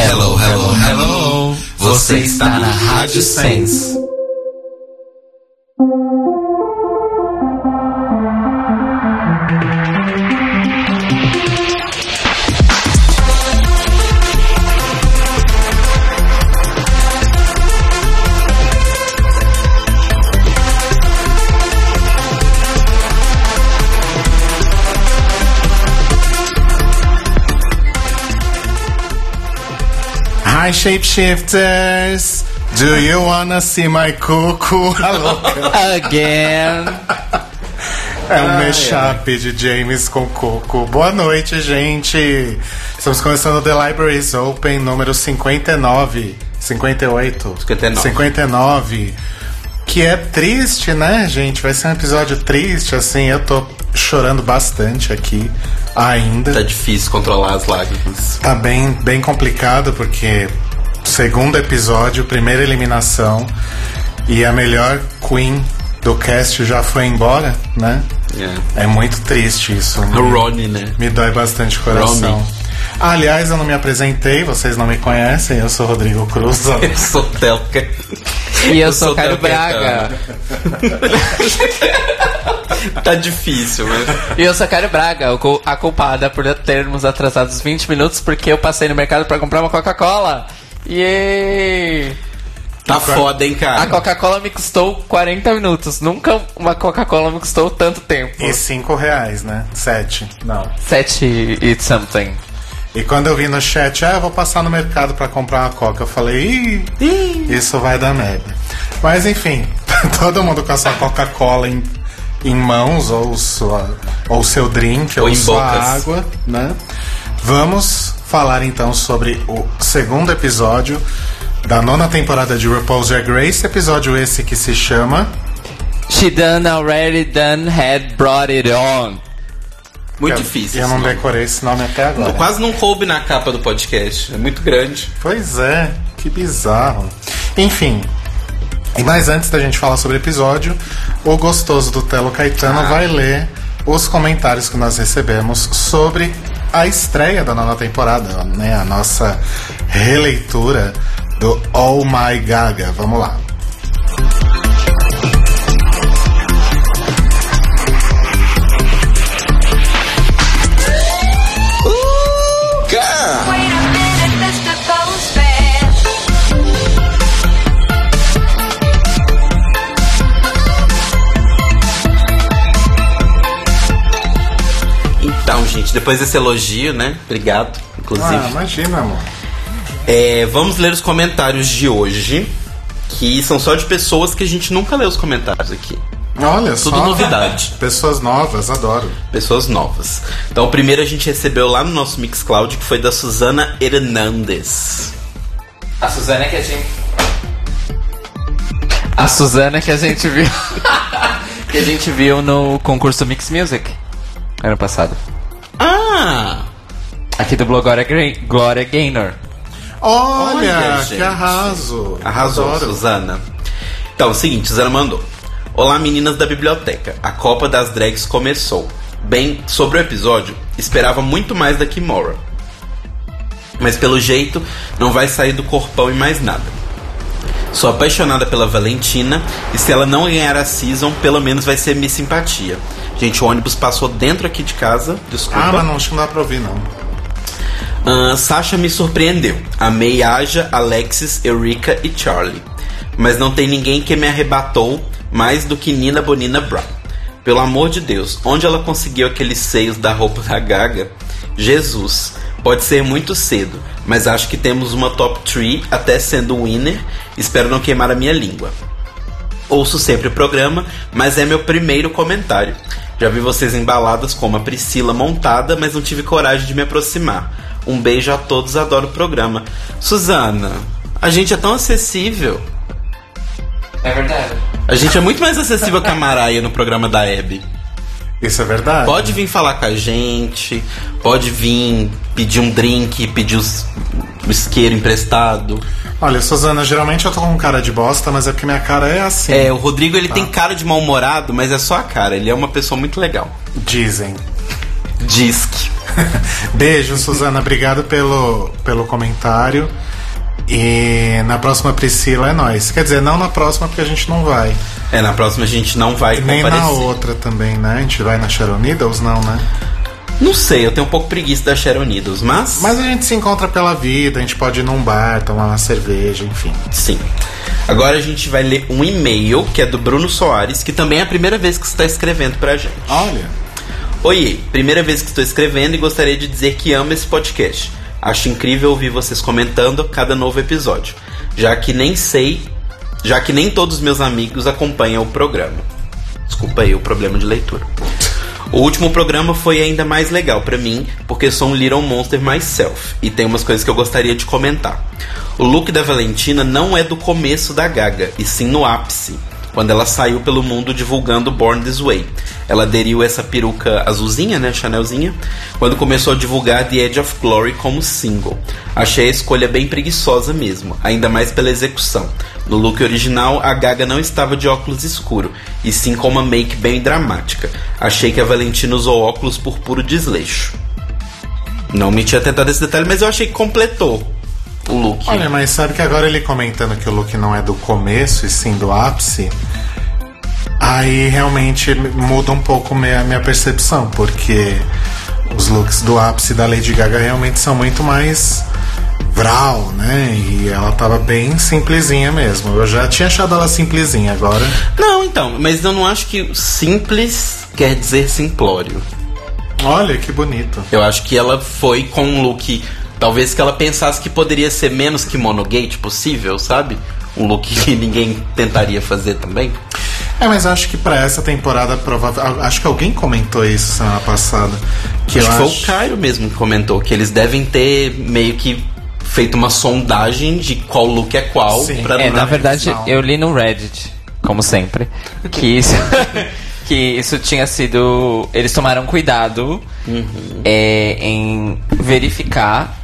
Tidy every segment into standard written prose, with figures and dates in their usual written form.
Hello, hello, hello. Você está na Rádio Sense. Hi, shapeshifters! Do you wanna see my cuckoo? Again! É um mashup de Jaymes com Coco. Boa noite, gente! Estamos começando The Library is Open, número 59. 58? 59. Que é triste, né, gente? Vai ser um episódio triste, assim. Eu tô chorando bastante aqui ainda. Tá difícil controlar as lágrimas. Tá bem complicado, porque segundo episódio, primeira eliminação, e a melhor queen do cast já foi embora, né? É muito triste isso. O Ronnie, né? Me dói bastante o coração. Ronnie. Aliás, eu não me apresentei, vocês não me conhecem. Eu sou Rodrigo Cruz. Eu sou Thello. E eu sou Cairo Braga. Tá difícil, né? E eu sou a Cairo Braga, a culpada por termos atrasado os 20 minutos, porque eu passei no mercado pra comprar uma Coca-Cola. Yay! Tá foda, hein, cara? A Coca-Cola me custou 40 minutos. Nunca uma Coca-Cola me custou tanto tempo. E R$5, né? 7. Não. 7 e something. E quando eu vi no chat, eu vou passar no mercado pra comprar uma Coca, eu falei, ih, isso vai dar merda. Mas enfim, todo mundo com a sua Coca-Cola em mãos, ou seu drink, ou sua água, né? Vamos falar então sobre o segundo episódio da 9ª temporada de RuPaul's Drag Race, episódio esse que se chama She Done Already Done Had Brought It On. Muito difícil. Eu não decorei esse nome até agora. Quase não coube na capa do podcast. É muito grande. Pois é, que bizarro. Enfim. Mas antes da gente falar sobre o episódio, o gostoso do Thello Caetano vai ler os comentários que nós recebemos sobre a estreia da 9ª temporada, né? A nossa releitura do Oh My Gaga. Vamos lá. Então, gente, depois desse elogio, né? Obrigado, inclusive. Ah, imagina, amor. Vamos ler os comentários de hoje, que são só de pessoas que a gente nunca lê os comentários aqui. Olha só. Tudo novidade. Pessoas novas, adoro. Pessoas novas. Então, o primeiro a gente recebeu lá no nosso Mixcloud, que foi da Suzana Hernandes. A Suzana que a gente viu... que a gente viu no concurso Mix Music. Ano passado. Ah! Aqui do blog Glória Gaynor. Olha, que arraso. Arrasou, adoro. Suzana. Então, é o seguinte, Suzana mandou. Olá, meninas da biblioteca. A Copa das Drags começou. Bem, sobre o episódio, esperava muito mais da Kimora. Mas pelo jeito, não vai sair do corpão e mais nada. Sou apaixonada pela Valentina, e se ela não ganhar a season, pelo menos vai ser minha simpatia. Gente, o ônibus passou dentro aqui de casa. Desculpa. Ah, mas não, acho que não dá pra ouvir, não. Sasha me surpreendeu. Amei Aja, Alexis, Eureka e Charlie. Mas não tem ninguém que me arrebatou mais do que Nina Bo'nina Brown. Pelo amor de Deus, onde ela conseguiu aqueles seios da roupa da Gaga? Jesus, pode ser muito cedo, mas acho que temos uma top 3, até sendo winner. Espero não queimar a minha língua. Ouço sempre o programa, mas é meu primeiro comentário. Já vi vocês embaladas como a Priscila montada, mas não tive coragem de me aproximar. Um beijo a todos, adoro o programa. Suzana, a gente é tão acessível. É verdade. A gente é muito mais acessível que a Maraia no programa da Hebe. Isso é verdade. Pode vir falar com a gente, pode vir pedir um drink, pedir o isqueiro emprestado. Olha, Suzana, geralmente eu tô com cara de bosta, mas é porque minha cara é assim. É, o Rodrigo, ele tem cara de mal-humorado, mas é só a cara. Ele é uma pessoa muito legal. Dizem. Disque. Beijo, Suzana. Obrigado pelo comentário. E na próxima, Priscila, é nóis. Quer dizer, não na próxima, porque a gente não vai. É, na próxima a gente não vai e comparecer. Nem na outra também, né? A gente vai na Sharon Needles, não, né? Não sei, eu tenho um pouco preguiça da Sharon Needles, mas... Mas a gente se encontra pela vida, a gente pode ir num bar, tomar uma cerveja, enfim. Sim. Agora a gente vai ler um e-mail, que é do Bruno Soares, que também é a primeira vez que está escrevendo pra gente. Olha. Oiê, primeira vez que estou escrevendo e gostaria de dizer que amo esse podcast. Acho incrível ouvir vocês comentando cada novo episódio, já que nem todos os meus amigos acompanham o programa. Desculpa aí o problema de leitura. O último programa foi ainda mais legal pra mim, porque sou um Little Monster myself, e tem umas coisas que eu gostaria de comentar. O look da Valentina não é do começo da Gaga, e sim no ápice, quando ela saiu pelo mundo divulgando Born This Way. Ela aderiu essa peruca azulzinha, né, Chanelzinha, quando começou a divulgar The Edge of Glory como single. Achei a escolha bem preguiçosa mesmo, ainda mais pela execução. No look original, a Gaga não estava de óculos escuro, e sim com uma make bem dramática. Achei que a Valentina usou óculos por puro desleixo. Não me tinha tentado esse detalhe, mas eu achei que completou o look. Olha, mas sabe que agora ele comentando que o look não é do começo e sim do ápice, aí realmente muda um pouco minha percepção, porque os looks do ápice da Lady Gaga realmente são muito mais vral, né? E ela tava bem simplesinha mesmo. Eu já tinha achado ela simplesinha, agora... Não, então, mas eu não acho que simples quer dizer simplório. Olha, que bonito. Eu acho que ela foi com um look... Talvez que ela pensasse que poderia ser menos kimono gate possível, sabe? Um look que ninguém tentaria fazer também. É, mas acho que pra essa temporada provável... Acho que alguém comentou isso semana passada. Que acho que foi o Cairo mesmo que comentou, que eles devem ter meio que feito uma sondagem de qual look é qual. Sim, pra na verdade, eu li no Reddit, como sempre, que isso... Que isso tinha sido... Eles tomaram cuidado em verificar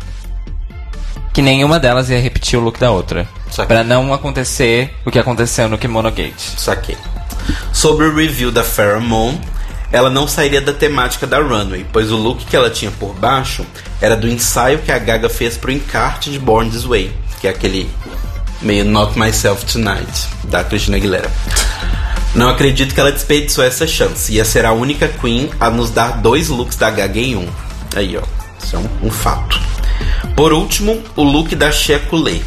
que nenhuma delas ia repetir o look da outra. Pra não acontecer o que aconteceu no Kimono Gate. Saquei. Sobre o review da Farrah Moan, ela não sairia da temática da runway, pois o look que ela tinha por baixo era do ensaio que a Gaga fez pro encarte de Born This Way, que é aquele meio Not Myself Tonight, da Christina Aguilera. Não acredito que ela desperdiçou essa chance. Ia ser a única Queen a nos dar dois looks da Gaga em um. Aí, ó. Isso é um fato. Por último, o look da Chaculé.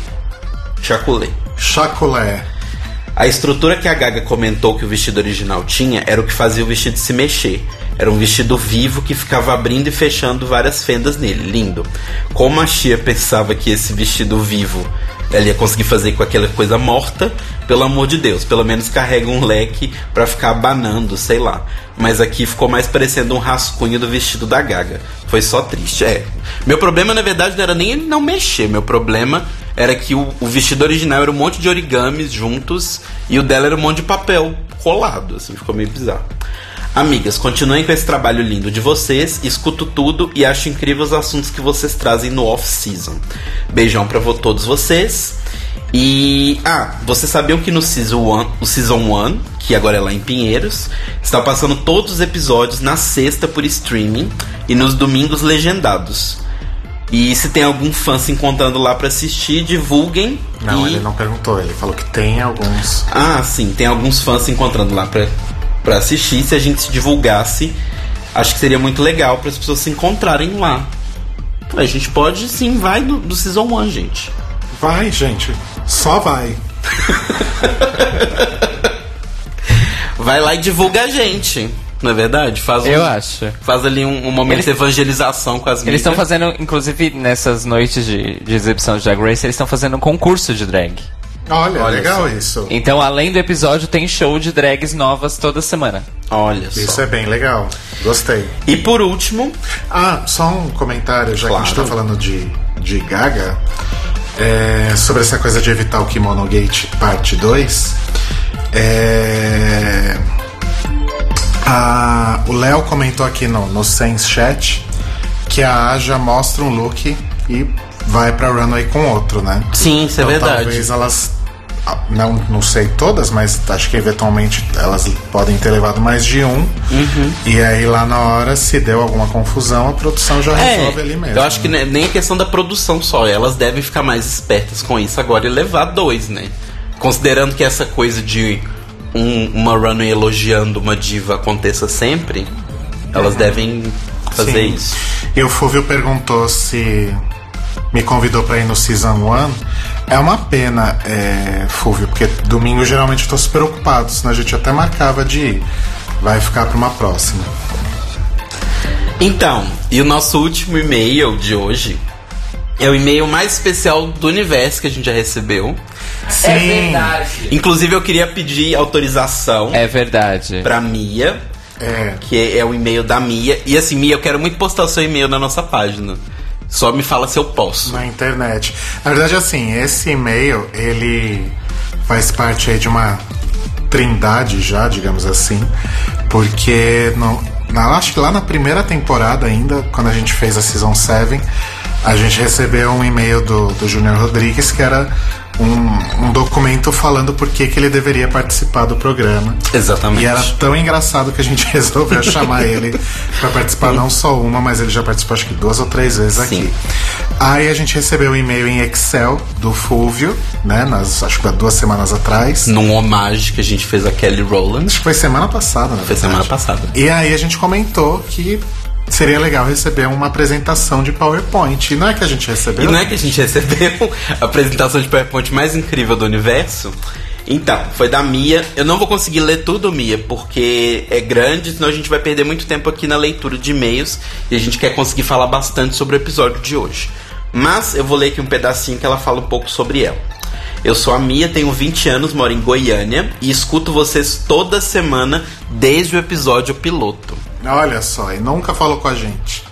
A estrutura que a Gaga comentou que o vestido original tinha era o que fazia o vestido se mexer. Era um vestido vivo que ficava abrindo e fechando várias fendas nele. Lindo. Como a Shia pensava que esse vestido vivo ela ia conseguir fazer com aquela coisa morta, pelo amor de Deus, pelo menos carrega um leque pra ficar abanando, sei lá. Mas aqui ficou mais parecendo um rascunho do vestido da Gaga. Foi só triste, é. Meu problema, na verdade, não era nem ele não mexer. Meu problema era que o vestido original era um monte de origamis juntos e o dela era um monte de papel colado, assim, ficou meio bizarro. Amigas, continuem com esse trabalho lindo de vocês, escuto tudo e acho incrível os assuntos que vocês trazem no off-season. Beijão pra todos vocês. E... Ah, vocês sabiam que no Season 1, que agora é lá em Pinheiros, está passando todos os episódios na sexta por streaming e nos domingos legendados. E se tem algum fã se encontrando lá pra assistir, divulguem. Não, ele não perguntou, ele falou que tem alguns. Ah, sim, tem alguns fãs se encontrando lá pra assistir. Se a gente se divulgasse, acho que seria muito legal para as pessoas se encontrarem lá. A gente pode sim, vai do Season 1, gente. Vai, gente. Só vai. Vai lá e divulga a gente. Não é verdade? Eu acho. Faz ali um momento de evangelização com as meninas. Eles estão fazendo, inclusive, nessas noites de exibição de Drag Race, eles estão fazendo um concurso de drag. Olha legal só. Isso. Então, além do episódio, tem show de drags novas toda semana. Olha só. Isso é bem legal. Gostei. E por último... Ah, só um comentário, já claro. Que a gente tá falando de Gaga, sobre essa coisa de evitar o Kimono Gate parte 2. O Léo comentou aqui no Sense Chat que a Aja mostra um look e vai pra runway com outro, né? Sim, isso então, é verdade. Talvez elas não sei todas, mas acho que eventualmente elas podem ter levado mais de um. Uhum. E aí lá na hora, se deu alguma confusão, a produção já resolve ali mesmo. Eu acho que nem a questão da produção só, elas devem ficar mais espertas com isso agora e levar dois, né? Considerando que essa coisa de uma runway elogiando uma diva aconteça sempre, elas devem fazer Sim. isso. E o Fúvio perguntou se me convidou pra ir no Season 1. É uma pena, Fúvio, porque domingo geralmente eu tô super ocupado, senão a gente até marcava de ir. Vai ficar pra uma próxima. Então, e o nosso último e-mail de hoje é o e-mail mais especial do universo que a gente já recebeu. Sim. É verdade. Inclusive eu queria pedir autorização. É verdade. Pra Mia, que é o e-mail da Mia. E assim, Mia, eu quero muito postar o seu e-mail na nossa página. Só me fala se eu posso. Na internet. Na verdade, assim, esse e-mail, ele faz parte aí de uma trindade já, digamos assim. Porque, acho que lá na primeira temporada ainda, quando a gente fez a Season 7, a gente recebeu um e-mail do Júnior Rodrigues, que era um documento falando por que ele deveria participar do programa. Exatamente. E era tão engraçado que a gente resolveu chamar ele pra participar, não só uma, mas ele já participou acho que 2 ou 3 vezes aqui. Sim. Aí a gente recebeu um e-mail em Excel do Fúvio, né, acho que há 2 semanas atrás. Num homage que a gente fez a Kelly Rowland. Acho que foi semana passada, né? Foi semana passada. E aí a gente comentou que seria legal receber uma apresentação de PowerPoint. E não é que a gente recebeu. E não é que a gente recebeu a apresentação de PowerPoint mais incrível do universo. Então, foi da Mia. Eu não vou conseguir ler tudo, Mia, porque é grande, senão a gente vai perder muito tempo aqui na leitura de e-mails. E a gente quer conseguir falar bastante sobre o episódio de hoje. Mas eu vou ler aqui um pedacinho que ela fala um pouco sobre ela. Eu sou a Mia, tenho 20 anos, moro em Goiânia e escuto vocês toda semana desde o episódio piloto. Olha só, e nunca falou com a gente.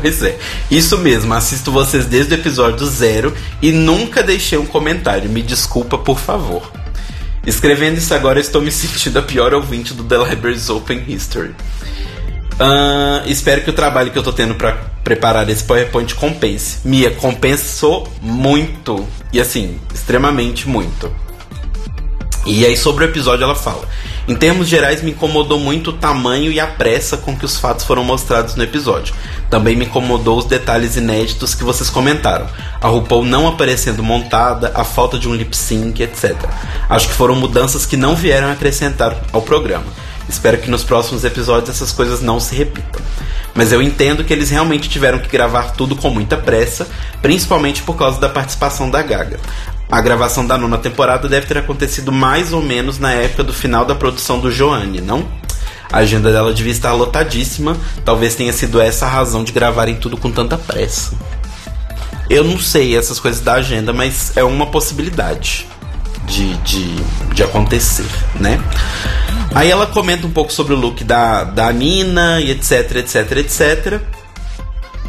Pois é, isso mesmo, assisto vocês desde o episódio 0 e nunca deixei um comentário, me desculpa por favor. Escrevendo isso agora estou me sentindo a pior ouvinte do The Library is Open History. Espero que o trabalho que eu tô tendo pra preparar esse PowerPoint compense. Mia, compensou muito. E assim, extremamente muito. E aí sobre o episódio ela fala: em termos gerais me incomodou muito o tamanho e a pressa com que os fatos foram mostrados no episódio. Também me incomodou os detalhes inéditos que vocês comentaram. A RuPaul não aparecendo montada, a falta de um lip sync, etc. Acho que foram mudanças que não vieram acrescentar ao programa. Espero que nos próximos episódios essas coisas não se repitam. Mas eu entendo que eles realmente tiveram que gravar tudo com muita pressa, principalmente por causa da participação da Gaga. A gravação da 9ª temporada deve ter acontecido mais ou menos na época do final da produção do Joanne, não? A agenda dela devia estar lotadíssima, talvez tenha sido essa a razão de gravarem tudo com tanta pressa. Eu não sei essas coisas da agenda, mas é uma possibilidade de acontecer, né? Aí ela comenta um pouco sobre o look da Nina e etc, etc, etc.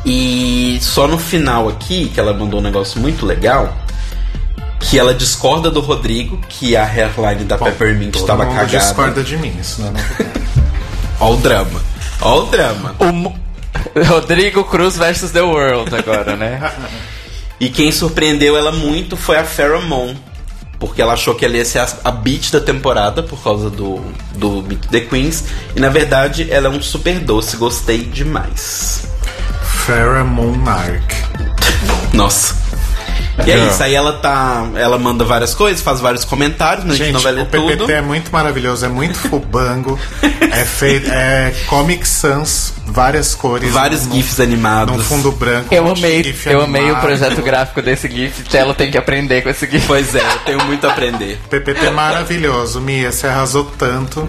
E só no final aqui, que ela mandou um negócio muito legal, que ela discorda do Rodrigo, que a hairline da Peppermint estava cagada. Todo mundo discorda de mim, isso não é verdade. Ó o drama, ó o drama. Rodrigo Cruz versus The World agora, né? E quem surpreendeu ela muito foi a Farrah Moan, porque ela achou que ela ia ser a bitch da temporada por causa do Meet the Queens. E na verdade ela é um super doce. Gostei demais. Farrah Monarch. Nossa. E é isso, aí ela manda várias coisas, faz vários comentários, né? Gente, a gente não vai ler tudo. O PPT é muito maravilhoso, é muito fubango. É feito, é Comic Sans, várias cores. Vários GIFs animados. Num fundo branco. Eu amei o projeto gráfico desse GIF. Thello tem que aprender com esse GIF. Pois é, eu tenho muito a aprender. PPT maravilhoso, Mia, você arrasou tanto.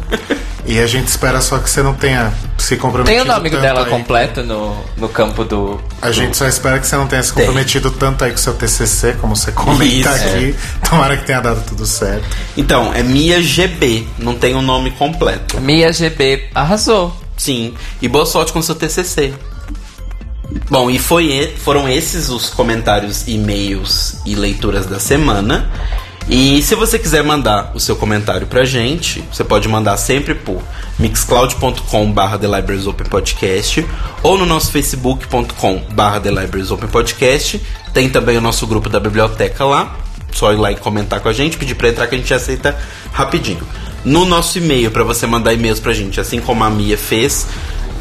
E a gente espera só que você não tenha se comprometido. Tem o nome dela aí completo no campo do... A gente só espera que você não tenha se comprometido tanto aí com o seu TCC, como você comenta isso, aqui. Tomara que tenha dado tudo certo. Então, é Mia GB, não tem o nome completo. Mia GB, arrasou. Sim, e boa sorte com o seu TCC. Bom, e foram esses os comentários, e-mails e leituras da semana. E se você quiser mandar o seu comentário pra gente, você pode mandar sempre por mixcloud.com/The Library is Open Podcast ou no nosso facebook.com/The Library is Open Podcast. Tem também o nosso grupo da biblioteca lá. só ir lá e comentar com a gente, pedir pra entrar que a gente aceita rapidinho. No nosso e-mail, pra você mandar e-mails pra gente, assim como a Mia fez.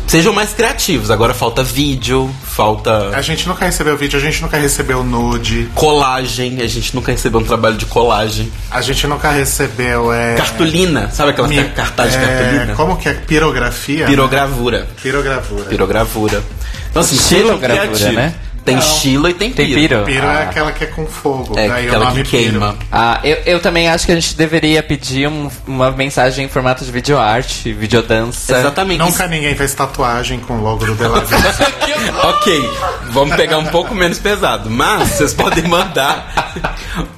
Sejam mais criativos. Agora falta vídeo, falta... A gente nunca recebeu vídeo, a gente nunca recebeu nude. Colagem, a gente nunca recebeu um trabalho de colagem. A gente nunca recebeu... Cartolina, sabe aquela cartaz de cartolina? Como que é? Pirografia? Pirogravura. Né? Pirogravura. Então assim, sejam criativos, né? Tem Sheila e tem Piro. Piro é aquela que é com fogo. É, daí aquela que queima. Eu também acho que a gente deveria pedir uma mensagem em formato de videoarte, videodança. Exatamente. Nunca ninguém fez tatuagem com o logo do The Library. Ok, vamos pegar um pouco menos pesado. Mas vocês podem mandar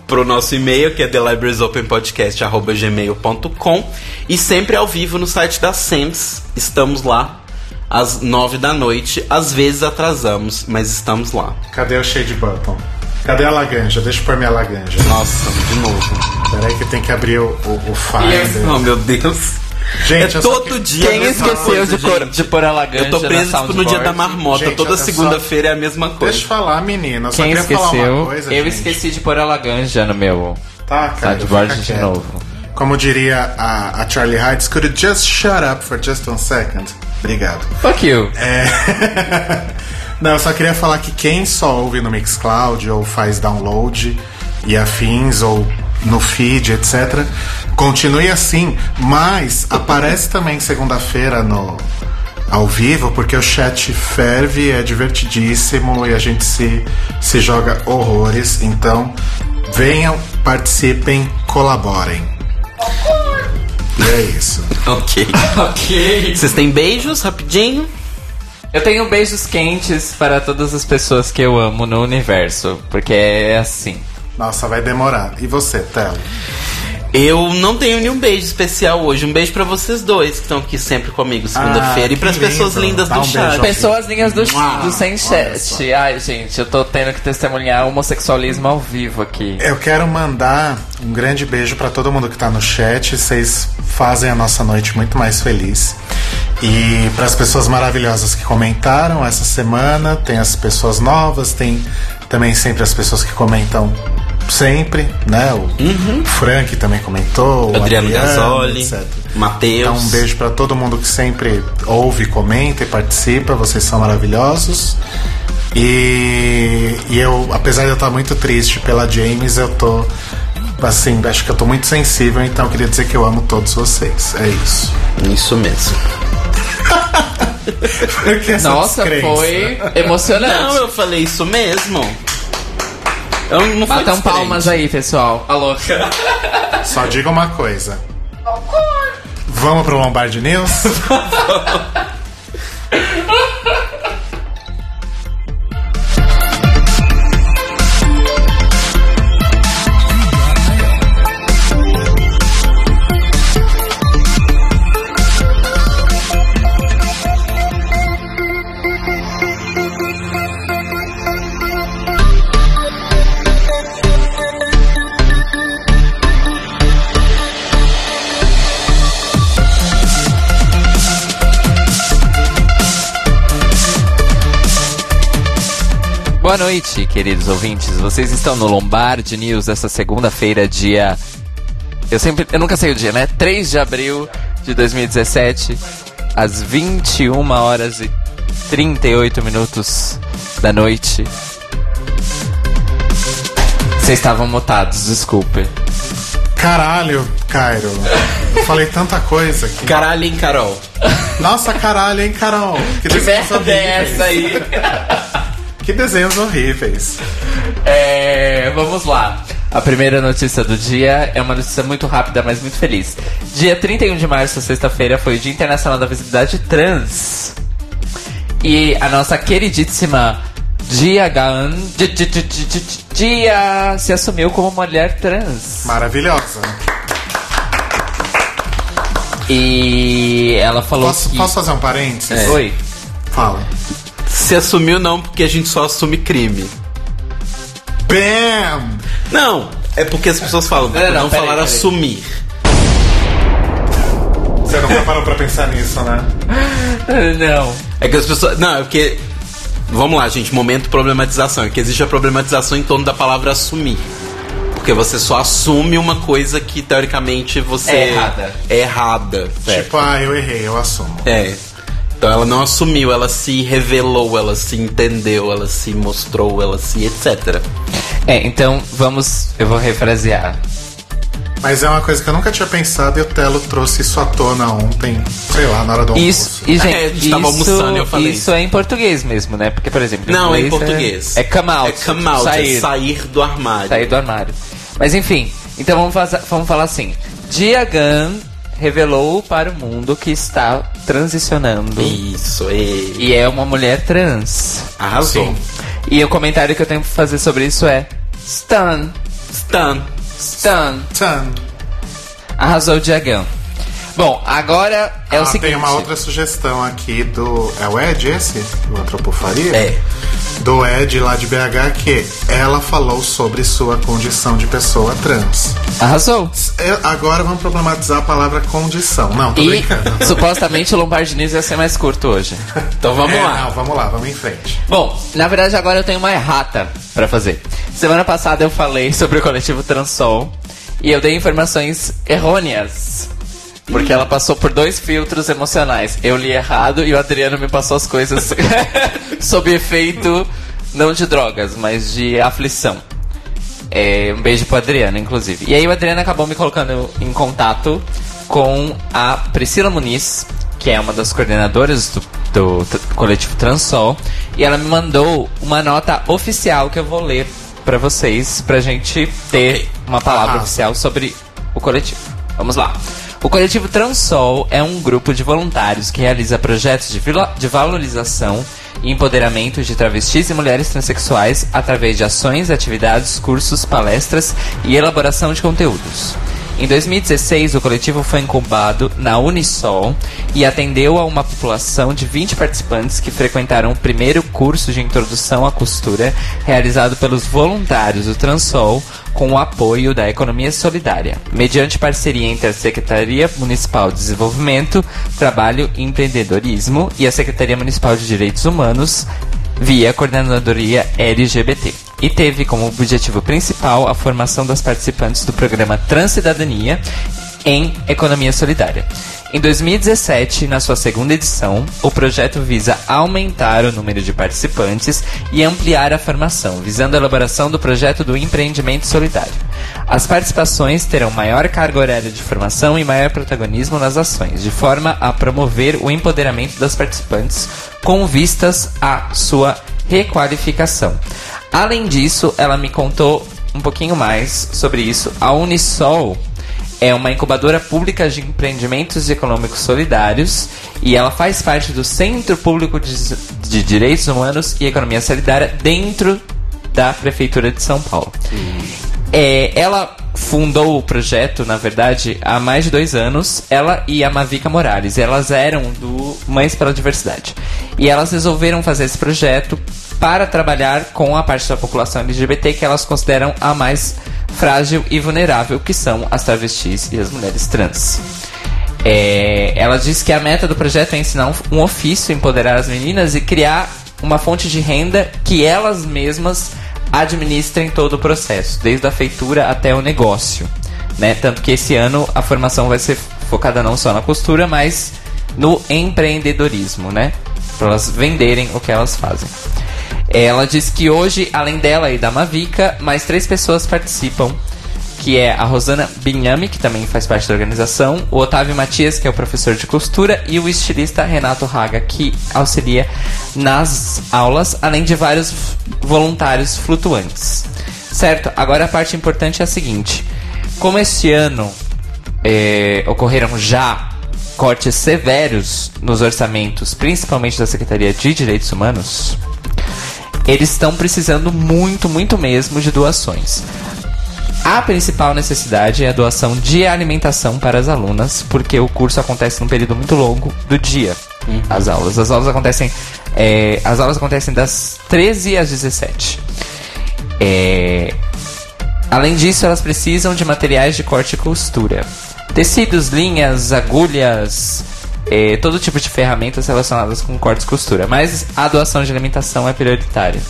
pro nosso e-mail, que é thelibrariesopenpodcast@gmail.com. E sempre ao vivo no site da SEMS. Estamos lá. Às 21h, às vezes atrasamos, mas estamos lá. Cadê o Shade Button? Cadê a Laganja? Deixa eu pôr minha Laganja. Nossa, de novo. Peraí que tem que abrir o Finder. Oh, meu Deus. Gente, é todo dia. Quem esqueceu de pôr a Laganja? Eu tô preso no dia da marmota. Gente, toda segunda-feira é a mesma coisa. Deixa eu falar, menina. Eu só queria falar uma coisa. Eu esqueci de pôr a Laganja no meu. Tá, cara. Sideboard de novo. Como diria a Charlie Hides, could you just shut up for just one second? Obrigado. Fuck you. Não, eu só queria falar que quem só ouve no Mixcloud ou faz download e afins ou no feed, etc., continue assim, mas aparece também segunda-feira no ao vivo, porque o chat ferve, é divertidíssimo e a gente se joga horrores. Então venham, participem, colaborem. E é isso. Ok. Vocês têm beijos rapidinho? Eu tenho beijos quentes para todas as pessoas que eu amo no universo, porque é assim. Nossa, vai demorar. E você, Thello? Eu não tenho nenhum beijo especial hoje. Um beijo pra vocês dois que estão aqui sempre comigo segunda-feira. E pras pessoas lindas do chat. Pessoas lindas do sem chat. Ai, gente, eu tô tendo que testemunhar homossexualismo ao vivo aqui. Eu quero mandar um grande beijo pra todo mundo que tá no chat. Vocês fazem a nossa noite muito mais feliz. E pras pessoas maravilhosas que comentaram essa semana. Tem as pessoas novas, tem também sempre as pessoas que comentam sempre, né? O Frank também comentou, Adriano Gasoli, Matheus. Então um beijo pra todo mundo que sempre ouve, comenta e participa. Vocês são maravilhosos. E eu, apesar de eu estar muito triste pela Jaymes, eu tô assim, acho que eu tô muito sensível. Então eu queria dizer que eu amo todos vocês. É isso. Isso mesmo. Nossa, foi emocionante. Não, eu falei isso mesmo. Não batam palmas aí, pessoal. Alô. Só diga uma coisa. Vamos pro Lombardi News? Boa noite, queridos ouvintes. Vocês estão no Lombardi News dessa segunda-feira, dia... Eu nunca sei o dia, né? 3 de abril de 2017, às 21h38 da noite. Vocês estavam mutados, desculpe. Caralho, Cairo. Eu falei tanta coisa aqui. Caralho, hein, Carol? Nossa, caralho, hein, Carol? Que merda é essa aí? Que desenhos horríveis. Vamos lá. A primeira notícia do dia é uma notícia muito rápida, mas muito feliz. Dia 31 de março, sexta-feira, foi o Dia Internacional da Visibilidade Trans. E a nossa queridíssima Dia se assumiu como mulher trans. Maravilhosa. E ela falou que... Posso fazer um parênteses? Oi. Fala. Se assumiu não, porque a gente só assume crime. Bam! Não, é porque as pessoas falam, não falaram assumir. Você não parou pra pensar nisso, né? Não. É que as pessoas... Não, é porque... Vamos lá, gente, momento problematização. É que existe a problematização em torno da palavra assumir. Porque você só assume uma coisa que, teoricamente, você... É errada. É errada, certo? Tipo, ah, eu errei, eu assumo. É. Então ela não assumiu, ela se revelou, ela se entendeu, ela se mostrou, ela se etc. É, então vamos... Eu vou refrasear. Mas é uma coisa que eu nunca tinha pensado e o Thello trouxe isso à tona ontem, sei lá, na hora do almoço. E, gente, a gente tava almoçando e eu falei. Isso é em português mesmo, né? Porque, por exemplo... Não, é em português. É come out. É come out, sair do armário. Sair do armário. Mas enfim, então vamos falar assim. Diagan revelou para o mundo que está transicionando. Isso, e é uma mulher trans. Arrasou. Sim. E o comentário que eu tenho pra fazer sobre isso é... Stan. Arrasou o Diagão. Bom, agora é o seguinte. Tem uma outra sugestão aqui do... É o Ed esse? Do Antropofaria? É. Do Ed lá de BH, que ela falou sobre sua condição de pessoa trans. Arrasou. Agora vamos problematizar a palavra condição. Não, tô brincando. Supostamente o Lombardi News ia ser mais curto hoje. Então vamos lá. Não, vamos lá, vamos em frente. Bom, na verdade agora eu tenho uma errata pra fazer. Semana passada eu falei sobre o coletivo TransSol e eu dei informações errôneas. Porque ela passou por 2 filtros emocionais. Eu li errado e o Adriano me passou as coisas sob efeito, não de drogas, mas de aflição. É, um beijo pro Adriano, inclusive. E aí o Adriano acabou me colocando em contato com a Priscila Muniz, que é uma das coordenadoras do coletivo TransSol. E ela me mandou uma nota oficial que eu vou ler pra vocês, pra gente ter uma palavra oficial sobre o coletivo. Vamos lá. O coletivo TransSol é um grupo de voluntários que realiza projetos de valorização e empoderamento de travestis e mulheres transexuais através de ações, atividades, cursos, palestras e elaboração de conteúdos. Em 2016, o coletivo foi incubado na Unisol e atendeu a uma população de 20 participantes que frequentaram o primeiro curso de introdução à costura realizado pelos voluntários do TransSol com o apoio da Economia Solidária, mediante parceria entre a Secretaria Municipal de Desenvolvimento, Trabalho e Empreendedorismo e a Secretaria Municipal de Direitos Humanos, via Coordenadoria LGBT, e teve como objetivo principal a formação das participantes do programa Transcidadania em Economia Solidária. Em 2017, na sua segunda edição, o projeto visa aumentar o número de participantes e ampliar a formação, visando a elaboração do projeto do empreendimento solidário. As participações terão maior carga horária de formação e maior protagonismo nas ações, de forma a promover o empoderamento das participantes com vistas à sua requalificação. Além disso, ela me contou um pouquinho mais sobre isso. A Unisol é uma incubadora pública de empreendimentos econômicos solidários e ela faz parte do Centro Público de Direitos Humanos e Economia Solidária dentro da Prefeitura de São Paulo. É, ela fundou o projeto, na verdade, há mais de 2 anos, ela e a Mavica Morales. Elas eram do Mães pela Diversidade. E elas resolveram fazer esse projeto para trabalhar com a parte da população LGBT que elas consideram a mais frágil e vulnerável, que são as travestis e as mulheres trans. Ela diz que a meta do projeto é ensinar um ofício, empoderar as meninas e criar uma fonte de renda que elas mesmas administrem todo o processo, desde a feitura até o negócio, né? Tanto que esse ano a formação vai ser focada não só na costura, mas no empreendedorismo, né? Para elas venderem o que elas fazem. Ela diz que hoje, além dela e da Mavica, mais 3 pessoas participam, que é a Rosana Binhame, que também faz parte da organização, o Otávio Matias, que é o professor de costura, e o estilista Renato Raga, que auxilia nas aulas, além de vários voluntários flutuantes. Certo? Agora a parte importante é a seguinte. Como este ano ocorreram já cortes severos nos orçamentos, principalmente da Secretaria de Direitos Humanos, eles estão precisando muito, muito mesmo de doações. A principal necessidade é a doação de alimentação para as alunas, porque o curso acontece num período muito longo do dia. As aulas. As aulas acontecem das 13 às 17. Além disso, elas precisam de materiais de corte e costura. Tecidos, linhas, agulhas... todo tipo de ferramentas relacionadas com cortes e costura. Mas a doação de alimentação é prioritária.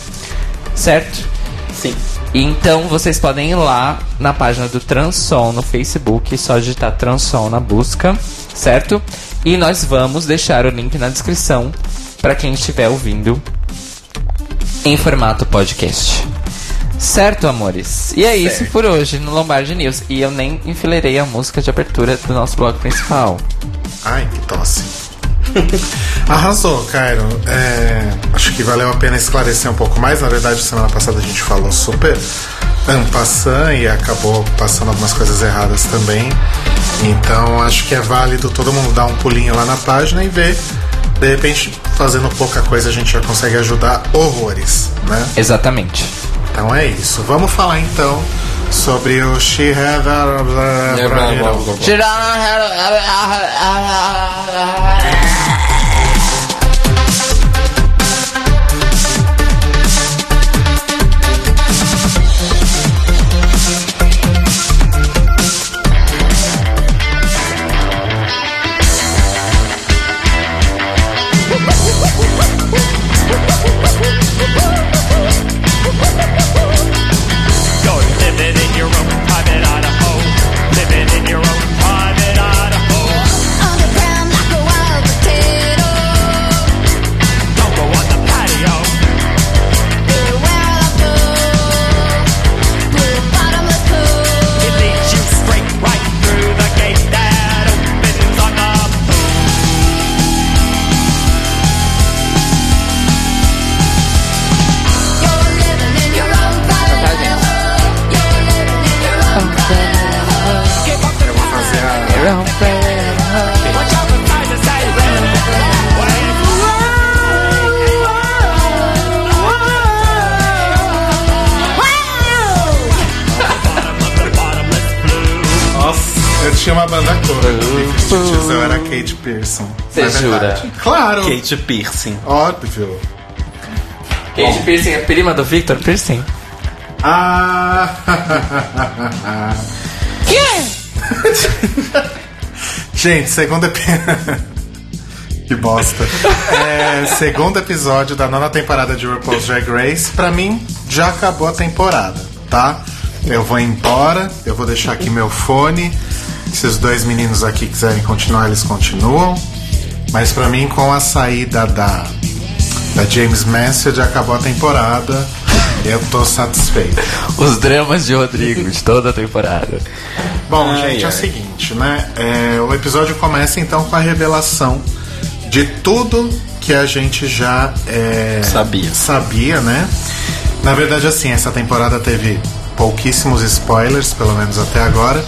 Certo? Sim. Então vocês podem ir lá na página do TransSol no Facebook, só digitar TransSol na busca, certo? E nós vamos deixar o link na descrição para quem estiver ouvindo em formato podcast. Certo, amores? E é isso por hoje no Lombardi News. E eu nem enfileirei a música de abertura do nosso blog principal. Ai, que tosse. Arrasou, Cairo. Acho que valeu a pena esclarecer um pouco mais. Na verdade, semana passada a gente falou super passando e acabou passando algumas coisas erradas também. Então acho que é válido todo mundo dar um pulinho lá na página e ver. De repente, fazendo pouca coisa, a gente já consegue ajudar horrores, né? Exatamente. Então é isso. Vamos falar então sobre o She Had a... Tinha uma banda toda que era Kate Pierson. Você jura? Claro! Kate Pierson. Óbvio. Kate Pierson é prima do Victor Pierson? Ah! Que? Gente, que bosta. Segundo episódio da 9ª temporada de RuPaul's Drag Race. Pra mim, já acabou a temporada, tá? Eu vou embora, eu vou deixar aqui meu fone. Se os dois meninos aqui quiserem continuar, eles continuam. Mas pra mim, com a saída da Jaymes Mattos, acabou a temporada. Eu tô satisfeito. Os dramas de Rodrigo, de toda a temporada. Bom, gente, é o seguinte, né? O episódio começa então com a revelação de tudo que a gente já sabia, né? Na verdade, assim, essa temporada teve pouquíssimos spoilers, pelo menos até agora,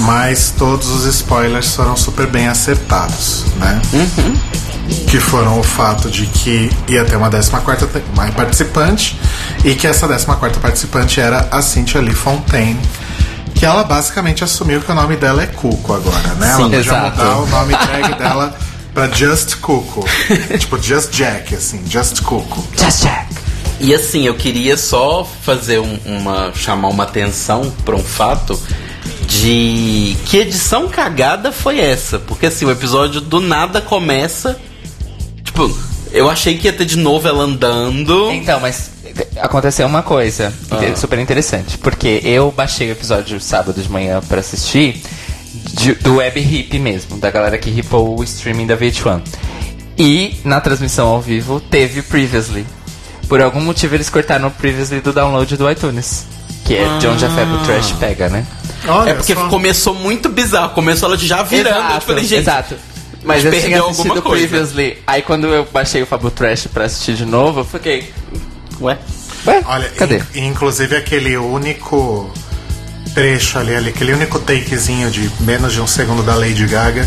mas todos os spoilers foram super bem acertados, né? Uhum. Que foram o fato de que ia ter uma 14ª participante e que essa 14ª participante era a Cynthia Lee Fontaine, que ela basicamente assumiu que o nome dela é Cuco agora, né? Sim, ela podia mudar o nome drag dela pra Just Cuco. Tipo, Just Jack, assim, Just Cuco. Just Jack. E assim, eu queria só fazer chamar uma atenção para um fato de que edição cagada foi essa, porque assim, o episódio do nada começa, tipo, eu achei que ia ter de novo ela andando. Então, mas aconteceu uma coisa super interessante, porque eu baixei o episódio sábado de manhã para assistir do web hip mesmo, da galera que ripou o streaming da VH1, e na transmissão ao vivo teve Previously. Por algum motivo eles cortaram o Previously do download do iTunes, que é de onde a febre trash pega, né? Olha, é porque começou muito bizarro, começou ela já virando, exato, eu falei, gente, exato. Mas eu tinha assistido Previously, né? Aí quando eu baixei o Fabo Trash pra assistir de novo, eu fiquei, ué, olha, cadê? Inclusive aquele único trecho ali, aquele único takezinho de menos de um segundo da Lady Gaga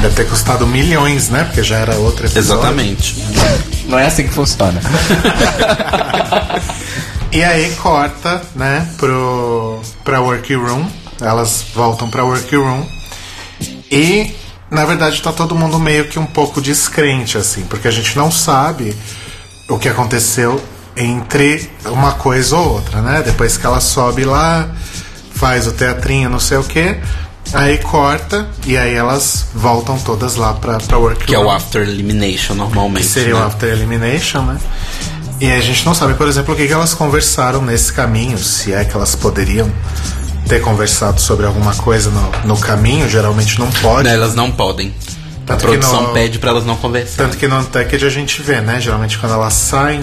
deve ter custado milhões, né? Porque já era outro episódio. Exatamente. Não é assim que funciona. E aí corta, né, pra workroom. Elas voltam pra workroom. E, na verdade, tá todo mundo meio que um pouco descrente, assim, porque a gente não sabe o que aconteceu entre uma coisa ou outra, né? Depois que ela sobe lá, faz o teatrinho, não sei o quê. Aí corta, e aí elas voltam todas lá pra workroom. Que é o After Elimination, normalmente. Que seria, né, o After Elimination, né? E a gente não sabe, por exemplo, o que elas conversaram nesse caminho, se é que elas poderiam ter conversado sobre alguma coisa no caminho. Geralmente não pode. Não, elas não podem. Tanto a produção pede pra elas não conversarem. Tanto que no Untacked a gente vê, né? Geralmente quando elas saem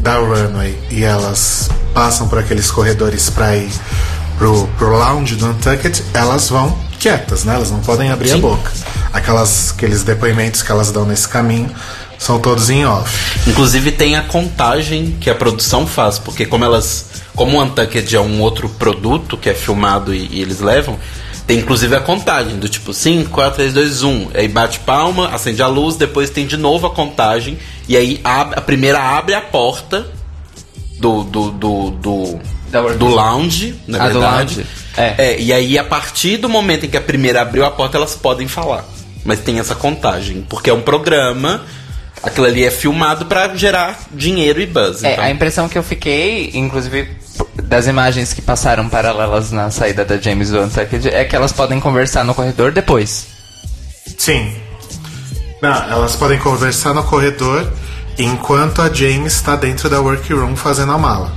da runway e elas passam por aqueles corredores pra ir pro lounge do Untacked, elas vão quietas, né? Elas não podem abrir a boca. Aqueles depoimentos que elas dão nesse caminho são todos em off. Inclusive tem a contagem que a produção faz, porque como o Untucked é um outro produto que é filmado e eles levam, tem inclusive a contagem do tipo 5, 4, 3, 2, 1. Aí bate palma, acende a luz, depois tem de novo a contagem. E aí a primeira abre a porta do lounge, na verdade. E aí a partir do momento em que a primeira abriu a porta, elas podem falar. Mas tem essa contagem, porque é um programa. Aquilo ali é filmado pra gerar dinheiro e buzz. Então. A impressão que eu fiquei, inclusive das imagens que passaram paralelas na saída da Jaymes do Untucked, é que elas podem conversar no corredor depois. Sim. Não, elas podem conversar no corredor enquanto a Jaymes tá dentro da workroom fazendo a mala.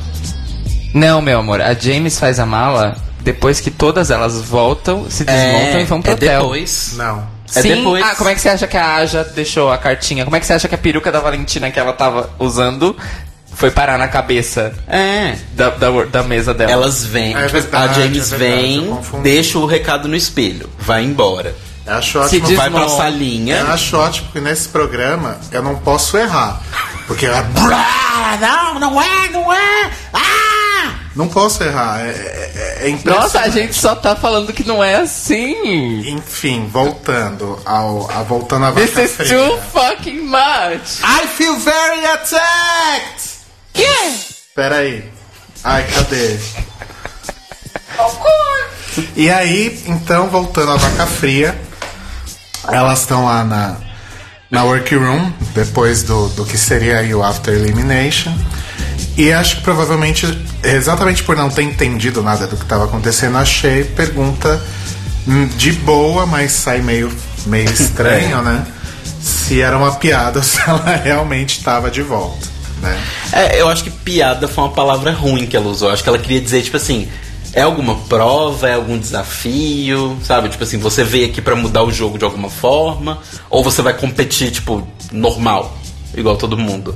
Não, meu amor, a Jaymes faz a mala depois que todas elas voltam, se desmontam e vão pro hotel. Depois? Não. Sim, depois. Como é que você acha que a Aja deixou a cartinha? Como é que você acha que a peruca da Valentina que ela tava usando foi parar na cabeça da mesa dela? Elas vêm, a Jaymes vem, deixa o recado no espelho, vai embora. Eu acho ótimo, vai pra salinha. Eu acho ótimo que nesse programa eu não posso errar. Porque ela... Não é! Não posso errar, é impressionante. Nossa, a gente só tá falando que não é assim. Enfim, voltando à vaca fria. This is too fucking much. I feel very attacked. Yeah. Peraí. Ai, cadê? E aí, então, voltando à vaca fria, elas estão lá na workroom, depois do que seria aí o after elimination. E acho que provavelmente, exatamente por não ter entendido nada do que estava acontecendo, a Shea pergunta de boa, mas sai meio estranho, né? Se era uma piada ou se ela realmente estava de volta, né? Eu acho que piada foi uma palavra ruim que ela usou. Eu acho que ela queria dizer, tipo assim, é alguma prova, é algum desafio, sabe? Tipo assim, você veio aqui pra mudar o jogo de alguma forma, ou você vai competir, tipo, normal, igual todo mundo.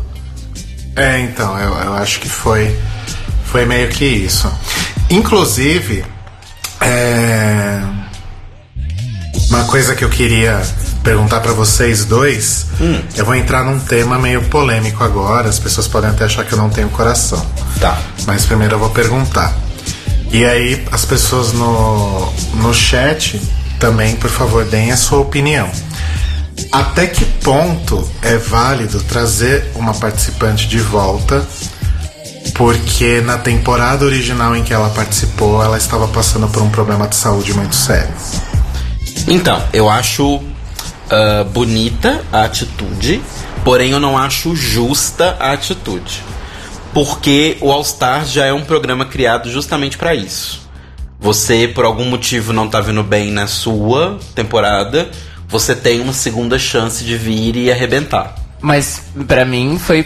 Então, eu acho que foi meio que isso. Inclusive, uma coisa que eu queria perguntar pra vocês dois, eu vou entrar num tema meio polêmico agora, as pessoas podem até achar que eu não tenho coração. Tá. Mas primeiro eu vou perguntar. E aí, as pessoas no chat também, por favor, deem a sua opinião. Até que ponto é válido trazer uma participante de volta? Porque na temporada original em que ela participou, ela estava passando por um problema de saúde muito sério. Então, eu acho bonita a atitude, porém eu não acho justa a atitude. Porque o All Star já é um programa criado justamente para isso. Você, por algum motivo, não tá vindo bem na sua temporada, você tem uma segunda chance de vir e arrebentar. Mas, pra mim, foi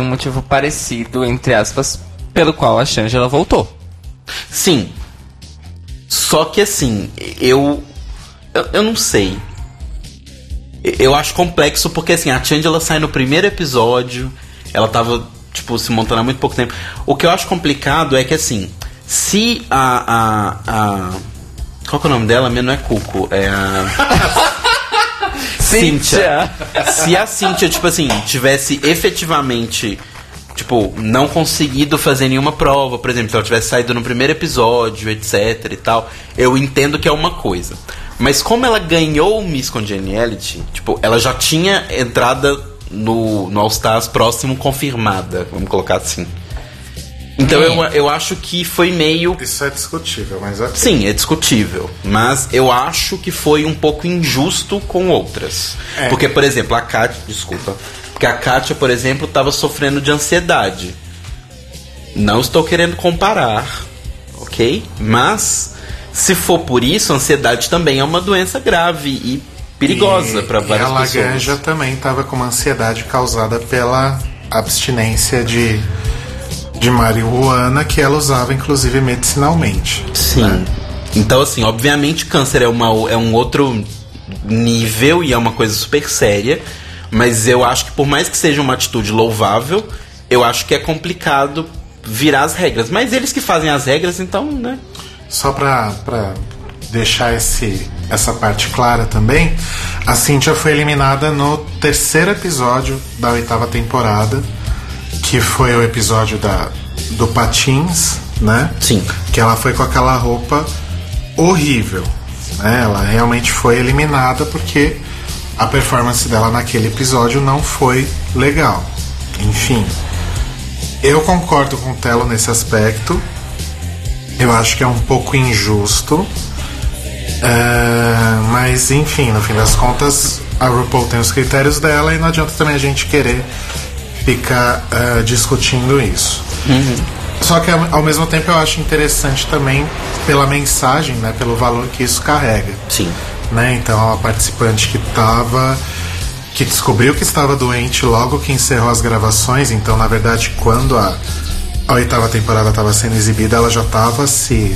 um motivo parecido, entre aspas, pelo qual a Shangela voltou. Sim. Só que, assim, eu não sei. Eu acho complexo, porque, assim, a Shangela sai no primeiro episódio, ela tava, tipo, se montando há muito pouco tempo. O que eu acho complicado é que, assim, se qual que é o nome dela? Não é Cuco, é a... Cynthia. Se a Cynthia, tipo assim, tivesse efetivamente, tipo, não conseguido fazer nenhuma prova, por exemplo, se ela tivesse saído no primeiro episódio, etc e tal, eu entendo que é uma coisa. Mas como ela ganhou o Miss Congeniality, tipo, ela já tinha entrada no All Stars próximo confirmada, vamos colocar assim. Então eu acho que foi meio... Isso é discutível, mas... Okay. Sim, é discutível. Mas eu acho que foi um pouco injusto com outras. Porque, por exemplo, a Kátia... Desculpa. Porque a Kátia, por exemplo, estava sofrendo de ansiedade. Não estou querendo comparar, ok? Mas, se for por isso, a ansiedade também é uma doença grave e perigosa para várias pessoas. E a Laganja também estava com uma ansiedade causada pela... abstinência de marihuana, que ela usava, inclusive, medicinalmente. Sim. Né? Então, assim, obviamente, câncer é um outro nível e é uma coisa super séria. Mas eu acho que, por mais que seja uma atitude louvável, eu acho que é complicado virar as regras. Mas eles que fazem as regras, então, né? Só pra deixar essa parte clara também, a Cynthia foi eliminada no terceiro episódio da 8ª temporada, que foi o episódio do Patins, né? Sim. Que ela foi com aquela roupa horrível, né? Ela realmente foi eliminada porque a performance dela naquele episódio não foi legal. Enfim, eu concordo com o Thello nesse aspecto. Eu acho que é um pouco injusto, mas enfim, no fim das contas, a RuPaul tem os critérios dela e não adianta também a gente querer ficar discutindo isso. Uhum. Só que ao mesmo tempo eu acho interessante também pela mensagem, né, pelo valor que isso carrega. Sim. Né? Então a participante que descobriu que estava doente logo que encerrou as gravações. Então, na verdade, quando a 8ª temporada estava sendo exibida, ela já estava se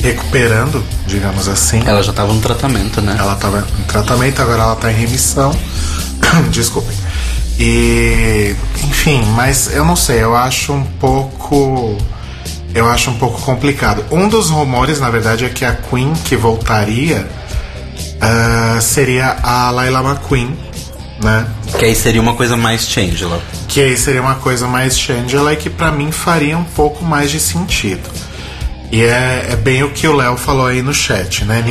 recuperando, digamos assim. Ela já estava no tratamento, né? Ela estava em tratamento, agora ela está em remissão. Desculpem. E, enfim, mas eu não sei, eu acho um pouco complicado. Um dos rumores, na verdade, é que a Queen que voltaria seria a Laila McQueen, né? Que aí seria uma coisa mais Shangela. E que pra mim faria um pouco mais de sentido. E é bem o que o Léo falou aí no chat, né?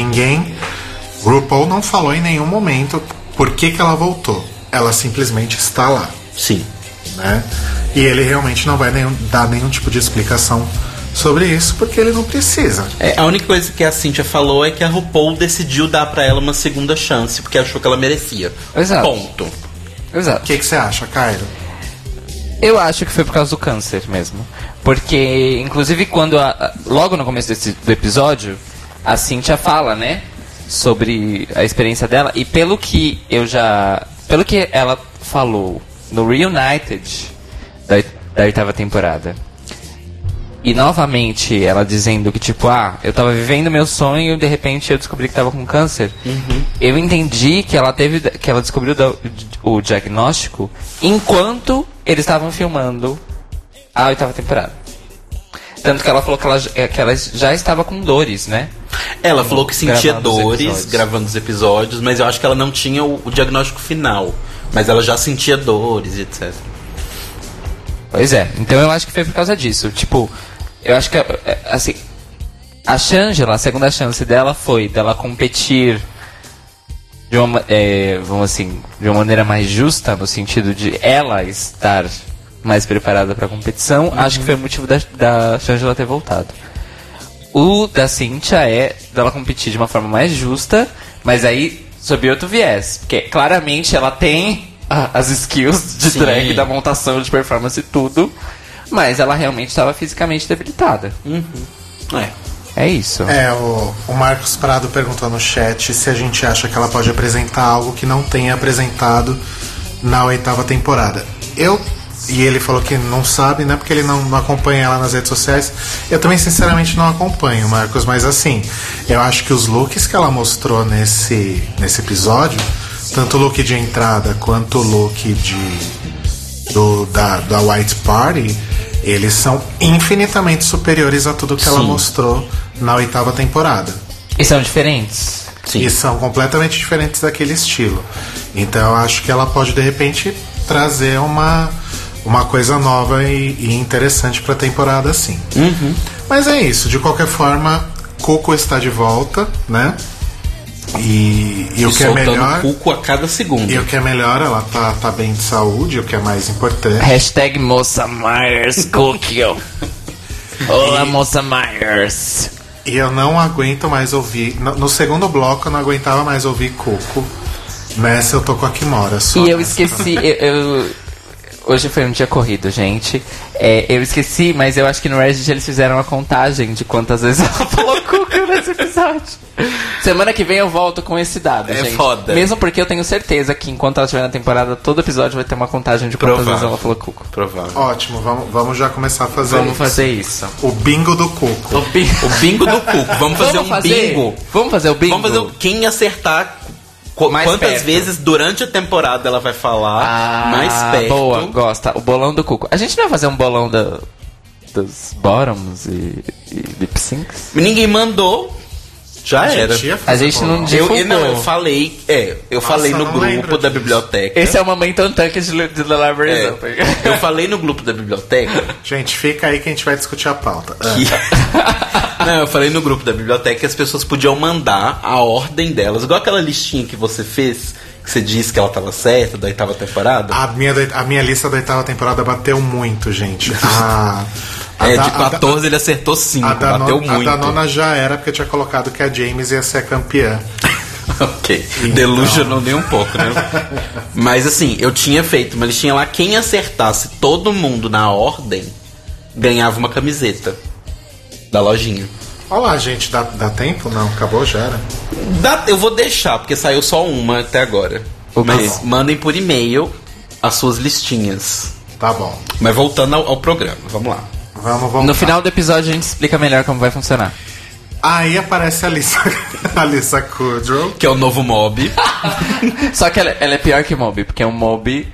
RuPaul não falou em nenhum momento por que ela voltou. Ela simplesmente está lá. Sim. Né? E ele realmente não vai dar nenhum tipo de explicação sobre isso, porque ele não precisa. A única coisa que a Cynthia falou é que a RuPaul decidiu dar pra ela uma segunda chance, porque achou que ela merecia. Exato. Ponto. Exato. O que você acha, Cairo? Eu acho que foi por causa do câncer mesmo. Porque, inclusive, quando logo no começo do episódio, a Cynthia fala, né, sobre a experiência dela. E pelo que ela falou no Reunited da 8ª temporada, e novamente ela dizendo que tipo, eu tava vivendo meu sonho e de repente eu descobri que tava com câncer. Uhum. Eu entendi que ela descobriu o diagnóstico enquanto eles estavam filmando a 8ª temporada. Tanto que ela falou que ela já estava com dores, né? Ela falou que sentia dores gravando os episódios, mas eu acho que ela não tinha o diagnóstico final. Mas ela já sentia dores, etc. Pois é, então eu acho que foi por causa disso. Tipo, eu acho que assim, a Shangela, a segunda chance dela foi dela competir de uma, vamos assim, de uma maneira mais justa, no sentido de ela estar mais preparada pra competição. Uhum. Acho que foi o motivo da Shangela ter voltado. O da Cynthia é dela competir de uma forma mais justa, mas aí sob outro viés, porque claramente ela tem as skills de drag, da montação, de performance e tudo, mas ela realmente estava fisicamente debilitada. Uhum. É isso. O Marcos Prado perguntou no chat se a gente acha que ela pode apresentar algo que não tenha apresentado na 8ª temporada. E ele falou que não sabe, né? Porque ele não acompanha ela nas redes sociais. Eu também, sinceramente, não acompanho, Marcos. Mas, assim, eu acho que os looks que ela mostrou nesse episódio, tanto o look de entrada quanto o look da White Party, eles são infinitamente superiores a tudo que ela mostrou na 8ª temporada. E são diferentes? Sim. E são completamente diferentes daquele estilo. Então, eu acho que ela pode, de repente, trazer uma coisa nova e interessante pra temporada, sim. Uhum. Mas é isso. De qualquer forma, Cuco está de volta, né? E o que é melhor, Cuco a cada segundo. E o que é melhor, ela tá bem de saúde, o que é mais importante. Hashtag Moça Myers Cuco. Olá, Moça Myers. E eu não aguento mais ouvir. No segundo bloco eu não aguentava mais ouvir Cuco. Nessa eu tô com a Kimora só. E eu esqueci. Hoje foi um dia corrido, gente. Eu esqueci, mas eu acho que no Reddit eles fizeram a contagem de quantas vezes ela falou cuca nesse episódio. Semana que vem eu volto com esse dado, gente. É foda. Mesmo porque eu tenho certeza que enquanto ela estiver na temporada, todo episódio vai ter uma contagem de quantas vezes ela falou cuca. Provável. Ótimo, vamos já começar a fazer isso. O bingo do cuco. O bingo do cuco. Vamos fazer um bingo. Vamos fazer o bingo? Vamos fazer quem acertar... Quantas vezes durante a temporada ela vai falar mais perto. Boa, gosta. O bolão do cuco. A gente não vai fazer um bolão dos bottoms e lip syncs? Ninguém mandou. Já era. A gente não falou. Eu falei no grupo da biblioteca. Esse é o momento Untucked de The Library is Open. Eu falei no grupo da biblioteca. Gente, fica aí que a gente vai discutir a pauta. Não, eu falei no grupo da biblioteca que as pessoas podiam mandar a ordem delas. Igual aquela listinha que você fez, que você disse que ela tava certa, da oitava temporada. A minha lista da oitava temporada bateu muito, gente. De 14 ele acertou 5, bateu muito. A da nona já era, porque eu tinha colocado que a Jaymes ia ser a campeã. Ok, então... delusional nem um pouco, né? Mas assim, eu tinha feito uma listinha lá, quem acertasse todo mundo na ordem, ganhava uma camiseta da lojinha. Olha lá, gente, dá tempo? Não, acabou já, né? Eu vou deixar, porque saiu só uma até agora. Mas mandem por e-mail as suas listinhas. Tá bom. Mas voltando ao programa, vamos lá. No final do episódio a gente explica melhor como vai funcionar. Aí aparece a Lisa Kudrow, que é o novo mob. Só que ela é pior que mob, porque é um mob.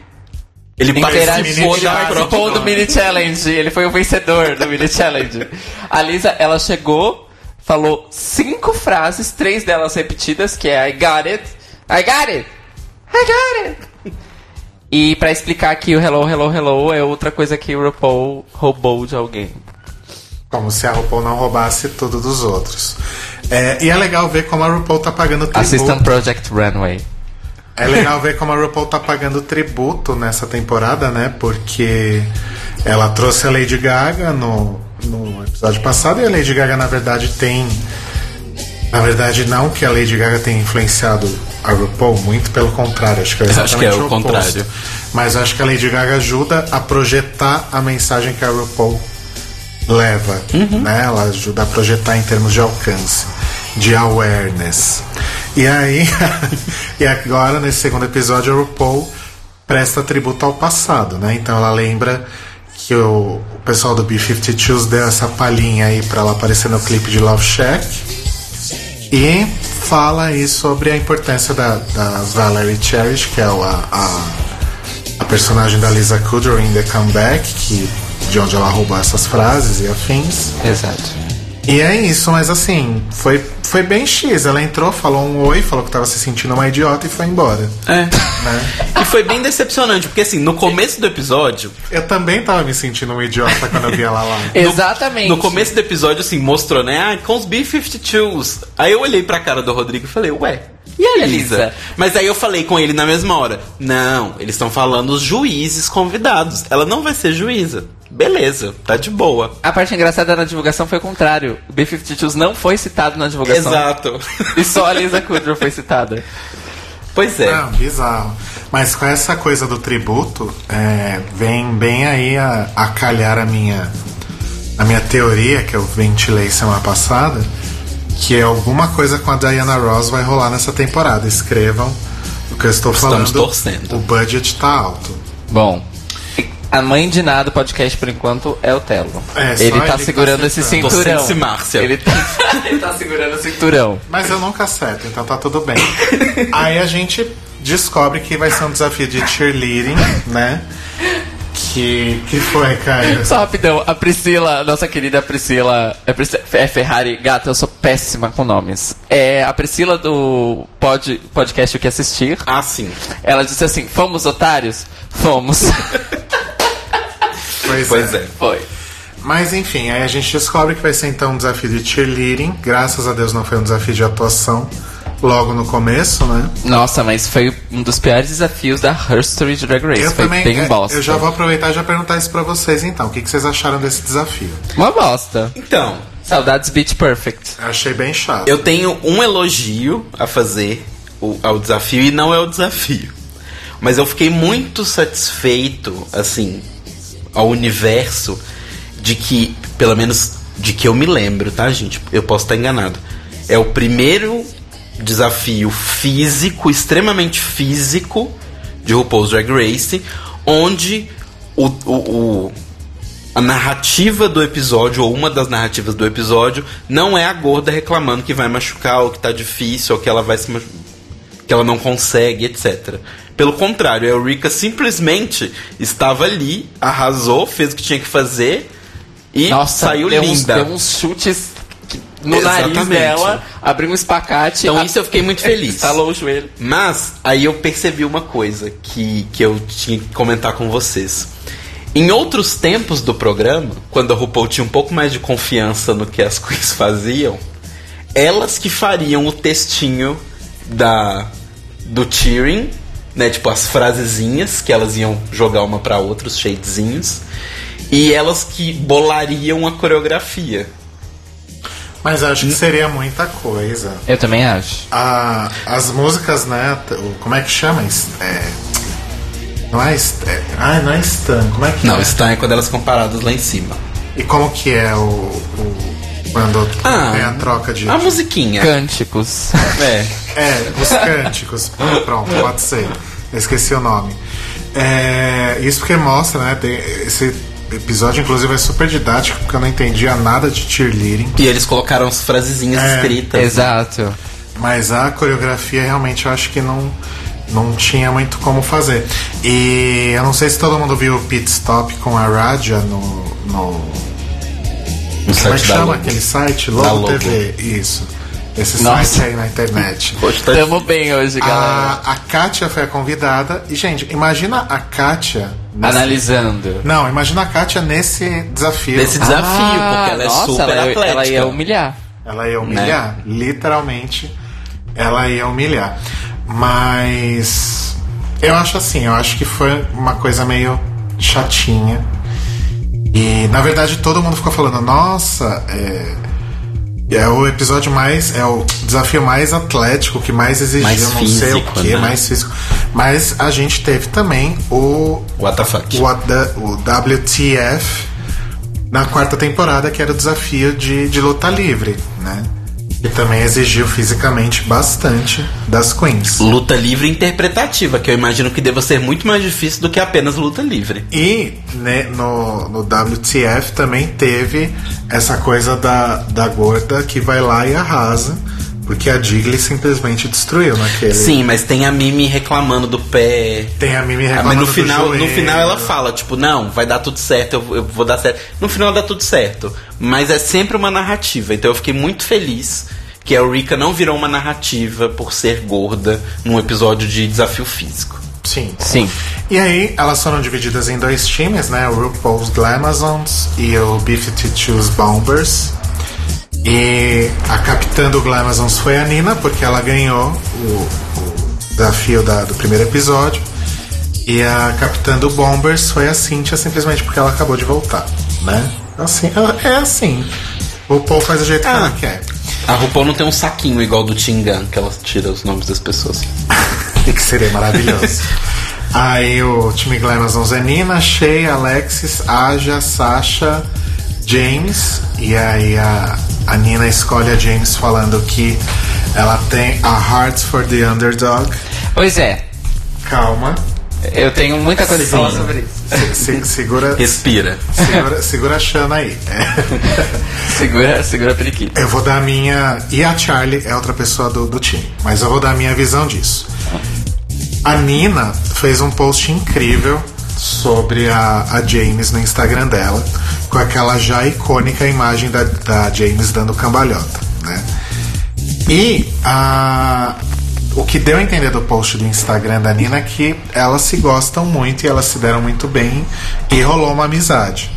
Ele participou do mini challenge. Ele foi o vencedor do mini challenge. A Lisa, ela chegou, falou 5 frases, 3 delas repetidas, que é I got it, I got it, I got it. E pra explicar que o hello, hello, hello é outra coisa que o RuPaul roubou de alguém. Como se a RuPaul não roubasse tudo dos outros. E é legal ver como a RuPaul tá pagando tributo. Assistam Project Runway. É legal ver como a RuPaul tá pagando tributo nessa temporada, né? Porque ela trouxe a Lady Gaga no episódio passado. E a Lady Gaga, na verdade, tem... Na verdade, não que a Lady Gaga tenha influenciado a RuPaul, muito pelo contrário. Acho que é exatamente o contrário. Mas acho que a Lady Gaga ajuda a projetar a mensagem que a RuPaul leva. Uhum. Né? Ela ajuda a projetar em termos de alcance, de awareness. E aí, e agora, nesse segundo episódio, a RuPaul presta tributo ao passado, né? Então ela lembra que o pessoal do B-52s deu essa palhinha aí pra ela aparecer no clipe de Love Shack. E fala aí sobre a importância da Valerie Cherish, que é a personagem da Lisa Kudrow em The Comeback, de onde ela roubou essas frases e afins. Exato. E é isso, mas assim, foi bem X. Ela entrou, falou um oi, falou que tava se sentindo uma idiota e foi embora. É. Né? E foi bem decepcionante, porque assim, no começo do episódio... Eu também tava me sentindo uma idiota quando eu vi ela lá. Exatamente. No começo do episódio, assim, mostrou, né? Com os B-52s. Aí eu olhei pra cara do Rodrigo e falei, ué, e a Lisa? Mas aí eu falei com ele na mesma hora. Não, eles estão falando os juízes convidados. Ela não vai ser juíza. Beleza, tá de boa. A parte engraçada na divulgação foi o contrário. O B-52s não foi citado na divulgação. Exato. E só a Lisa Kudrow foi citada. Pois é. Não, bizarro. Mas com essa coisa do tributo, vem bem aí a calhar a minha teoria, que eu ventilei semana passada, que é alguma coisa com a Diana Ross vai rolar nessa temporada. Escrevam o que eu estou falando. Estamos torcendo. O budget tá alto. Bom... A mãe de nada do podcast, por enquanto, é o Thello. Ele tá segurando esse cinturão. Ele tá segurando o cinturão. Mas eu nunca acerto, então tá tudo bem. Aí a gente descobre que vai ser um desafio de cheerleading, né? Que foi, Caio? Só rapidão. A Priscila, nossa querida Priscila... É Ferrari. Gata, eu sou péssima com nomes. É a Priscila do podcast O Que Assistir. Ah, sim. Ela disse assim, fomos otários? Fomos. Pois é. Foi. Mas enfim, aí a gente descobre que vai ser então um desafio de cheerleading. Graças a Deus não foi um desafio de atuação logo no começo, né? Nossa, mas foi um dos piores desafios da History de Drag Race. Foi bem bosta. Eu já vou aproveitar e já perguntar isso pra vocês então. O que vocês acharam desse desafio? Uma bosta. Então, saudades Beach Perfect. Eu achei bem chato. Eu tenho um elogio a fazer ao desafio e não é o desafio. Mas eu fiquei muito satisfeito, assim, ao universo, de que, pelo menos de que eu me lembro, tá, gente? Eu posso estar enganado. É o primeiro desafio físico, extremamente físico, de RuPaul's Drag Race, onde a narrativa do episódio, ou uma das narrativas do episódio, não é a gorda reclamando que vai machucar, ou que tá difícil, ou que ela vai se que ela não consegue, etc. Pelo contrário, a Eureka simplesmente estava ali, arrasou, fez o que tinha que fazer e saiu linda. Deu uns chutes no nariz dela, abriu um espacate. Então isso eu fiquei muito feliz. Estalou o joelho. Mas aí eu percebi uma coisa que eu tinha que comentar com vocês. Em outros tempos do programa, quando a RuPaul tinha um pouco mais de confiança no que as queens faziam, elas que fariam o textinho do cheering, né? Tipo, as frasezinhas que elas iam jogar uma pra outra, os shadezinhos. E elas que bolariam a coreografia. Mas acho que seria muita coisa. Eu também acho. As músicas, né? Como é que chama? Não é Stan. Como é que não, é? Não, Stan é quando elas são paradas lá em cima. E como que é quando tem a troca de... A musiquinha. Cânticos. Os cânticos. Pronto, pode ser. Eu esqueci o nome. Isso porque mostra, né? Esse episódio, inclusive, é super didático, porque eu não entendia nada de cheerleading. E eles colocaram as frasezinhas escritas. Exato. Né? Mas a coreografia, realmente, eu acho que não tinha muito como fazer. E eu não sei se todo mundo viu o Pit Stop com a Raja no como é que chama aquele site? Logo TV. Isso. Esse site aí na internet. Estamos bem hoje, galera. A Kátia foi a convidada. E, gente, imagina a Kátia... Analisando. Não, imagina a Kátia nesse desafio. Nesse desafio, porque ela é super atlética. Ela ia humilhar. Ela ia humilhar, né? Literalmente. Ela ia humilhar. Mas... eu acho assim, eu acho que foi uma coisa meio chatinha. E, na verdade, todo mundo ficou falando... Nossa, é o episódio mais... é o desafio mais atlético, que mais exigiu, mais não físico, sei o que, né? Mais físico. Mas a gente teve também o WTF na quarta temporada, que era o desafio de luta livre, né? E também exigiu fisicamente bastante das queens. Luta livre interpretativa, que eu imagino que deva ser muito mais difícil do que apenas luta livre. E né, no WTF também teve essa coisa da gorda que vai lá e arrasa, porque a Digley simplesmente destruiu naquele... Sim, mas tem a Mimi reclamando do pé. Tem a Mimi reclamando do joelho. Mas no final ela fala, tipo, não, vai dar tudo certo, eu vou dar certo. No final dá tudo certo. Mas é sempre uma narrativa. Então eu fiquei muito feliz que a Eureka não virou uma narrativa por ser gorda num episódio de desafio físico. Sim. Sim. E aí, elas foram divididas em dois times, né? O RuPaul's Glamazons e o B-52s Bombers. E a capitã do Glamazons foi a Nina, porque ela ganhou o desafio do primeiro episódio. E a capitã do Bombers foi a Cynthia, simplesmente porque ela acabou de voltar, né? Assim, é assim. O RuPaul faz o jeito que ela quer. A RuPaul não tem um saquinho igual do Tingan, que ela tira os nomes das pessoas. Que seria maravilhoso. Aí o time Glamazons é Nina, Shea, Alexis, Aja, Sasha, Jaymes. E aí a Nina escolhe a Jaymes falando que ela tem a heart for the underdog. Pois é. Calma. Eu tenho muita coisa pra falar sobre isso. Segura. Respira. Segura a Shana aí. Segura a periquita. Eu vou dar a minha... E a Charlie é outra pessoa do time. Mas eu vou dar a minha visão disso. A Nina fez um post incrível sobre a Jaymes no Instagram dela, com aquela já icônica imagem da Jaymes dando cambalhota, né? E o que deu a entender do post do Instagram da Nina é que elas se gostam muito e elas se deram muito bem e rolou uma amizade.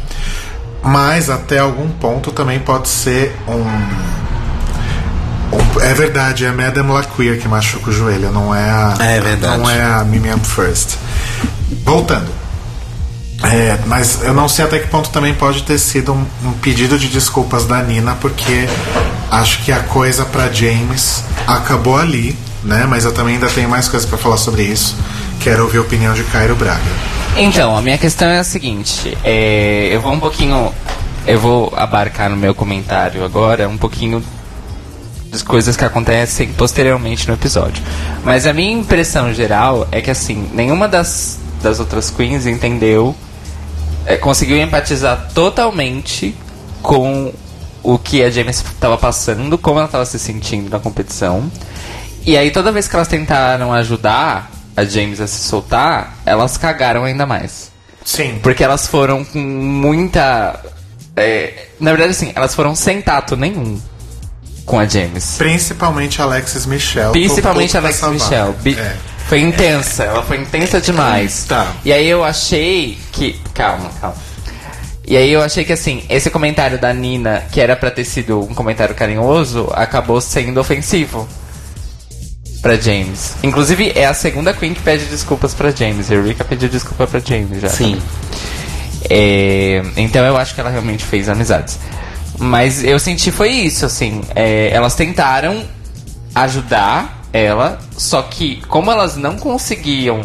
Mas até algum ponto também pode ser é verdade, é a Madame Laqueer que machuca o joelho, não é a Mimi Up First. Voltando. Mas eu não sei até que ponto também pode ter sido um pedido de desculpas da Nina, porque acho que a coisa pra Jaymes acabou ali, né? Mas eu também ainda tenho mais coisas pra falar sobre isso, que Quero ouvir a opinião de Cairo Braga. Então, a minha questão é a seguinte. Eu vou abarcar no meu comentário agora um pouquinho das coisas que acontecem posteriormente no episódio. Mas a minha impressão geral é que, assim, nenhuma das outras queens entendeu... conseguiu empatizar totalmente com o que a Jaymes estava passando, como ela estava se sentindo na competição. E aí, toda vez que elas tentaram ajudar a Jaymes a se soltar, elas cagaram ainda mais. Sim. Porque elas foram com muita... na verdade, assim, elas foram sem tato nenhum com a Jaymes. Principalmente a Alexis Michelle. Principalmente a Alexis Michelle. Foi intensa, ela foi intensa demais. Tá. E aí eu achei que... Calma. E aí eu achei que, assim, esse comentário da Nina, que era pra ter sido um comentário carinhoso, acabou sendo ofensivo pra Jaymes. Inclusive, é a segunda queen que pede desculpas pra Jaymes. Eureka pediu desculpa pra Jaymes já. Sim. Então eu acho que ela realmente fez amizades. Mas eu senti foi isso, assim. Elas tentaram ajudar... ela, só que como elas não conseguiram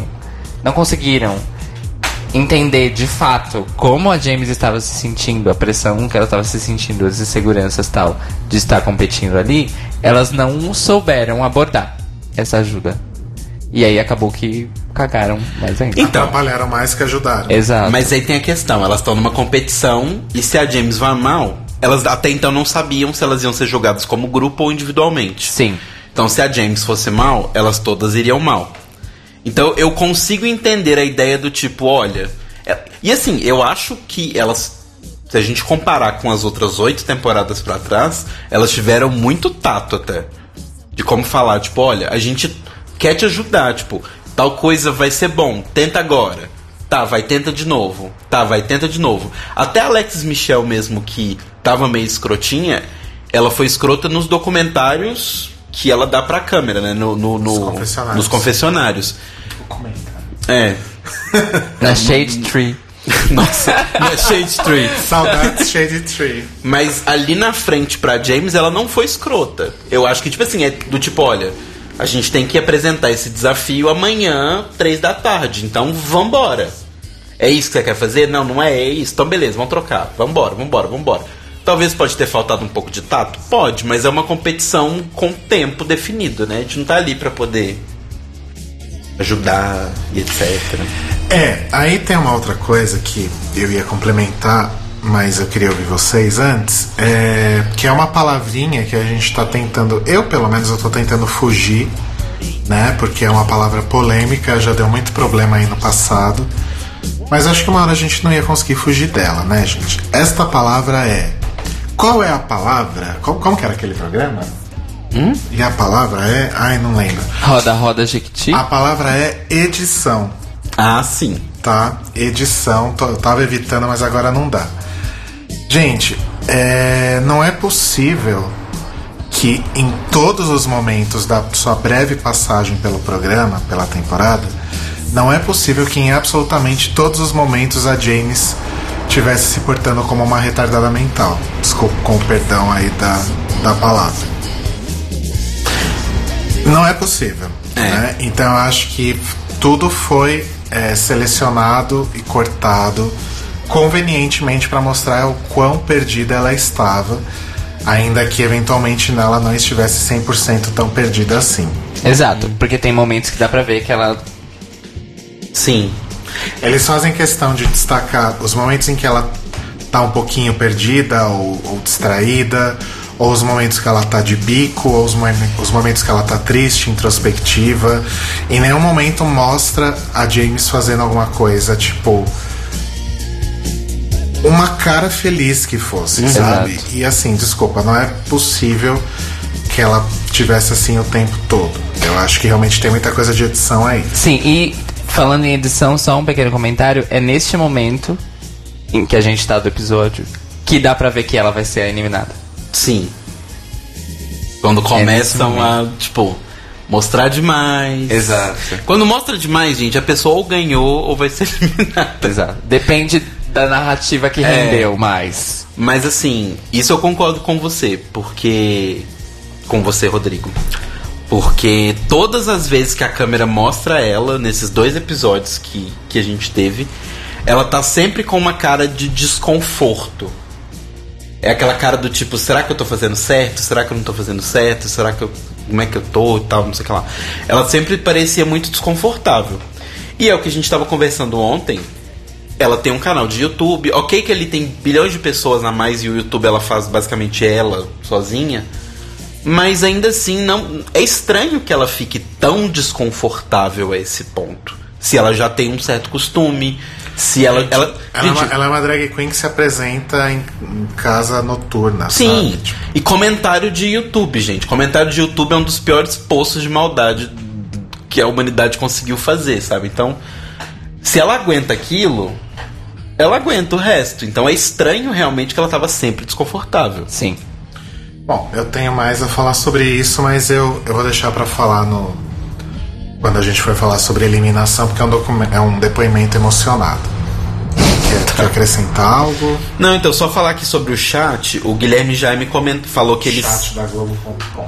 entender de fato como a Jaymes estava se sentindo, a pressão que ela estava se sentindo, as inseguranças tal de estar competindo ali, elas não souberam abordar essa ajuda. E aí acabou que cagaram mais ainda. Então, atrapalharam mais que ajudaram. Exato. Mas aí tem a questão, elas estão numa competição e se a Jaymes vai mal, elas até então não sabiam se elas iam ser jogadas como grupo ou individualmente. Sim. Então, se a Jaymes fosse mal, elas todas iriam mal. Então, eu consigo entender a ideia do tipo, olha... E assim, eu acho que elas... Se a gente comparar com as outras 8 temporadas pra trás, elas tiveram muito tato até. De como falar, tipo, olha, a gente quer te ajudar, tipo... Tal coisa vai ser bom, tenta agora. Tá, vai, tenta de novo. Tá, vai, tenta de novo. Até a Alexis Michelle mesmo, que tava meio escrotinha, ela foi escrota nos documentários... que ela dá pra câmera, né? Nos confessionários. Na Shade Tree. Nossa, na Shade Tree. Saudades Shade Tree. Mas ali na frente pra Jaymes, ela não foi escrota. Eu acho que, tipo assim, é do tipo, olha... A gente tem que apresentar esse desafio amanhã, 3 da tarde. Então, vambora. É isso que você quer fazer? Não, não é isso. Então, beleza, vamos trocar. Vambora. Talvez pode ter faltado um pouco de tato? Pode, mas é uma competição com tempo definido, né? A gente não tá ali pra poder ajudar e etc. Aí tem uma outra coisa que eu ia complementar, mas eu queria ouvir vocês antes, que é uma palavrinha que a gente tá tentando... Eu, pelo menos, eu tô tentando fugir, né? Porque é uma palavra polêmica, já deu muito problema aí no passado. Mas acho que uma hora a gente não ia conseguir fugir dela, né, gente? Esta palavra é... Qual é a palavra? Como que era aquele programa? E a palavra é... Ai, não lembro. Roda, Jequiti? A palavra é edição. Ah, sim. Tá? Edição. Eu tava evitando, mas agora não dá. Gente, não é possível que em todos os momentos da sua breve passagem pelo programa, pela temporada, não é possível que em absolutamente todos os momentos a Jaymes... estivesse se portando como uma retardada mental. Desculpa, com o perdão aí da palavra. Não é possível. Né? Então eu acho que tudo foi selecionado e cortado convenientemente para mostrar o quão perdida ela estava, ainda que eventualmente ela não estivesse 100% tão perdida assim. Exato, porque tem momentos que dá pra ver que ela... Sim. Eles fazem questão de destacar os momentos em que ela tá um pouquinho perdida ou distraída, ou os momentos que ela tá de bico, ou os momentos que ela tá triste, introspectiva. Em nenhum momento mostra a Jaymes fazendo alguma coisa, tipo... uma cara feliz que fosse, sabe? E assim, desculpa, não é possível que ela tivesse assim o tempo todo. Eu acho que realmente tem muita coisa de edição aí. Sim, e... falando em edição, só um pequeno comentário. É neste momento em que a gente tá do episódio que dá pra ver que ela vai ser eliminada. Sim. Quando começam a, tipo, mostrar demais. Exato. Quando mostra demais, gente, a pessoa ou ganhou ou vai ser eliminada. Exato. Depende da narrativa que rendeu mais. Mas assim, isso eu concordo com você, porque... com você, Rodrigo. Porque todas as vezes que a câmera mostra ela, nesses dois episódios que a gente teve, ela tá sempre com uma cara de desconforto. É aquela cara do tipo, será que eu tô fazendo certo? Será que eu não tô fazendo certo? Será que eu... como é que eu tô e tal, não sei o que lá. Ela sempre parecia muito desconfortável. E é o que a gente tava conversando ontem. Ela tem um canal de YouTube. Ok que ali tem bilhões de pessoas a mais e o YouTube ela faz basicamente ela sozinha. Mas ainda assim, não é estranho que ela fique tão desconfortável a esse ponto. Se ela já tem um certo costume... Se ela, ela é uma drag queen que se apresenta em casa noturna. Sim, sabe? E comentário de YouTube, gente. Comentário de YouTube é um dos piores poços de maldade que a humanidade conseguiu fazer, sabe? Então, se ela aguenta aquilo, ela aguenta o resto. Então é estranho realmente que ela tava sempre desconfortável. Sim. Bom, eu tenho mais a falar sobre isso, mas eu vou deixar pra falar no... quando a gente for falar sobre eliminação, porque é um depoimento emocionado. Quer acrescentar algo? Não, então, só falar aqui sobre o chat. O Guilherme Jaime falou que eles... chat da Globo.com.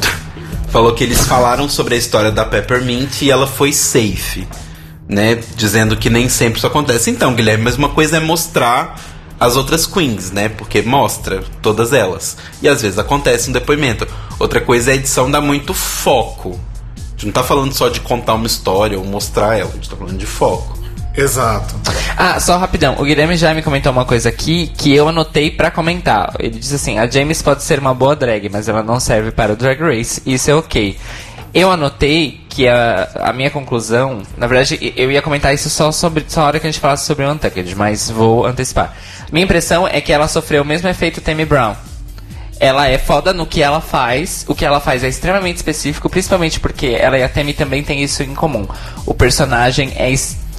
Falou que eles falaram sobre a história da Peppermint e ela foi safe, né? Dizendo que nem sempre isso acontece. Então, Guilherme, mas uma coisa é mostrar as outras queens, né? Porque mostra todas elas. E às vezes acontece um depoimento. Outra coisa é a edição dar muito foco. A gente não tá falando só de contar uma história ou mostrar ela, a gente tá falando de foco. Exato. Ah, só rapidão, o Guilherme já me comentou uma coisa aqui que eu anotei pra comentar. Ele disse assim, a Jaymes pode ser uma boa drag, mas ela não serve para o Drag Race, isso é ok. Eu anotei que a minha conclusão... na verdade, eu ia comentar isso só na hora que a gente falasse sobre o Untucked, mas vou antecipar. Minha impressão é que ela sofreu o mesmo efeito Tammie Brown. Ela é foda no que ela faz. O que ela faz é extremamente específico, principalmente porque ela e a Tammie também têm isso em comum. O personagem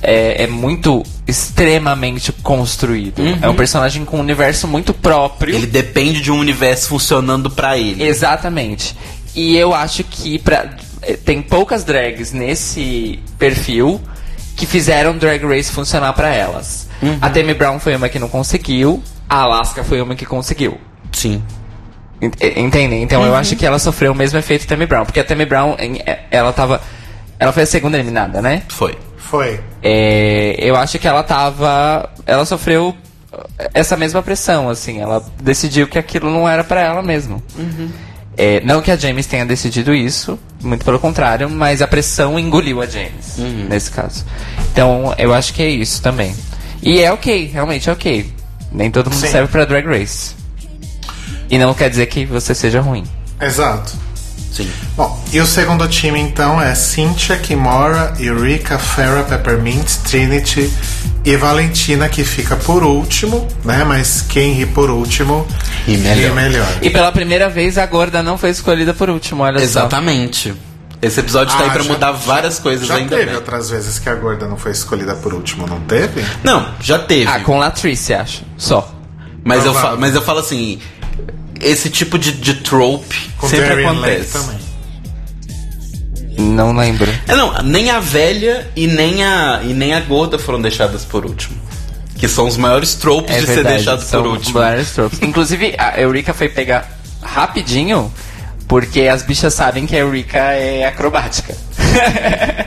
é muito extremamente construído. Uhum. É um personagem com um universo muito próprio. Ele depende de um universo funcionando pra ele. Exatamente. E eu acho que tem poucas drags nesse perfil que fizeram Drag Race funcionar pra elas. Uhum. A Tammie Brown foi uma que não conseguiu. A Alaska foi uma que conseguiu. Sim. Entendem? Então eu acho que ela sofreu o mesmo efeito Tammie Brown, porque a Tammie Brown ela foi a segunda eliminada, né? Foi. Eu acho que ela sofreu essa mesma pressão, assim. Ela decidiu que aquilo não era pra ela mesmo. Uhum. Não que a Jaymes tenha decidido isso, muito pelo contrário, mas a pressão engoliu a Jaymes, nesse caso. Então eu acho que é isso também. E é ok, realmente é ok. Nem todo mundo serve pra Drag Race. E não quer dizer que você seja ruim. Exato. Sim. Bom, e o segundo time então é Cynthia, Kimora, Eureka, Farrah, Peppermint, Trinity e Valentina, que fica por último, né? Mas quem ri por último ri melhor. E pela primeira vez a gorda não foi escolhida por último, olha só. Exatamente. Esse episódio tá aí pra mudar várias coisas ainda. Já teve outras vezes que a gorda não foi escolhida por último, não teve? Não, já teve. Ah, com Latrice, acho. Só. Mas eu falo assim... esse tipo de trope com sempre acontece. Não lembro. Não, nem a velha e nem a gorda foram deixadas por último. Que são os maiores tropes de verdade, ser deixados por último. Inclusive, a Eureka foi pegar rapidinho, porque as bichas sabem que a Eureka é acrobática.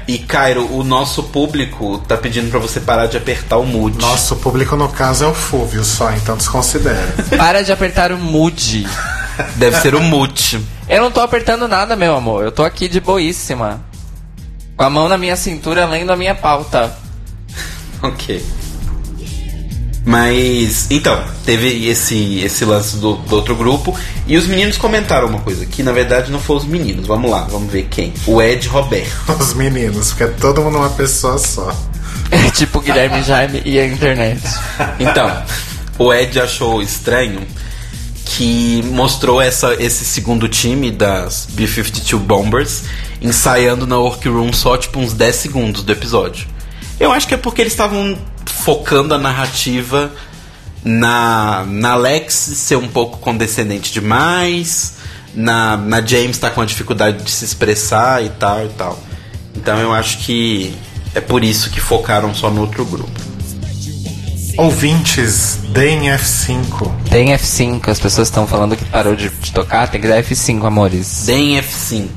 E Cairo, o nosso público tá pedindo pra você parar de apertar o mute. Nosso público no caso é o Fúvio só, então desconsidera. Para de apertar o mute. Deve ser o mute. Eu não tô apertando nada, meu amor. Eu tô aqui de boíssima, com a mão na minha cintura, lendo a minha pauta. Ok. Mas, então, teve esse lance do outro grupo. E os meninos comentaram uma coisa, que na verdade não foram os meninos. Vamos lá, vamos ver quem. O Ed Roberto. Os meninos, porque é todo mundo uma pessoa só. É tipo o Guilherme Jaime e a internet. Então, o Ed achou estranho que mostrou esse segundo time das B-52 Bombers ensaiando na workroom só tipo uns 10 segundos do episódio. Eu acho que é porque eles estavam... focando a narrativa na Alex ser um pouco condescendente demais, na Jaymes tá com a dificuldade de se expressar e tal. Então eu acho que é por isso que focaram só no outro grupo. Ouvintes, deem F5. Deem F5, as pessoas estão falando que parou de tocar, tem que dar F5, amores. Deem F5.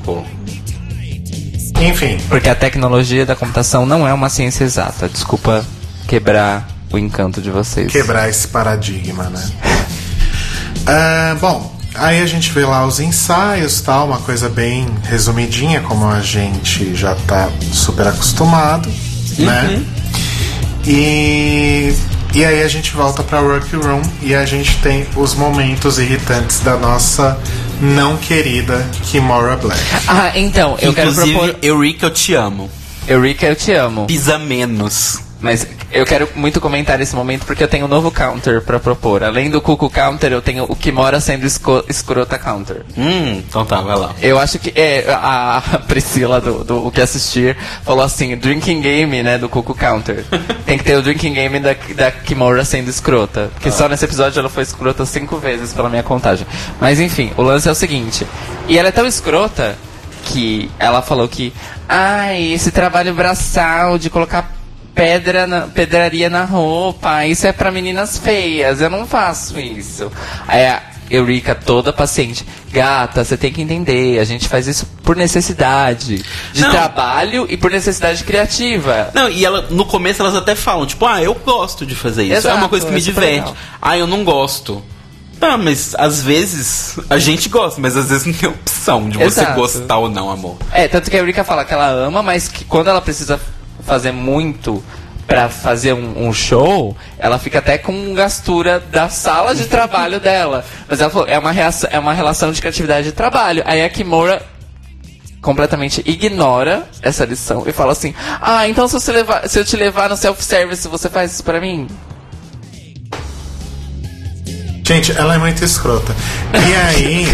Enfim. Porque a tecnologia da computação não é uma ciência exata. Desculpa quebrar o encanto de vocês. Quebrar esse paradigma, né? Bom, aí a gente vê lá os ensaios, tal, uma coisa bem resumidinha, como a gente já tá super acostumado, né? E aí a gente volta pra workroom e a gente tem os momentos irritantes da nossa não querida Kimora Blac. Ah, então, eu inclusive, quero propor... Eureka, eu te amo. Eureka, eu te amo. Pisa menos. Mas eu quero muito comentar esse momento porque eu tenho um novo counter pra propor. Além do Cucu counter, eu tenho o Kimora sendo escrota counter. Então tá, vai lá. Eu acho que a Priscila do O Que Assistir falou assim, drinking game, né, do Cucu counter. Tem que ter o drinking game da Kimora sendo escrota. Porque só nesse episódio ela foi escrota 5 vezes pela minha contagem. Mas enfim, o lance é o seguinte. E ela é tão escrota que ela falou que... Ai, esse trabalho braçal de colocar... pedraria na roupa, isso é pra meninas feias, eu não faço isso. Aí a Eureka, toda paciente, gata, você tem que entender, a gente faz isso por necessidade de trabalho e por necessidade criativa. Não, e ela, no começo elas até falam, tipo, eu gosto de fazer isso. Exato, é uma coisa que me diverte. Eu não gosto. Tá, mas às vezes a gente gosta, mas às vezes não tem opção de você gostar ou não, amor. Tanto que a Eureka fala que ela ama, mas que quando ela precisa... fazer muito pra fazer um show, ela fica até com gastura da sala de trabalho dela. Mas ela falou, é uma relação de criatividade e trabalho. Aí a Kimora completamente ignora essa lição e fala assim, então se eu te levar no self-service, você faz isso pra mim? Gente, ela é muito escrota. E aí...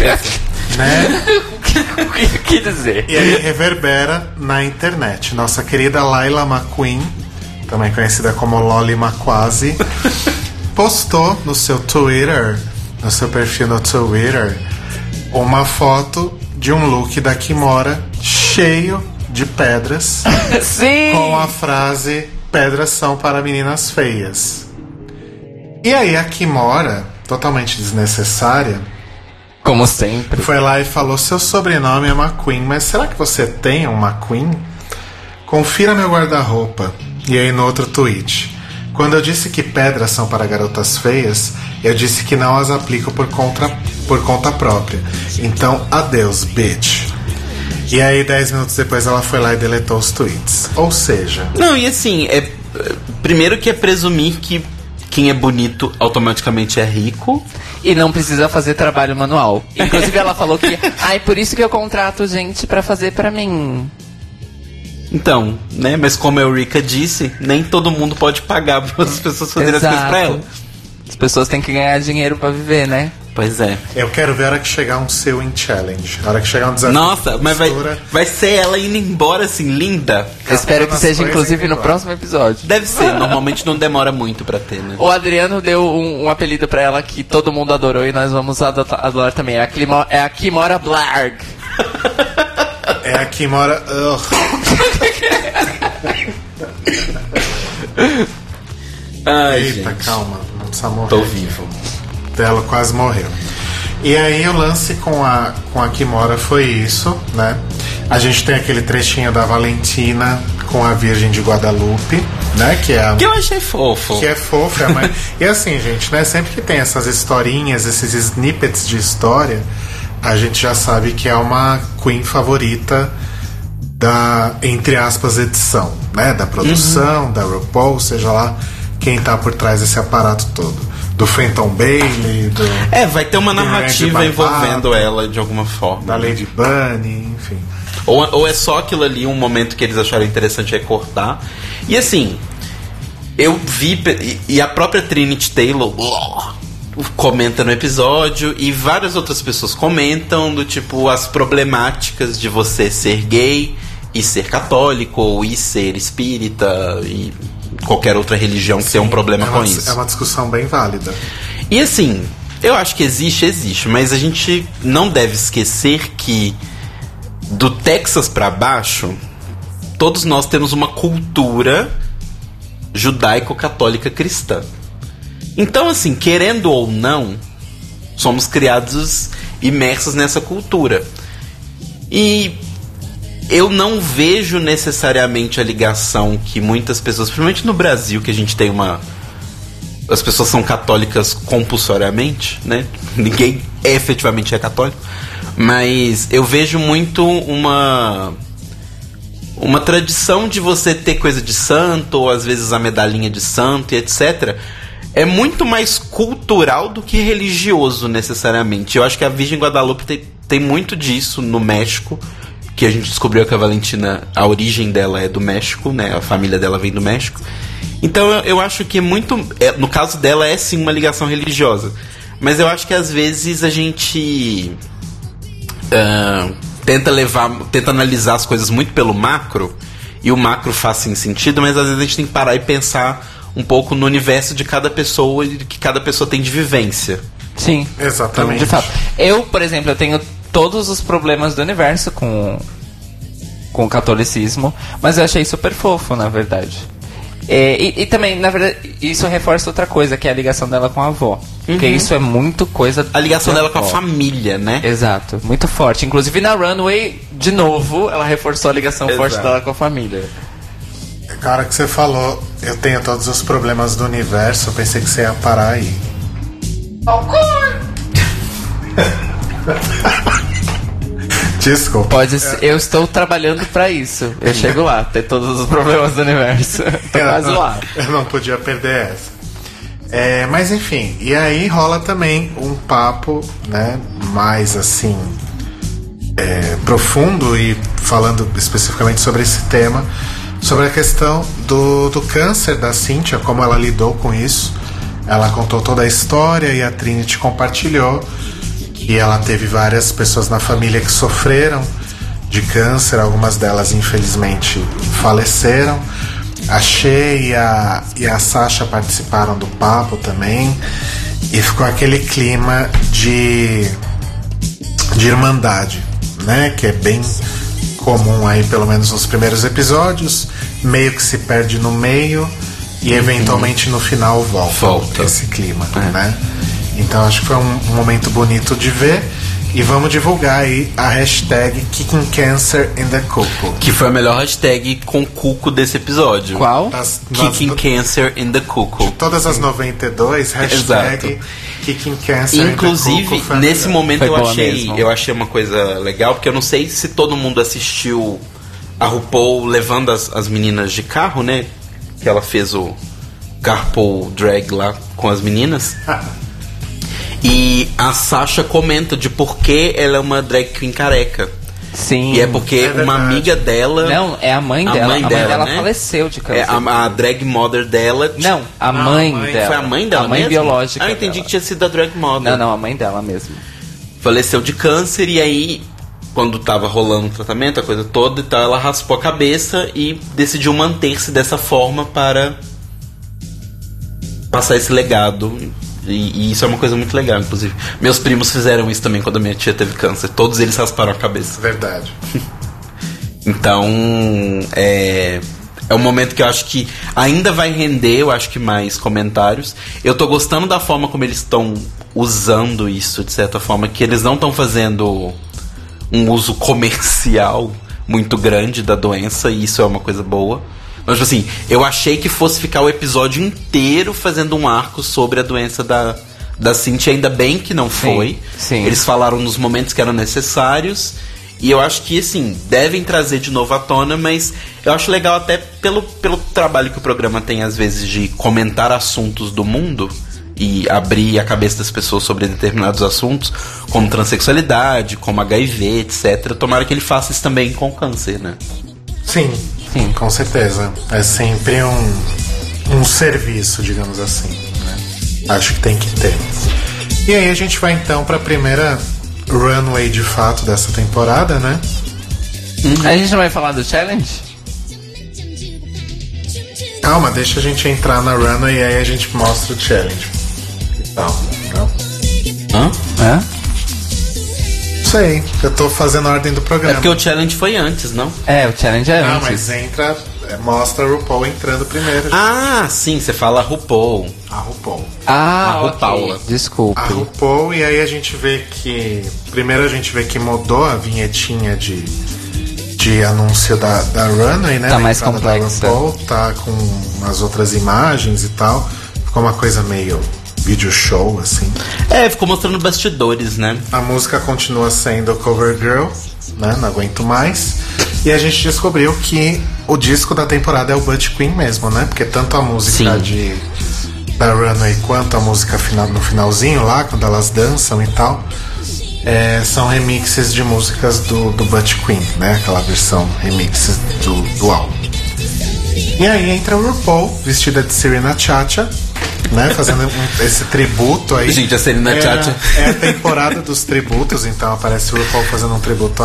né? O que dizer? E aí reverbera na internet. Nossa querida Laila McQueen, também conhecida como Loli Maquasi, postou no seu Twitter, no seu perfil no Twitter, uma foto de um look da Kimora cheio de pedras. Sim! Com a frase, pedras são para meninas feias. E aí a Kimora, totalmente desnecessária, como sempre, foi lá e falou, seu sobrenome é McQueen, mas será que você tem um McQueen? Confira meu guarda-roupa. E aí no outro tweet, quando eu disse que pedras são para garotas feias, eu disse que não as aplico por conta própria. Então, adeus, bitch. E aí 10 minutos depois ela foi lá e deletou os tweets. Ou seja... Não, e assim, primeiro que é presumir que quem é bonito automaticamente é rico e não precisa fazer trabalho manual. Inclusive ela falou que por isso que eu contrato gente pra fazer pra mim. Então, né, mas como a Eureka disse, nem todo mundo pode pagar para as pessoas fazerem as coisas pra ela. As pessoas têm que ganhar dinheiro pra viver, né? Pois é. Eu quero ver a hora que chegar um sewing challenge. A hora que chegar um desafio. Nossa, mas vai ser ela indo embora assim, linda. Eu espero que seja, inclusive, no próximo episódio. Deve ser. Normalmente não demora muito pra ter, né? O Adriano deu um apelido pra ela que todo mundo adorou e nós vamos adorar também. É a Kimora Blac. É a Kimora... Ai, eita, gente. Calma. Não precisa morrer. Tô vivo. Ela quase morreu. E aí o lance com a Kimora foi isso, né? A gente tem aquele trechinho da Valentina com a Virgem de Guadalupe, né? Que eu achei fofo. Que é fofo, é a mãe. E assim, gente, né? Sempre que tem essas historinhas, esses snippets de história, a gente já sabe que é uma queen favorita da, entre aspas, edição, né? Da produção, da RuPaul, seja lá quem tá por trás desse aparato todo. Do Fenton Bailey, vai ter uma narrativa envolvendo ela de alguma forma. Da Lady Bunny, enfim. Ou é só aquilo ali, um momento que eles acharam interessante recortar. E assim, eu vi... E a própria Trinity Taylor comenta no episódio, e várias outras pessoas comentam do tipo, as problemáticas de você ser gay e ser católico, ou e ser espírita, e... qualquer outra religião que tenha um problema com isso. É uma discussão bem válida. E assim, eu acho que existe, mas a gente não deve esquecer que do Texas pra baixo, todos nós temos uma cultura judaico-católica cristã. Então assim, querendo ou não, somos criados imersos nessa cultura. E eu não vejo necessariamente a ligação que muitas pessoas, principalmente no Brasil, que a gente tem uma... As pessoas são católicas compulsoriamente, né? Ninguém efetivamente é católico. Mas eu vejo muito uma tradição de você ter coisa de santo, ou às vezes a medalhinha de santo e etc. É muito mais cultural do que religioso, necessariamente. Eu acho que a Virgem Guadalupe tem muito disso no México, que a gente descobriu que a Valentina, a origem dela é do México, né? A família dela vem do México. Então eu acho que no caso dela é sim uma ligação religiosa, mas eu acho que às vezes a gente tenta analisar as coisas muito pelo macro, e o macro faz sim sentido, mas às vezes a gente tem que parar e pensar um pouco no universo de cada pessoa e que cada pessoa tem de vivência. Sim, exatamente. Então, de fato, eu, por exemplo, eu tenho todos os problemas do universo com o catolicismo, mas eu achei super fofo, na verdade. E também, na verdade, isso reforça outra coisa, que é a ligação dela com a avó. Uhum. Porque isso é muito coisa... A ligação dela com a família, né? Exato, muito forte. Inclusive na Runway, de novo, ela reforçou a ligação forte dela com a família. Cara, que você falou, eu tenho todos os problemas do universo, eu pensei que você ia parar aí. Desculpa. Pode ser, eu estou trabalhando pra isso. Eu chego lá, ter todos os problemas do universo. Tô quase lá. Eu não podia perder essa. Mas enfim, e aí rola também um papo, né, mais assim profundo, e falando especificamente sobre esse tema, sobre a questão do câncer da Cynthia, como ela lidou com isso. Ela contou toda a história e a Trinity compartilhou. E ela teve várias pessoas na família que sofreram de câncer. Algumas delas, infelizmente, faleceram. A Shea e a Sasha participaram do papo também. E ficou aquele clima de irmandade, né? Que é bem comum aí, pelo menos nos primeiros episódios. Meio que se perde no meio e, eventualmente, no final volta esse clima, né? Então acho que foi um momento bonito de ver. E vamos divulgar aí a hashtag Kicking Cancer in the Cuckoo, que foi a melhor hashtag com cuco desse episódio. Qual? Kicking Cancer in the Cuckoo. De todas as 92, hashtag Exato. Kicking Cancer Inclusive, in the Cuckoo. Nesse momento eu achei uma coisa legal, porque eu não sei se todo mundo assistiu a RuPaul levando as meninas de carro, né? Que ela fez o carpool drag lá com as meninas. E a Sasha comenta de por que ela é uma drag queen careca. Sim. E é porque uma amiga dela... Não, é a mãe dela. A mãe dela né? Faleceu de câncer. A drag mother dela... Não, a mãe dela. Foi a mãe dela mesmo? A mãe mesmo? Biológica dela. Ah, entendi que tinha sido a drag mother. Não, a mãe dela mesmo. Faleceu de câncer, e aí, quando tava rolando o tratamento, a coisa toda e tal, ela raspou a cabeça e decidiu manter-se dessa forma para passar esse legado... E isso é uma coisa muito legal, inclusive. Meus primos fizeram isso também quando a minha tia teve câncer. Todos eles rasparam a cabeça. Verdade. Então, é um momento que eu acho que ainda vai render, eu acho que mais comentários. Eu tô gostando da forma como eles estão usando isso, de certa forma. Que eles não estão fazendo um uso comercial muito grande da doença. E isso é uma coisa boa. Mas, assim, eu achei que fosse ficar o episódio inteiro fazendo um arco sobre a doença da Cynthia. Ainda bem que não foi. Sim. Eles falaram nos momentos que eram necessários. E eu acho que, assim, devem trazer de novo à tona. Mas eu acho legal até pelo trabalho que o programa tem, às vezes, de comentar assuntos do mundo. E abrir a cabeça das pessoas sobre determinados assuntos. Como transexualidade, como HIV, etc. Tomara que ele faça isso também com câncer, né? Sim. Sim, com certeza. É sempre um serviço, digamos assim, né? Acho que tem que ter. E aí a gente vai então pra primeira runway de fato dessa temporada, né? A gente não vai falar do challenge? Calma, deixa a gente entrar na runway e aí a gente mostra o challenge. Não. Hã? É? Sei, eu tô fazendo a ordem do programa. É porque o challenge foi antes, não? O challenge é antes. Ah, mas mostra a RuPaul entrando primeiro. Gente. Ah, sim, você fala RuPaul. A RuPaul. Ah, okay. Desculpa. A RuPaul, e aí a gente vê que... Primeiro a gente vê que mudou a vinhetinha de de anúncio da runway, né? Tá mais complexa. Tá com as outras imagens e tal. Ficou uma coisa meio vídeo show, assim. É, ficou mostrando bastidores, né? A música continua sendo Cover Girl, né? Não aguento mais. E a gente descobriu que o disco da temporada é o Butch Queen mesmo, né? Porque tanto a música da runway quanto a música final, no finalzinho lá, quando elas dançam e tal, são remixes de músicas do Butch Queen, né? Aquela versão remixes do álbum. E aí entra o RuPaul, vestida de Serena Chacha, né? Fazendo esse tributo aí. Gente, a Serena Chacha. É a temporada dos tributos, então aparece o RuPaul fazendo um tributo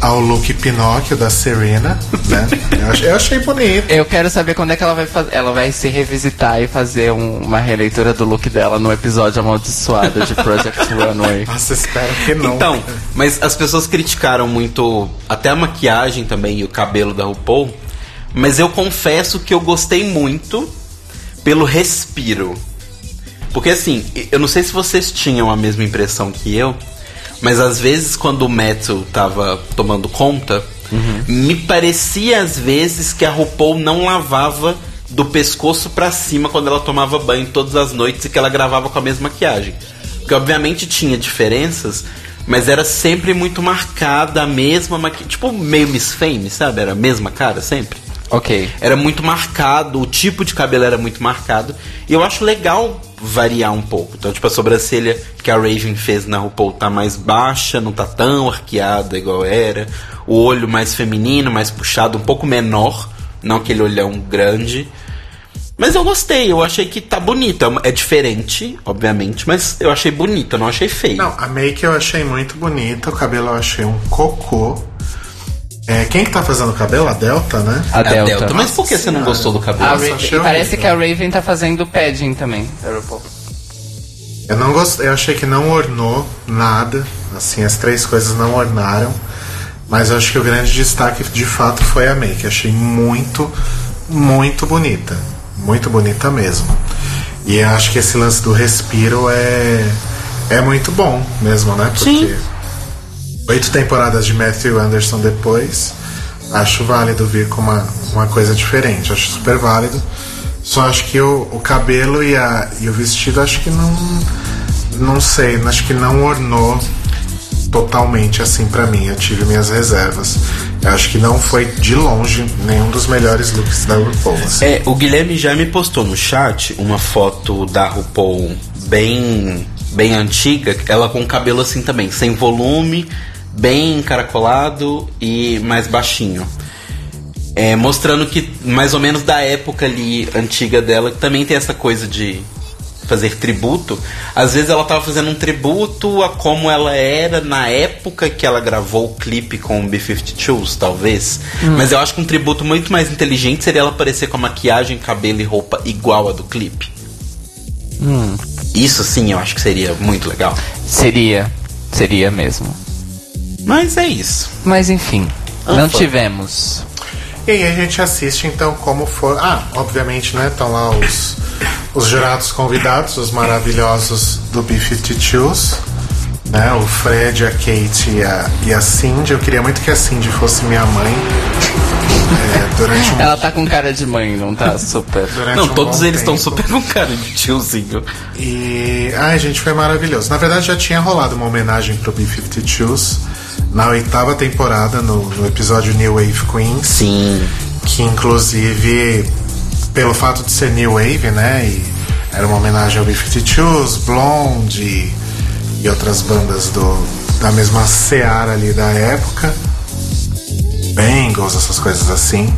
ao look Pinóquio da Serena, né? Eu achei bonito. Eu quero saber quando é que ela vai fazer. Ela vai se revisitar e fazer uma releitura do look dela no episódio amaldiçoado de Project Runway. Nossa, espero que não. Então, mas as pessoas criticaram muito até a maquiagem também e o cabelo da RuPaul. Mas eu confesso que eu gostei muito pelo respiro. Porque assim, eu não sei se vocês tinham a mesma impressão que eu, mas às vezes quando o Matthew tava tomando conta, me parecia às vezes que a RuPaul não lavava do pescoço pra cima quando ela tomava banho todas as noites e que ela gravava com a mesma maquiagem. Porque obviamente tinha diferenças, mas era sempre muito marcada a mesma maquiagem. Tipo meio Miss Fame, sabe? Era a mesma cara sempre. Ok. Era muito marcado, o tipo de cabelo era muito marcado. E eu acho legal variar um pouco. Então, tipo, a sobrancelha que a Raven fez na RuPaul tá mais baixa, não tá tão arqueada igual era. O olho mais feminino, mais puxado, um pouco menor. Não aquele olhão grande. Mas eu gostei, eu achei que tá bonita. É diferente, obviamente, mas eu achei bonita, não achei feia. Não, a make eu achei muito bonita, o cabelo eu achei um cocô. Quem que tá fazendo o cabelo? A Delta, né? A Delta. Mas por que você não gostou do cabelo? E parece que a Raven tá fazendo padding também. Eu não gostei, eu achei que não ornou nada. Assim, as três coisas não ornaram. Mas eu acho que o grande destaque, de fato, foi a make. Achei muito, muito bonita. Muito bonita mesmo. E eu acho que esse lance do respiro é muito bom mesmo, né? Porque... Sim. 8 temporadas de Matthew Anderson depois, acho válido vir com uma coisa diferente, acho super válido. Só acho que o cabelo e o vestido, acho que não sei, acho que não ornou totalmente assim pra mim, eu tive minhas reservas. Eu acho que não foi de longe nenhum dos melhores looks da RuPaul. Assim. O Guilherme já me postou no chat uma foto da RuPaul bem antiga, ela com cabelo assim também, sem volume, bem encaracolado e mais baixinho, mostrando que mais ou menos da época ali antiga dela, que também tem essa coisa de fazer tributo. Às vezes ela tava fazendo um tributo a como ela era na época que ela gravou o clipe com o B-52s, talvez. Mas eu acho que um tributo muito mais inteligente seria ela aparecer com a maquiagem, cabelo e roupa igual a do clipe. Isso sim, eu acho que seria muito legal. Seria mesmo. Mas é isso. Mas enfim, não tivemos. E aí a gente assiste então como for. Obviamente, né, estão lá os jurados convidados, os maravilhosos do B-52s, né, o Fred, a Kate e a Cindy. Eu queria muito que a Cindy fosse minha mãe. Ela tá com cara de mãe, não tá? Super. Não, todos eles estão super com cara de tiozinho. E... Ai, gente, foi maravilhoso. Na verdade, já tinha rolado uma homenagem pro B-52s na 8ª temporada, no episódio New Wave Queens. Sim. Que, inclusive, pelo fato de ser New Wave, né? E era uma homenagem ao B-52s, Blonde e outras bandas da mesma seara ali da época. Bengals, essas coisas assim.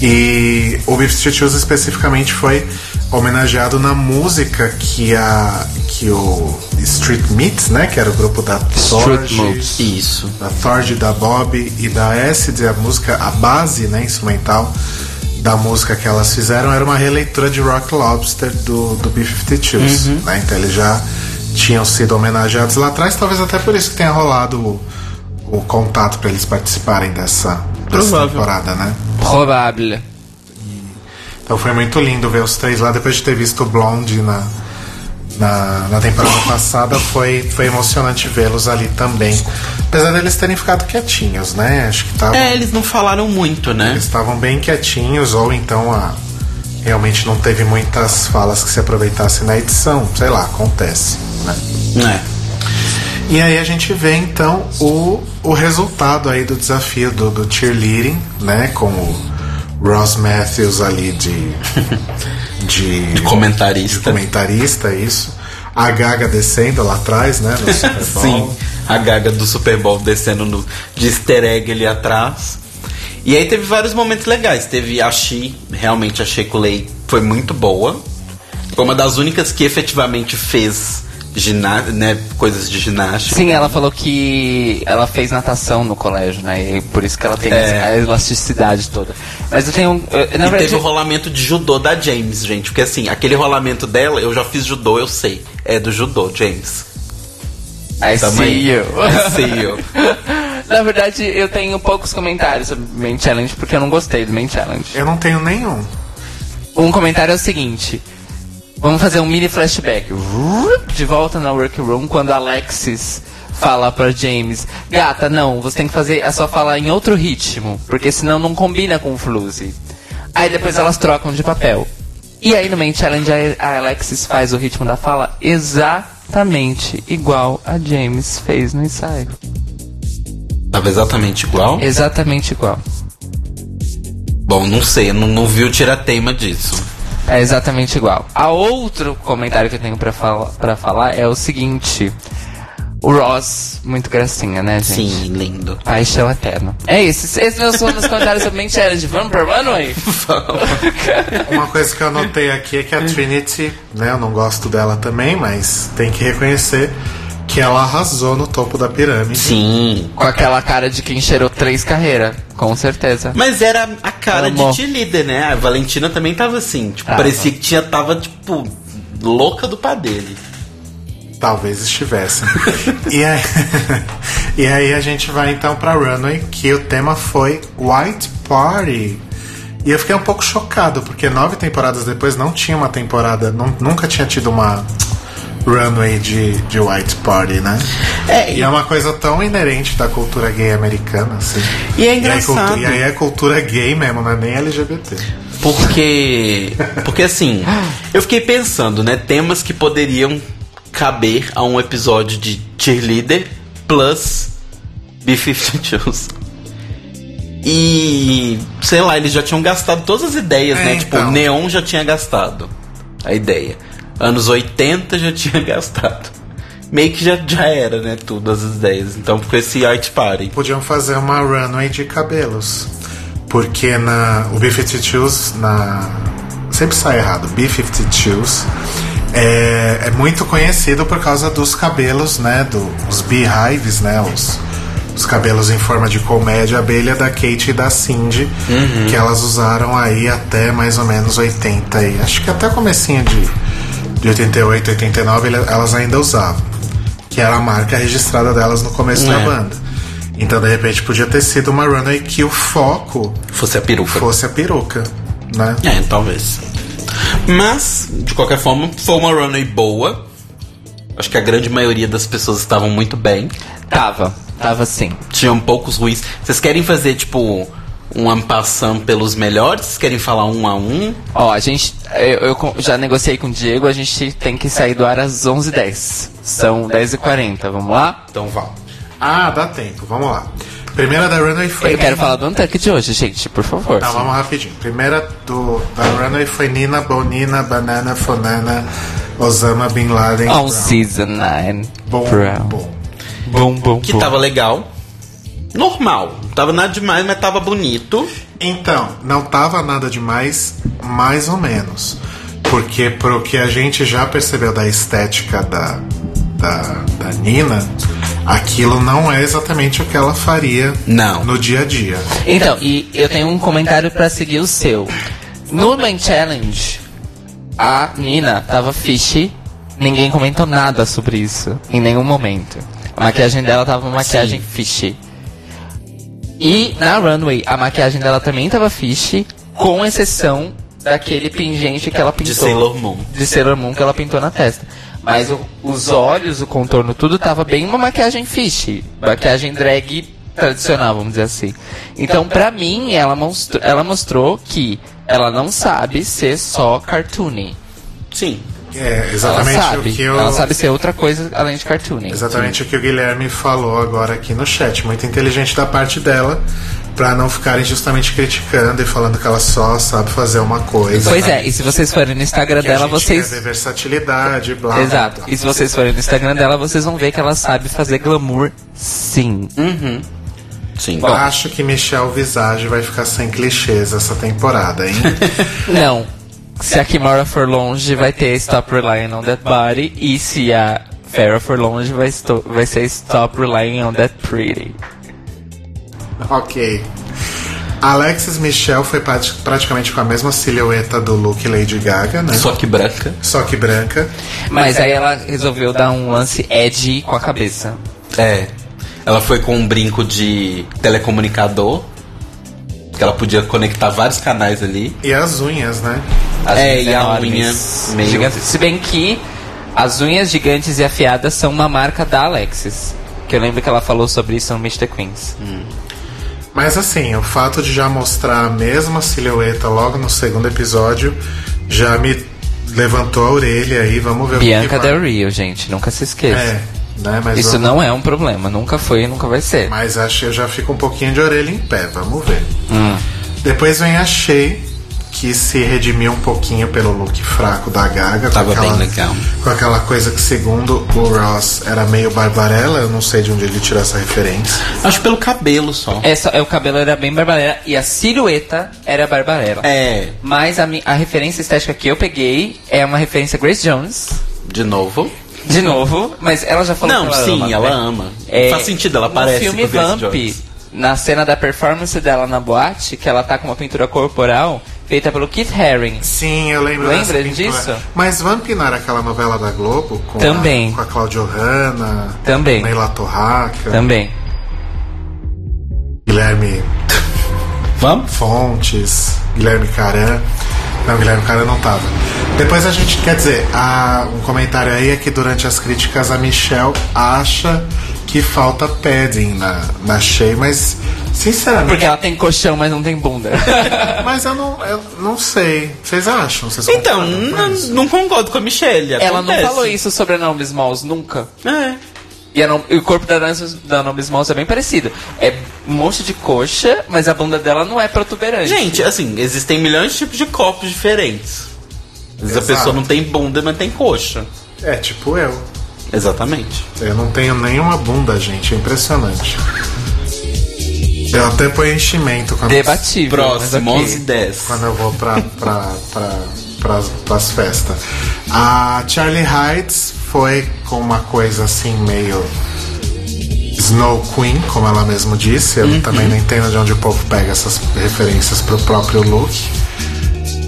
E o B-52s especificamente foi homenageado na música que o Street Meats, né, que era o grupo da Thorgy, isso, da Thorgy, da Bob e da Acid, a música, a base, né, instrumental da música que elas fizeram era uma releitura de Rock Lobster do B-52s, né? Então eles já tinham sido homenageados lá atrás, talvez até por isso que tenha rolado o contato para eles participarem dessa temporada, né? Provável. Então foi muito lindo ver os três lá, depois de ter visto o Blonde na, na temporada passada, foi emocionante vê-los ali também. Apesar deles terem ficado quietinhos, né? Acho que tavam, eles não falaram muito, né? Eles estavam bem quietinhos, ou então realmente não teve muitas falas que se aproveitassem na edição. Sei lá, acontece, né? É. E aí a gente vê então o resultado aí do desafio do cheerleading, né? Com o Ross Matthews ali de comentarista. De comentarista, isso. A Gaga descendo lá atrás, né? No Super Bowl. Sim, a Gaga do Super Bowl descendo de easter egg ali atrás. E aí teve vários momentos legais. Teve a She, realmente a She Coulee foi muito boa. Foi uma das únicas que efetivamente fez coisas de ginástica. Sim, ela falou que ela fez natação no colégio, né? E por isso que ela tem a elasticidade toda. Mas eu tenho verdade... teve o rolamento de judô da Jaymes, gente. Porque assim, aquele rolamento dela, eu já fiz judô, eu sei. É do judô, Jaymes. I see you. Na verdade, eu tenho poucos comentários sobre Main Challenge, porque eu não gostei do Main Challenge. Eu não tenho nenhum. Um comentário é o seguinte... Vamos fazer um mini flashback. De volta na workroom, quando Alexis fala pra Jaymes: gata, não, você tem que fazer a sua fala em outro ritmo, porque senão não combina com o fluzi. Aí depois elas trocam de papel. E aí no Main Challenge a Alexis faz o ritmo da fala exatamente igual a Jaymes fez no ensaio. Tava exatamente igual? Exatamente igual. Bom, não sei, eu não vi o tiratema disso. É exatamente igual. A outro comentário que eu tenho pra falar é o seguinte. O Ross, muito gracinha, né, gente? Sim, lindo. Paixão eterna. É isso. Esses são os comentários sobre Challenge. Vamos pra runway? Vamos. Uma coisa que eu anotei aqui é que a Trinity, né, eu não gosto dela também, mas tem que reconhecer que ela arrasou no topo da pirâmide. Sim. Com aquela cara de quem cheirou 3 carreiras. Com certeza. Mas era a cara de cheerleader, né? A Valentina também tava assim. Tipo, parecia que tava, tipo, louca do pá dele. Talvez estivesse. E aí a gente vai então pra runway, que o tema foi White Party. E eu fiquei um pouco chocado, porque 9 temporadas depois não tinha uma temporada... Nunca tinha tido uma runway de White Party, né? E é uma coisa tão inerente da cultura gay americana, assim. E é engraçado. E aí é cultura gay mesmo, não é nem LGBT. Porque assim, eu fiquei pensando, né? Temas que poderiam caber a um episódio de cheerleader plus B-52s. E, sei lá, eles já tinham gastado todas as ideias, né? Então. Tipo, Neon já tinha gastado a ideia. Anos 80 já tinha gastado. Meio que já era, né? Tudo, as ideias. Então, com esse White Party. Podiam fazer uma runway de cabelos. Porque o B-52s... Sempre sai errado. B-52s é muito conhecido por causa dos cabelos, né? Os beehives, né? Os cabelos em forma de colmeia de abelha da Kate e da Cindy. Uhum. Que elas usaram aí até mais ou menos 80. Aí. Acho que até o comecinho de 88, 89, elas ainda usavam. Que era a marca registrada delas no começo da banda. Então, de repente, podia ter sido uma runway que o foco... Fosse a peruca, né? É, talvez. Mas, de qualquer forma, foi uma runway boa. Acho que a grande maioria das pessoas estavam muito bem. Tava sim. Tinham poucos ruins. Vocês querem fazer, tipo... um ampassando pelos melhores? Vocês querem falar um a um? Ó, a gente... Eu já negociei com o Diego. A gente tem que sair do ar às 11h10. São 10h40. Vamos lá? Então vamos. Dá tempo. Vamos lá. Primeira da runway foi... Eu quero falar do Antec de hoje, gente. Por favor. Tá, vamos rapidinho. Primeira da runway foi Nina Bo'nina Banana Fonana Osama Bin Laden On Brown. Season 9. Bom. Que tava legal. Normal, não tava nada demais, mas tava bonito. Então, não tava nada demais, mais ou menos. Porque pro que a gente já percebeu da estética da Nina, aquilo não é exatamente o que ela faria no dia a dia. Então, e eu tenho um comentário pra seguir o seu. No Main Challenge, a Nina tava fishy, ninguém comentou nada sobre isso, em nenhum momento. A maquiagem dela tava uma maquiagem fishy. E na runway, a maquiagem dela também tava fixe, com exceção daquele pingente que ela pintou. De Sailor Moon. Que ela pintou na testa. Mas os olhos, o contorno, tudo tava bem uma maquiagem fish. Maquiagem drag tradicional, vamos dizer assim. Então, pra mim, ela mostrou que ela não sabe ser só cartoony. Sim. É, exatamente o que eu... Ela sabe ser outra coisa além de cartooning. Exatamente. Sim. O que o Guilherme falou agora aqui no chat. Muito inteligente da parte dela, pra não ficarem justamente criticando e falando que ela só sabe fazer uma coisa. Pois né? É, e se vocês forem no Instagram dela, vocês... quer ver versatilidade, blá. Exato, blá. E se vocês forem no Instagram dela, vocês vão ver que ela sabe fazer glamour, sim. Uhum. Sim. Bom, acho que Michelle Visage vai ficar sem clichês essa temporada, hein? Não. Se a Kimora for longe, vai ter Stop Relying on That Body. E se a Farrah for longe, vai ser Stop Relying on That Pretty. Ok. Alexis Michelle foi praticamente com a mesma silhueta do look Lady Gaga, né? Só que branca. Mas aí ela resolveu dar um lance edgy com a cabeça. É. Ela foi com um brinco de telecomunicador, que ela podia conectar vários canais ali. E as unhas, né? As unhas meio gigantes. Se bem que as unhas gigantes e afiadas são uma marca da Alexis, que eu lembro que ela falou sobre isso no Mr. Queens. Mas assim, o fato de já mostrar a mesma silhueta logo no segundo episódio já me levantou a orelha aí, vamos ver Bianca o que Del Rio, gente, nunca se esqueça. É, né? Mas isso não é um problema, nunca foi e nunca vai ser. Mas acho que eu já fico um pouquinho de orelha em pé, vamos ver. Depois vem a Shea, que se redimiu um pouquinho pelo look fraco da Gaga. Tava bem legal. Com aquela coisa que, segundo o Ross, era meio Barbarella. Eu não sei de onde ele tirou essa referência. Acho pelo cabelo só. O cabelo era bem Barbarella e a silhueta era Barbarella. É. Mas a referência estética que eu peguei é uma referência Grace Jones. De novo. Mas ela já falou que ela ama. Não, sim, ela ama. É, faz sentido, ela parece com Grace Jones. No filme Vamp, na cena da performance dela na boate, que ela tá com uma pintura corporal feita pelo Keith Haring. Sim, eu lembro. Lembra disso? Mas Vampinar, aquela novela da Globo, com a Cláudia Hanna, também. Neila Torraca. Também. Guilherme Fontes, Guilherme Caran. Não, Guilherme Caran não tava. Depois a gente, um comentário aí é que durante as críticas a Michelle acha que falta padding na Shea, mas sinceramente... Porque ela tem colchão, mas não tem bunda. Mas eu não sei. Vocês acham? Vocês então, não concordo com a Michelle. Ela não falou isso sobre a Naomi Smalls nunca. É. E o corpo da Naomi Smalls é bem parecido. É um monte de coxa, mas a bunda dela não é protuberante. Gente, assim, existem milhões de tipos de corpos diferentes. Às vezes a pessoa não tem bunda, mas tem coxa. É, tipo eu. Exatamente. Eu não tenho nenhuma bunda, gente. É impressionante. Eu até ponho enchimento quando... Debatível. Próximo, 11:10. Quando eu vou pras festas. A Charlie Hides foi com uma coisa assim meio Snow Queen, como ela mesma disse. Eu também não entendo de onde o povo pega essas referências pro próprio look.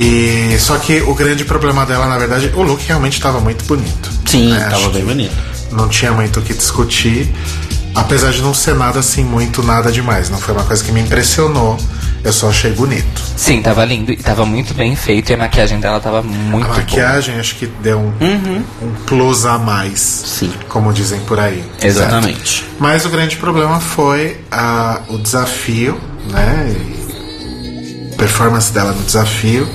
E só que o grande problema dela, na verdade, o look realmente estava muito bonito. Sim, estava bem bonito. Não tinha muito o que discutir. Apesar de não ser nada assim, muito nada demais. Não foi uma coisa que me impressionou. Eu só achei bonito. Sim, tava lindo e tava muito bem feito. E a maquiagem dela tava muito boa. A maquiagem acho que deu um plus a mais. Sim. Como dizem por aí. Exatamente. Certo? Mas o grande problema foi o desafio, né? E performance dela no desafio.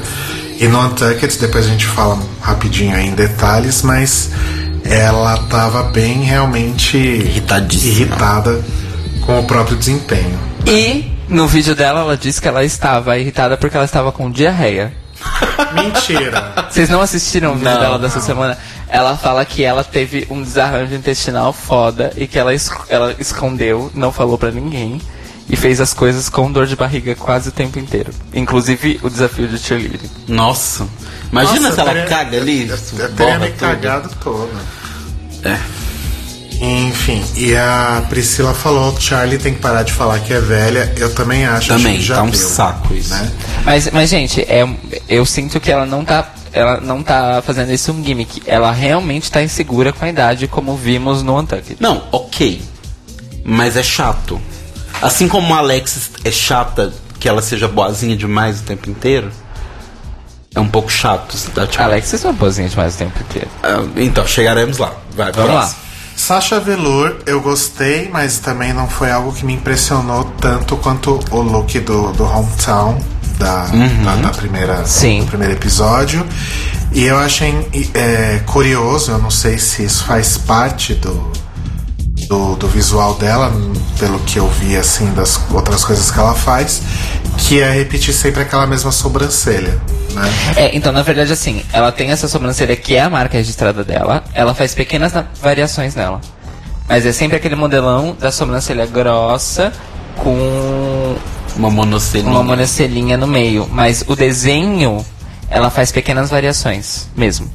E no Untucked, depois a gente fala rapidinho aí em detalhes, mas ela tava bem realmente irritada com o próprio desempenho. E no vídeo dela ela disse que ela estava irritada porque ela estava com diarreia. Mentira! Vocês não assistiram o vídeo dela dessa semana? Ela fala que ela teve um desarranjo intestinal foda e que ela escondeu, não falou pra ninguém. E fez as coisas com dor de barriga quase o tempo inteiro. Inclusive o desafio de cheerleading. Nossa. Imagina se ela caga ali. Eu teria me cagado toda. É. Enfim. E a Priscila falou, Charlie tem que parar de falar que é velha. Eu também acho. Também, já tá um saco isso. Né? Mas gente, eu sinto que ela não tá fazendo isso um gimmick. Ela realmente tá insegura com a idade, como vimos no Untucked. Não, ok. Mas é chato. Assim como a Alexis é chata que ela seja boazinha demais o tempo inteiro, é um pouco chato. Alexis é uma boazinha demais o tempo inteiro. Então, chegaremos lá. Vai, vamos lá. Sasha Velour, eu gostei, mas também não foi algo que me impressionou tanto quanto o look do Hometown, do primeiro episódio. E eu achei curioso, eu não sei se isso faz parte do visual dela, pelo que eu vi, assim, das outras coisas que ela faz, que é repetir sempre aquela mesma sobrancelha. Então, na verdade, assim, ela tem essa sobrancelha que é a marca registrada dela. Ela faz pequenas variações nela, mas é sempre aquele modelão da sobrancelha grossa com uma monocelinha no meio. Mas o desenho, ela faz pequenas variações mesmo.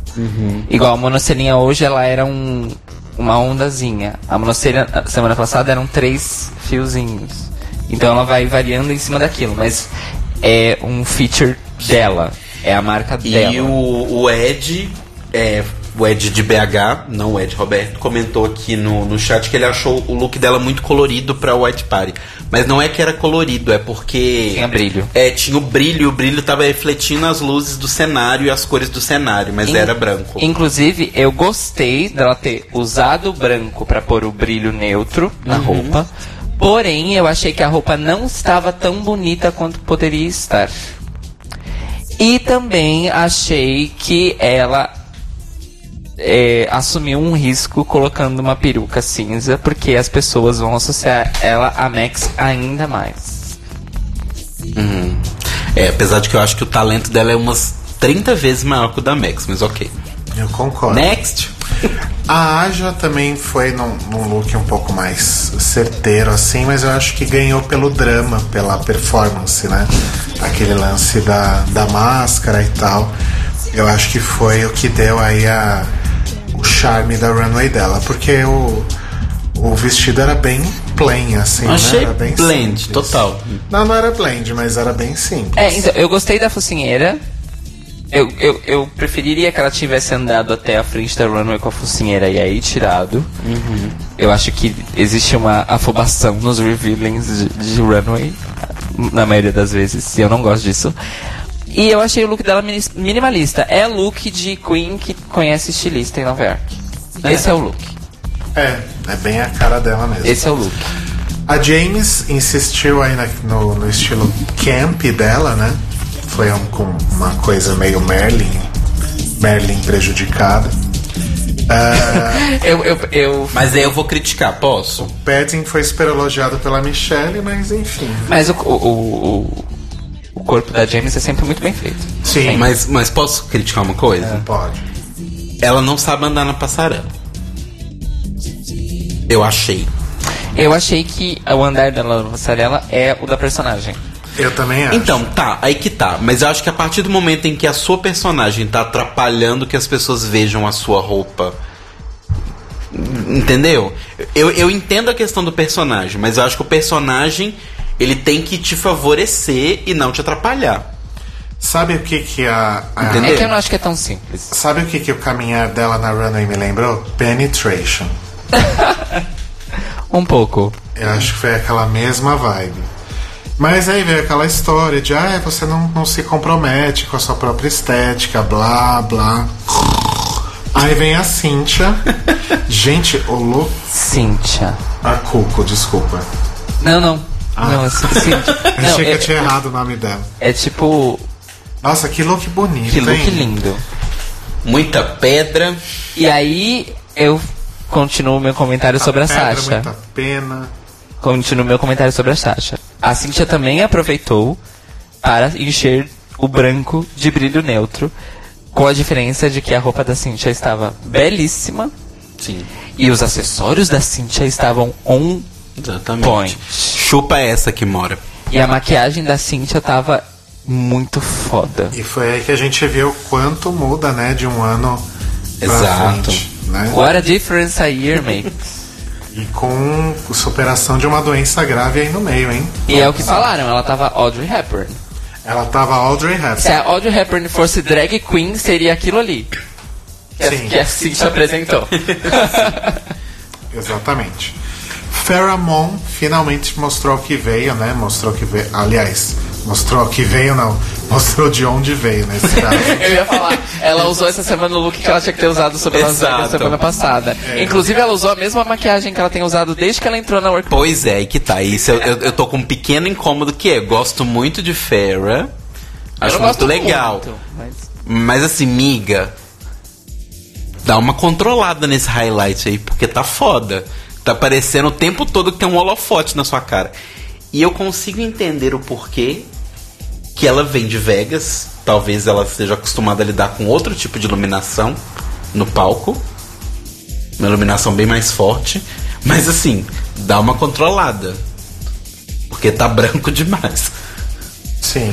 Igual a monocelinha hoje, ela era uma ondazinha. A monocelinha semana passada eram 3 fiozinhos. Então ela vai variando em cima daquilo, mas é um feature dela, é a marca dela. E o Ed, o Ed de BH, não o Ed Roberto, comentou aqui no chat que ele achou o look dela muito colorido pra White Party. Mas não é que era colorido, é porque... tinha brilho. Tinha o brilho, e o brilho tava refletindo as luzes do cenário e as cores do cenário, mas era branco. Inclusive, eu gostei dela ter usado o branco pra pôr o brilho neutro na roupa. Porém, eu achei que a roupa não estava tão bonita quanto poderia estar. E também achei que ela assumiu um risco colocando uma peruca cinza, porque as pessoas vão associar ela a Max ainda mais. Apesar de que eu acho que o talento dela é umas 30 vezes maior que o da Max, mas ok. Eu concordo. Next! A Aja também foi num look um pouco mais certeiro, assim, mas eu acho que ganhou pelo drama, pela performance, né? Aquele lance da máscara e tal. Eu acho que foi o que deu aí o charme da runway dela, porque o vestido era bem plain, assim, achei, né? Era bem blend, simples. Total. Não era blend, mas era bem simples. Então, eu gostei da focinheira. Eu preferiria que ela tivesse andado até a frente da runway com a focinheira e aí tirado. Eu acho que existe uma afobação nos revealings de runway, na maioria das vezes, e eu não gosto disso. E eu achei o look dela minimalista. É look de queen que conhece estilista em Nova York. Esse é o look. É bem a cara dela mesmo. Esse é o look. A Jaymes insistiu aí no estilo camp dela, né? Foi com uma coisa meio Merlin prejudicada. Mas aí eu vou criticar, posso? O Petting foi super elogiado pela Michelle, mas enfim. Mas o corpo da Jaymes é sempre muito bem feito. Sim. Mas posso criticar uma coisa? Pode. Ela não sabe andar na passarela. Eu achei que o andar dela na passarela é o da personagem. Eu também acho. Então, tá, aí que tá. Mas eu acho que a partir do momento em que a sua personagem tá atrapalhando que as pessoas vejam a sua roupa, entendeu? Eu entendo a questão do personagem, mas eu acho que o personagem, ele tem que te favorecer e não te atrapalhar. Sabe o que a... Entendeu? É que eu não acho que é tão simples. Sabe o que o caminhar dela na runway me lembrou? Penetration. Um pouco. Eu acho que foi aquela mesma vibe. Mas aí veio aquela história de você não se compromete com a sua própria estética, blá, blá. Aí vem a Cynthia. Gente, o look... Cynthia. A Cuco, desculpa. Não. Não, é Cynthia. Achei que eu tinha errado o nome dela. É tipo... Nossa, que look bonito, hein? Que look lindo. Muita pedra. E aí eu continuo meu comentário sobre a Sasha. Muita pena... Continuo meu comentário sobre a Sasha. A Cynthia também aproveitou para encher o branco de brilho neutro, com a diferença de que a roupa da Cynthia estava belíssima. Sim. E os acessórios da Cynthia estavam on point. Chupa essa, Kimora. E a maquiagem da Cynthia estava muito foda. E foi aí que a gente viu o quanto muda, né, de um ano pra frente, né? What a difference a year makes. E com superação de uma doença grave aí no meio, hein? E é o que falaram, ela tava Audrey Hepburn. Se a Audrey Hepburn fosse drag queen, seria aquilo ali. Sim. Que a Cynthia apresentou. Exatamente. Farrah Moan finalmente mostrou o que veio, né? Aliás, Mostrou que veio, não. Mostrou de onde veio nesse caso. Eu ia falar, ela usou essa semana o look que ela tinha que ter usado sobre Las Vegas semana passada. É. Inclusive, ela usou a mesma maquiagem que ela tem usado desde que ela entrou na work. Pois é, e que tá. Isso eu tô com um pequeno incômodo que é. Gosto muito de Farrah. Acho muito legal. Muito, mas assim, miga, dá uma controlada nesse highlight aí, porque tá foda. Tá parecendo o tempo todo que tem um holofote na sua cara. E eu consigo entender o porquê que ela vem de Vegas. Talvez ela seja acostumada a lidar com outro tipo de iluminação no palco. Uma iluminação bem mais forte. Mas assim, dá uma controlada. Porque tá branco demais. Sim.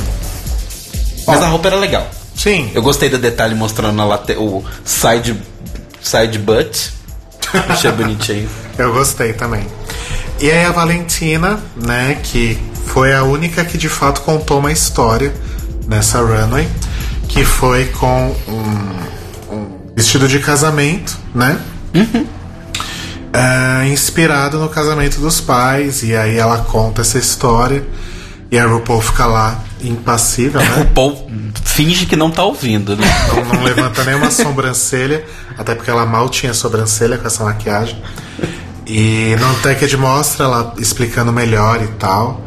Mas a roupa era legal. Sim. Eu gostei do detalhe mostrando a o side butt. Achei bonitinho. Eu gostei também. E aí a Valentina, né, que foi a única que de fato contou uma história nessa runway, que foi com um vestido de casamento, né? Uhum. Inspirado no casamento dos pais. E aí ela conta essa história e a RuPaul fica lá impassível, né? A RuPaul finge que não tá ouvindo, né? Não levanta nenhuma sobrancelha, até porque ela mal tinha sobrancelha com essa maquiagem. E no Untacked mostra ela explicando melhor e tal.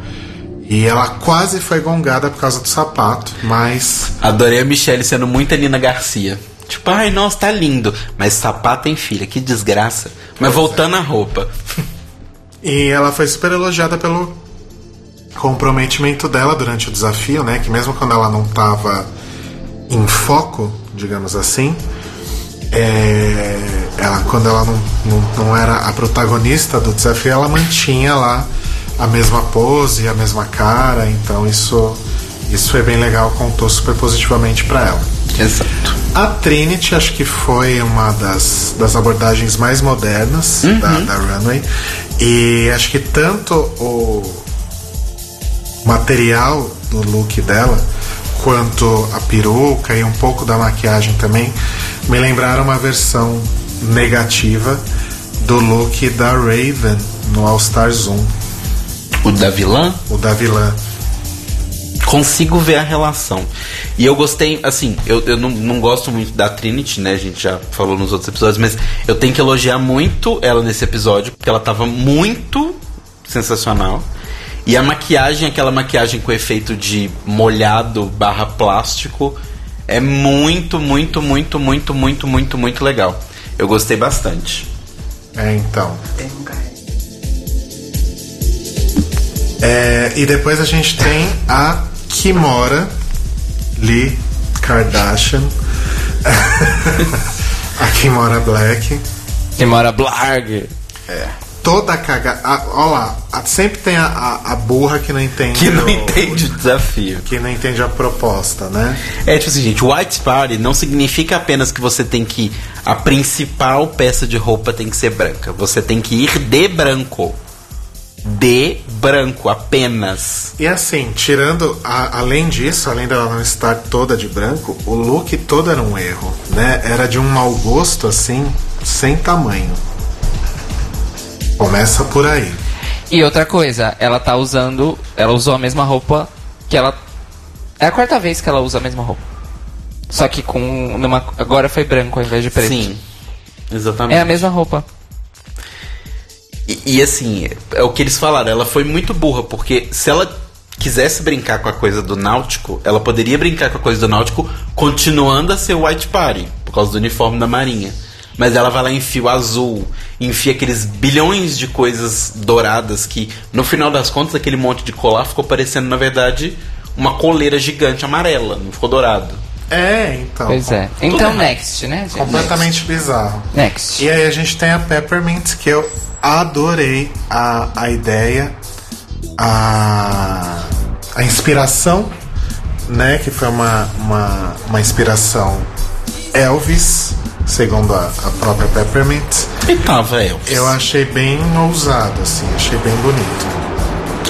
E ela quase foi gongada por causa do sapato, mas... Adorei a Michelle sendo muito a Nina Garcia. Tipo, ai, nossa, tá lindo. Mas sapato, hein, filha? Que desgraça. Mas pois voltando à roupa. E ela foi super elogiada pelo comprometimento dela durante o desafio, né? Que mesmo quando ela não tava em foco, digamos assim... quando ela não era a protagonista do desafio, ela mantinha lá a mesma pose, a mesma cara. Então isso foi bem legal, contou super positivamente pra ela. Exato. A Trinity acho que foi uma das abordagens mais modernas, uhum, da runway. E acho que tanto o material do look dela quanto a peruca e um pouco da maquiagem também me lembraram uma versão negativa do look da Raven no All Stars 1. O da vilã? O da vilã. Consigo ver a relação. E eu gostei, assim, eu não gosto muito da Trinity, né? A gente já falou nos outros episódios, mas eu tenho que elogiar muito ela nesse episódio, porque ela tava muito sensacional. E a maquiagem, aquela maquiagem com efeito de molhado / plástico, é muito, muito, muito, muito, muito, muito, muito legal. Eu gostei bastante. Então. E depois a gente tem a Kimora Lee Kardashian. A Kimora Blac. Kimora Blac. Toda cagada. Olha lá, sempre tem a burra que não entende. Que não entende o desafio. Que não entende a proposta, né? É tipo assim, gente, White Party não significa apenas que você tem que... A principal peça de roupa tem que ser branca. Você tem que ir de branco. De branco, apenas. E assim, tirando... além disso, além dela não estar toda de branco, o look todo era um erro, né? Era de um mau gosto, assim, sem tamanho. Começa por aí. E outra coisa, ela usou a mesma roupa que ela... É a quarta vez que ela usa a mesma roupa. Só que agora foi branco ao invés de preto. Sim, exatamente. É a mesma roupa. E assim, é o que eles falaram, ela foi muito burra, porque se ela quisesse brincar com a coisa do náutico, ela poderia brincar com a coisa do náutico continuando a ser White Party, por causa do uniforme da Marinha. Mas ela vai lá em fio azul, enfia aqueles bilhões de coisas douradas que, no final das contas, aquele monte de colar ficou parecendo, na verdade, uma coleira gigante amarela, não ficou dourado. Então. Pois é. Então, next, né? Completamente bizarro. Next. E aí a gente tem a Peppermint, que eu adorei a ideia, a inspiração, né? Que foi uma inspiração Elvis, segundo a própria Peppermint. E tava Elvis. Eu achei bem ousado, assim, achei bem bonito.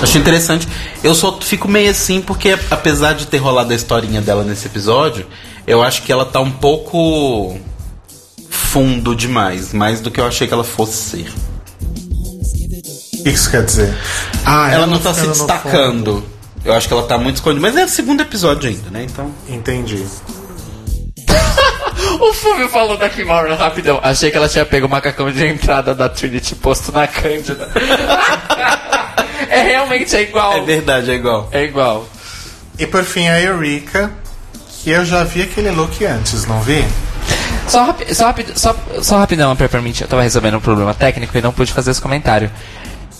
Achei interessante. Eu só fico meio assim, porque apesar de ter rolado a historinha dela nesse episódio, eu acho que ela tá um pouco fundo demais, mais do que eu achei que ela fosse ser. O que isso quer dizer? Ela não tá se destacando. Eu acho que ela tá muito escondida. Mas é o segundo episódio ainda, né? Então. Entendi. O Fúvio falou da Kimora rapidão. Achei que ela tinha pego o macacão de entrada da Trinity posto na Cândida. É realmente é igual. É verdade, é igual. É igual. E por fim a Eureka, que eu já vi aquele look antes, não vi? Só rapidão, Peppermint, eu tava resolvendo um problema técnico e não pude fazer esse comentário.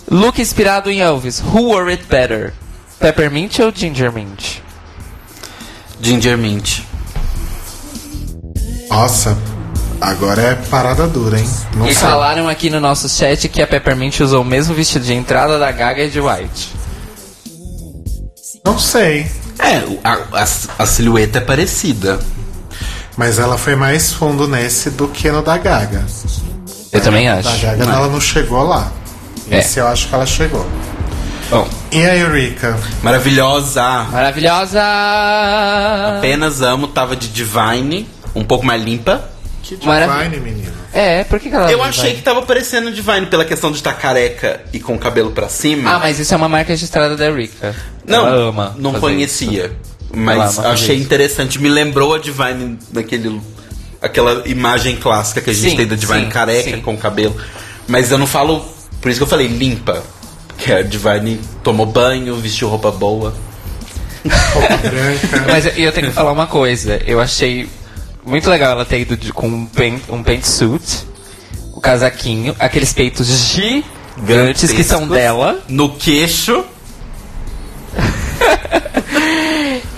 Look inspirado em Elvis. Who wore it better? Peppermint ou Ginger Mint? Ginger Mint. Nossa, agora é parada dura, hein? Não e sei. Falaram aqui no nosso chat que a Peppermint usou o mesmo vestido de entrada da Gaga e de White. Não sei. É, a silhueta é parecida. Mas ela foi mais fundo nesse do que no da Gaga. Eu também acho. Da Gaga ela não chegou lá. Esse eu acho que ela chegou. Bom. E a Eureka? Maravilhosa! Maravilhosa! Apenas amo, tava de Divine, um pouco mais limpa. Que Divine, menina? É, por que ela... Eu achei Divine? Que tava parecendo Divine pela questão de estar careca e com o cabelo pra cima. Ah, mas isso é uma marca registrada da Eureka. Não, ela ama não conhecia. Isso. Mas ela achei interessante. Me lembrou a Divine naquele... Aquela imagem clássica que a gente tem da Divine careca com o cabelo. Mas eu não falo... Por isso que eu falei limpa. Porque a Divine tomou banho, vestiu roupa boa. Roupa branca. Mas eu tenho que falar uma coisa. Eu achei muito legal ela ter ido com um pantsuit, o casaquinho, aqueles peitos gigantes que são dela. No queixo.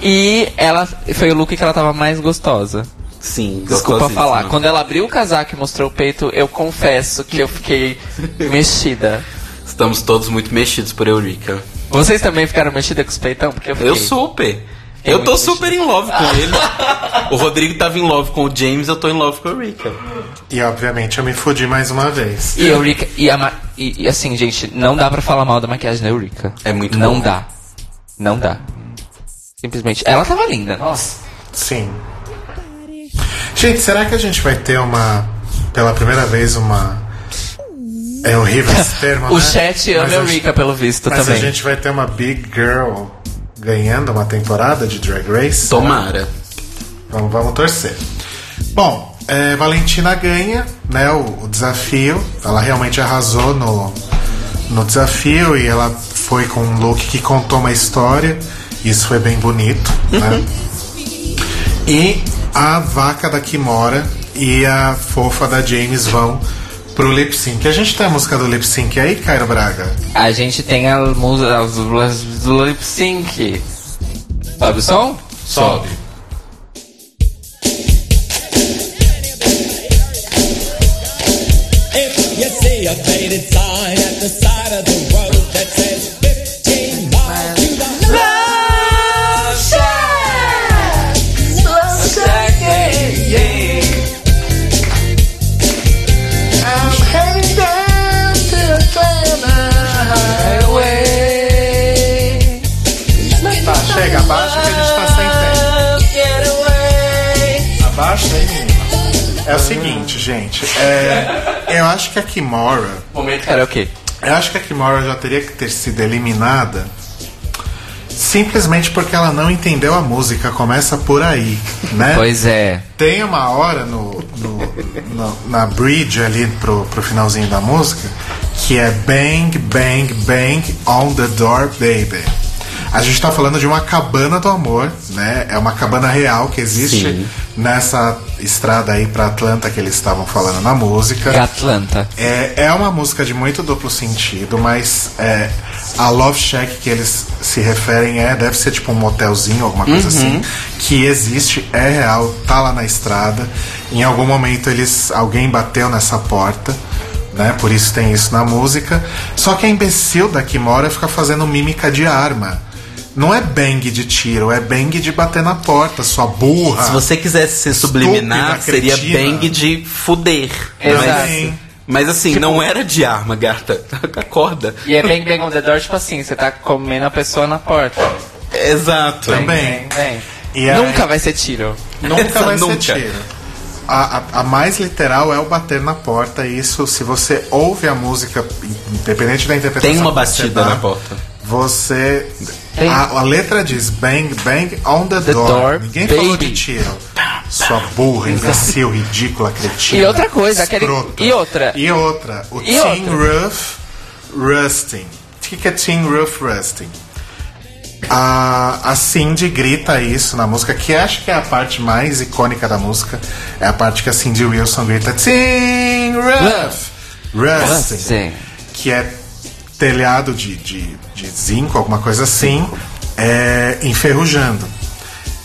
E ela foi o look que ela tava mais gostosa. Sim, desculpa falar. Não. Quando ela abriu o casaco e mostrou o peito, eu confesso que eu fiquei mexida. Estamos todos muito mexidos por Eureka. Vocês também ficaram mexidos com os peitão? Porque eu fiquei. Eu super. Eu tô super em love com ele. O Rodrigo tava em love com o Jaymes, eu tô em love com a Eureka. E obviamente eu me fudi mais uma vez. E Eureka, e assim, gente, não dá pra falar mal da maquiagem da Eureka. É muito não bom. Não dá. Simplesmente. Ela tava linda, nossa. Sim. Gente, será que a gente vai ter uma... Pela primeira vez, uma... É horrível esse termo, O chat ama a Eureka, pelo visto, mas também. Mas a gente vai ter uma Big Girl ganhando uma temporada de Drag Race? Tomara. Né? Vamos torcer. Bom, Valentina ganha, né, o desafio. Ela realmente arrasou no desafio e ela foi com um look que contou uma história. Isso foi bem bonito, né? E... A vaca da Kimora e a fofa da Jaymes vão pro lip sync. A gente tem a música do lip sync aí, Cairo Braga? A gente tem a música do lip sync. Sobe o som? Sobe. If you see a faded sign at the side of the road that says 15 miles to the Love Shack. Chega, abaixa que a gente tá sem tempo. Abaixa aí, menina. É o seguinte, gente. Eu acho que a Kimora... Momento karaokê. Eu acho que a Kimora já teria que ter sido eliminada simplesmente porque ela não entendeu a música. Começa por aí, né? Pois é. Tem uma hora na bridge ali pro finalzinho da música que é Bang, Bang, Bang on the Door, Baby. A gente tá falando de uma cabana do amor, né? É uma cabana real que existe nessa estrada aí pra Atlanta que eles estavam falando na música. É Atlanta. É uma música de muito duplo sentido, mas a Love Shack que eles se referem deve ser tipo um motelzinho, alguma coisa assim, que existe, é real, tá lá na estrada. Em algum momento alguém bateu nessa porta, né? Por isso tem isso na música. Só que a imbecil da Kimora fica fazendo mímica de arma. Não é bang de tiro, é bang de bater na porta, sua burra. Se você quisesse ser subliminar, seria bang de fuder. Mas assim, tipo, não era de arma, gata. Acorda. E é bang bang on the door, tipo assim, você tá comendo a pessoa na porta. Exato. Também. Nunca vai ser tiro. Nunca vai ser tiro. A mais literal é o bater na porta. Isso, se você ouve a música, independente da interpretação, tem uma batida na porta. Você... A letra diz bang, bang on the door. Ninguém baby. Falou de tiro. Sua burra, imbecil, ridícula, cretina. E outra coisa. Aquele... E outra. O Teen Roof Rusting. O que é Teen Roof Rusting? A Cindy grita isso na música, que acho que é a parte mais icônica da música. É a parte que a Cindy Wilson grita Teen Roof Rusting. Que é telhado de zinco, alguma coisa assim, enferrujando.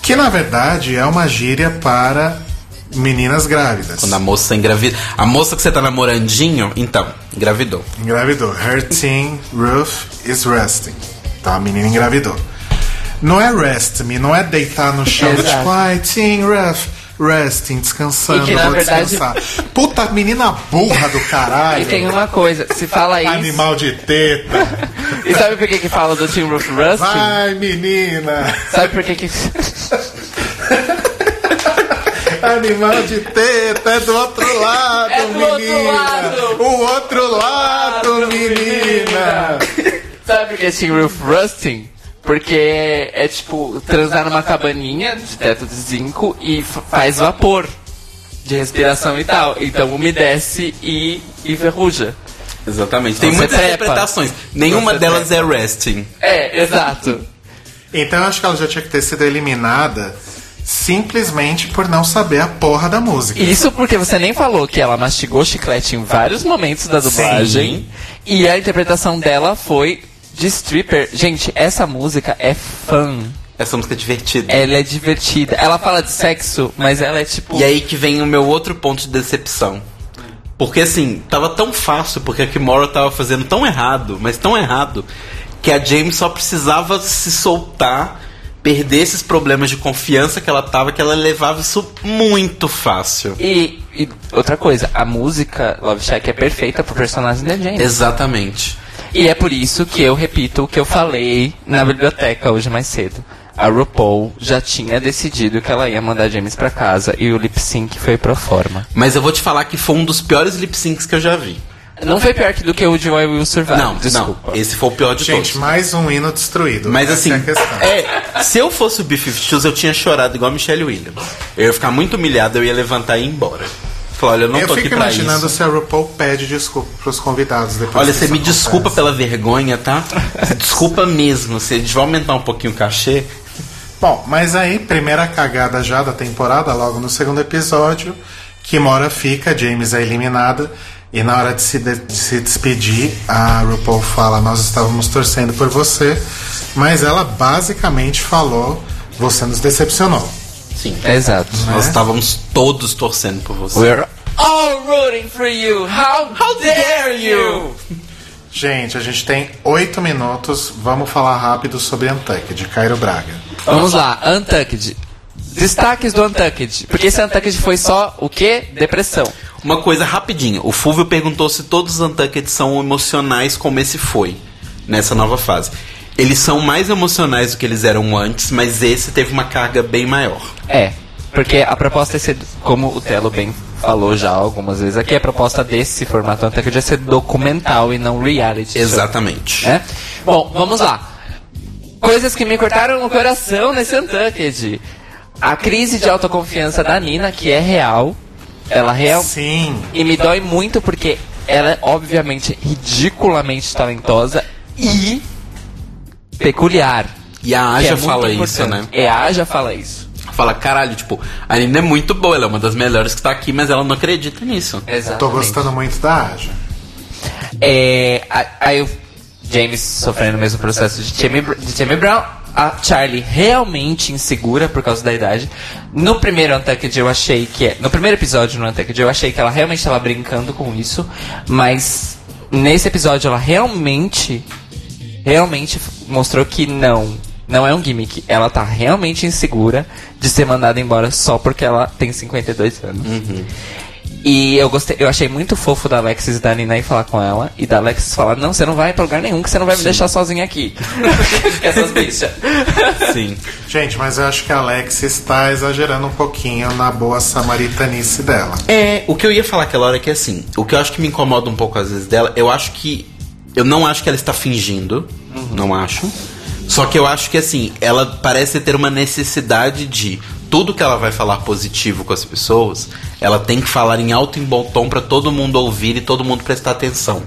Que na verdade é uma gíria para meninas grávidas. Quando a moça engravida. A moça que você tá namorandinho, então, engravidou. Engravidou. Her teen roof is resting. Então a menina engravidou. Não é rest me, não é deitar no chão, tipo, ai, teen roof. Resting, descansando, que, vou verdade... descansar. Puta, menina burra do caralho. E tem uma coisa, se fala isso... Animal de teta. E sabe por que fala do Team Roof Rusting? Vai, menina. Sabe por que... Animal de teta é do outro lado, é do menina. Outro lado. O outro lado, menina. Sabe por que é Team Roof Rusting? Porque é tipo transar numa cabaninha de teto de zinco e faz vapor de respiração e tal. Então umedece e enferruja. Exatamente. Tem muitas interpretações. Nenhuma delas é resting. É, exato. Então eu acho que ela já tinha que ter sido eliminada simplesmente por não saber a porra da música. Isso porque você nem falou que ela mastigou chiclete em vários momentos da dublagem. Sim. E a interpretação dela foi... de stripper. Gente, essa música é fã. Essa música é divertida. Ela é divertida. Ela fala de sexo, mas ela é tipo... E aí que vem o meu outro ponto de decepção. Porque assim, tava tão fácil, porque a Kimora tava fazendo tão errado, mas tão errado, que a Jaymes só precisava se soltar, perder esses problemas de confiança que ela tava, que ela levava isso muito fácil. E outra coisa, a música Love Shack é perfeita pro personagem da Jaymes. Exatamente. E é por isso que eu repito o que eu falei na biblioteca hoje mais cedo. A RuPaul já tinha decidido que ela ia mandar a Jaymes pra casa e o lip-sync foi pro forma. Mas eu vou te falar que foi um dos piores lip-syncs que eu já vi. Não foi pior que do que o Joy Will Survive. Não, desculpa. Não, esse foi o pior de todos. Gente, mais um hino destruído. Mas assim, se eu fosse o B-52s, eu tinha chorado igual a Michelle Williams. Eu ia ficar muito humilhado, eu ia levantar e ir embora. Olha, eu tô fico imaginando isso. Se a RuPaul pede desculpa pros convidados depois. Olha, você me acontece. Desculpa pela vergonha, tá? Desculpa mesmo, você vai aumentar um pouquinho o cachê. Bom, mas aí, primeira cagada já da temporada, logo no segundo episódio, Kimora fica, Jaymes é eliminada, e na hora de se despedir, a RuPaul fala, nós estávamos torcendo por você, mas ela basicamente falou, você nos decepcionou. Sim, exato. Nós estávamos todos torcendo por você. We're all rooting for you. How dare you? Gente, a gente tem 8 minutos. Vamos falar rápido sobre Untucked, Cairo Braga. Vamos lá, Untucked. Destaques do Untucked. Porque esse Untucked foi só o quê? Depressão. Uma coisa rapidinho. O Fulvio perguntou se todos os Untucked são emocionais como esse foi, nessa nova fase. Eles são mais emocionais do que eles eram antes, mas esse teve uma carga bem maior. É, porque a proposta é ser, como o Thello bem falou já algumas vezes aqui, a proposta desse formato até que já ser documental e não reality. Exatamente. É? Bom, vamos lá. Coisas que me cortaram o coração nesse Untucked. A crise de autoconfiança da Nina, que é real. Ela é real. Sim. E me dói muito porque ela é obviamente ridiculamente talentosa e... peculiar. E a Aja fala isso, né? A Aja fala isso. Fala, caralho, tipo, a Nina é muito boa, ela é uma das melhores que tá aqui, mas ela não acredita nisso. Exatamente. Tô gostando muito da Aja. Aí o Jaymes sofrendo o mesmo processo de Tammie Brown. A Charlie realmente insegura por causa da idade. No primeiro Untucked eu achei que... No primeiro episódio no Untucked eu achei que ela realmente tava brincando com isso, mas nesse episódio ela realmente mostrou que não é um gimmick. Ela tá realmente insegura de ser mandada embora só porque ela tem 52 anos. Uhum. E eu achei muito fofo da Alexis e da Nina ir falar com ela. E da Alexis falar, não, você não vai pra lugar nenhum, que você não vai me deixar sozinha aqui. Essas bichas. Sim. Gente, mas eu acho que a Alexis tá exagerando um pouquinho na boa samaritanice dela. O que eu ia falar aquela hora é que assim, o que eu acho que me incomoda um pouco às vezes dela, eu acho que eu não acho que ela está fingindo. Uhum. não acho. Só que eu acho que, assim, ela parece ter uma necessidade de... Tudo que ela vai falar positivo com as pessoas, ela tem que falar em alto e em bom tom pra todo mundo ouvir e todo mundo prestar atenção.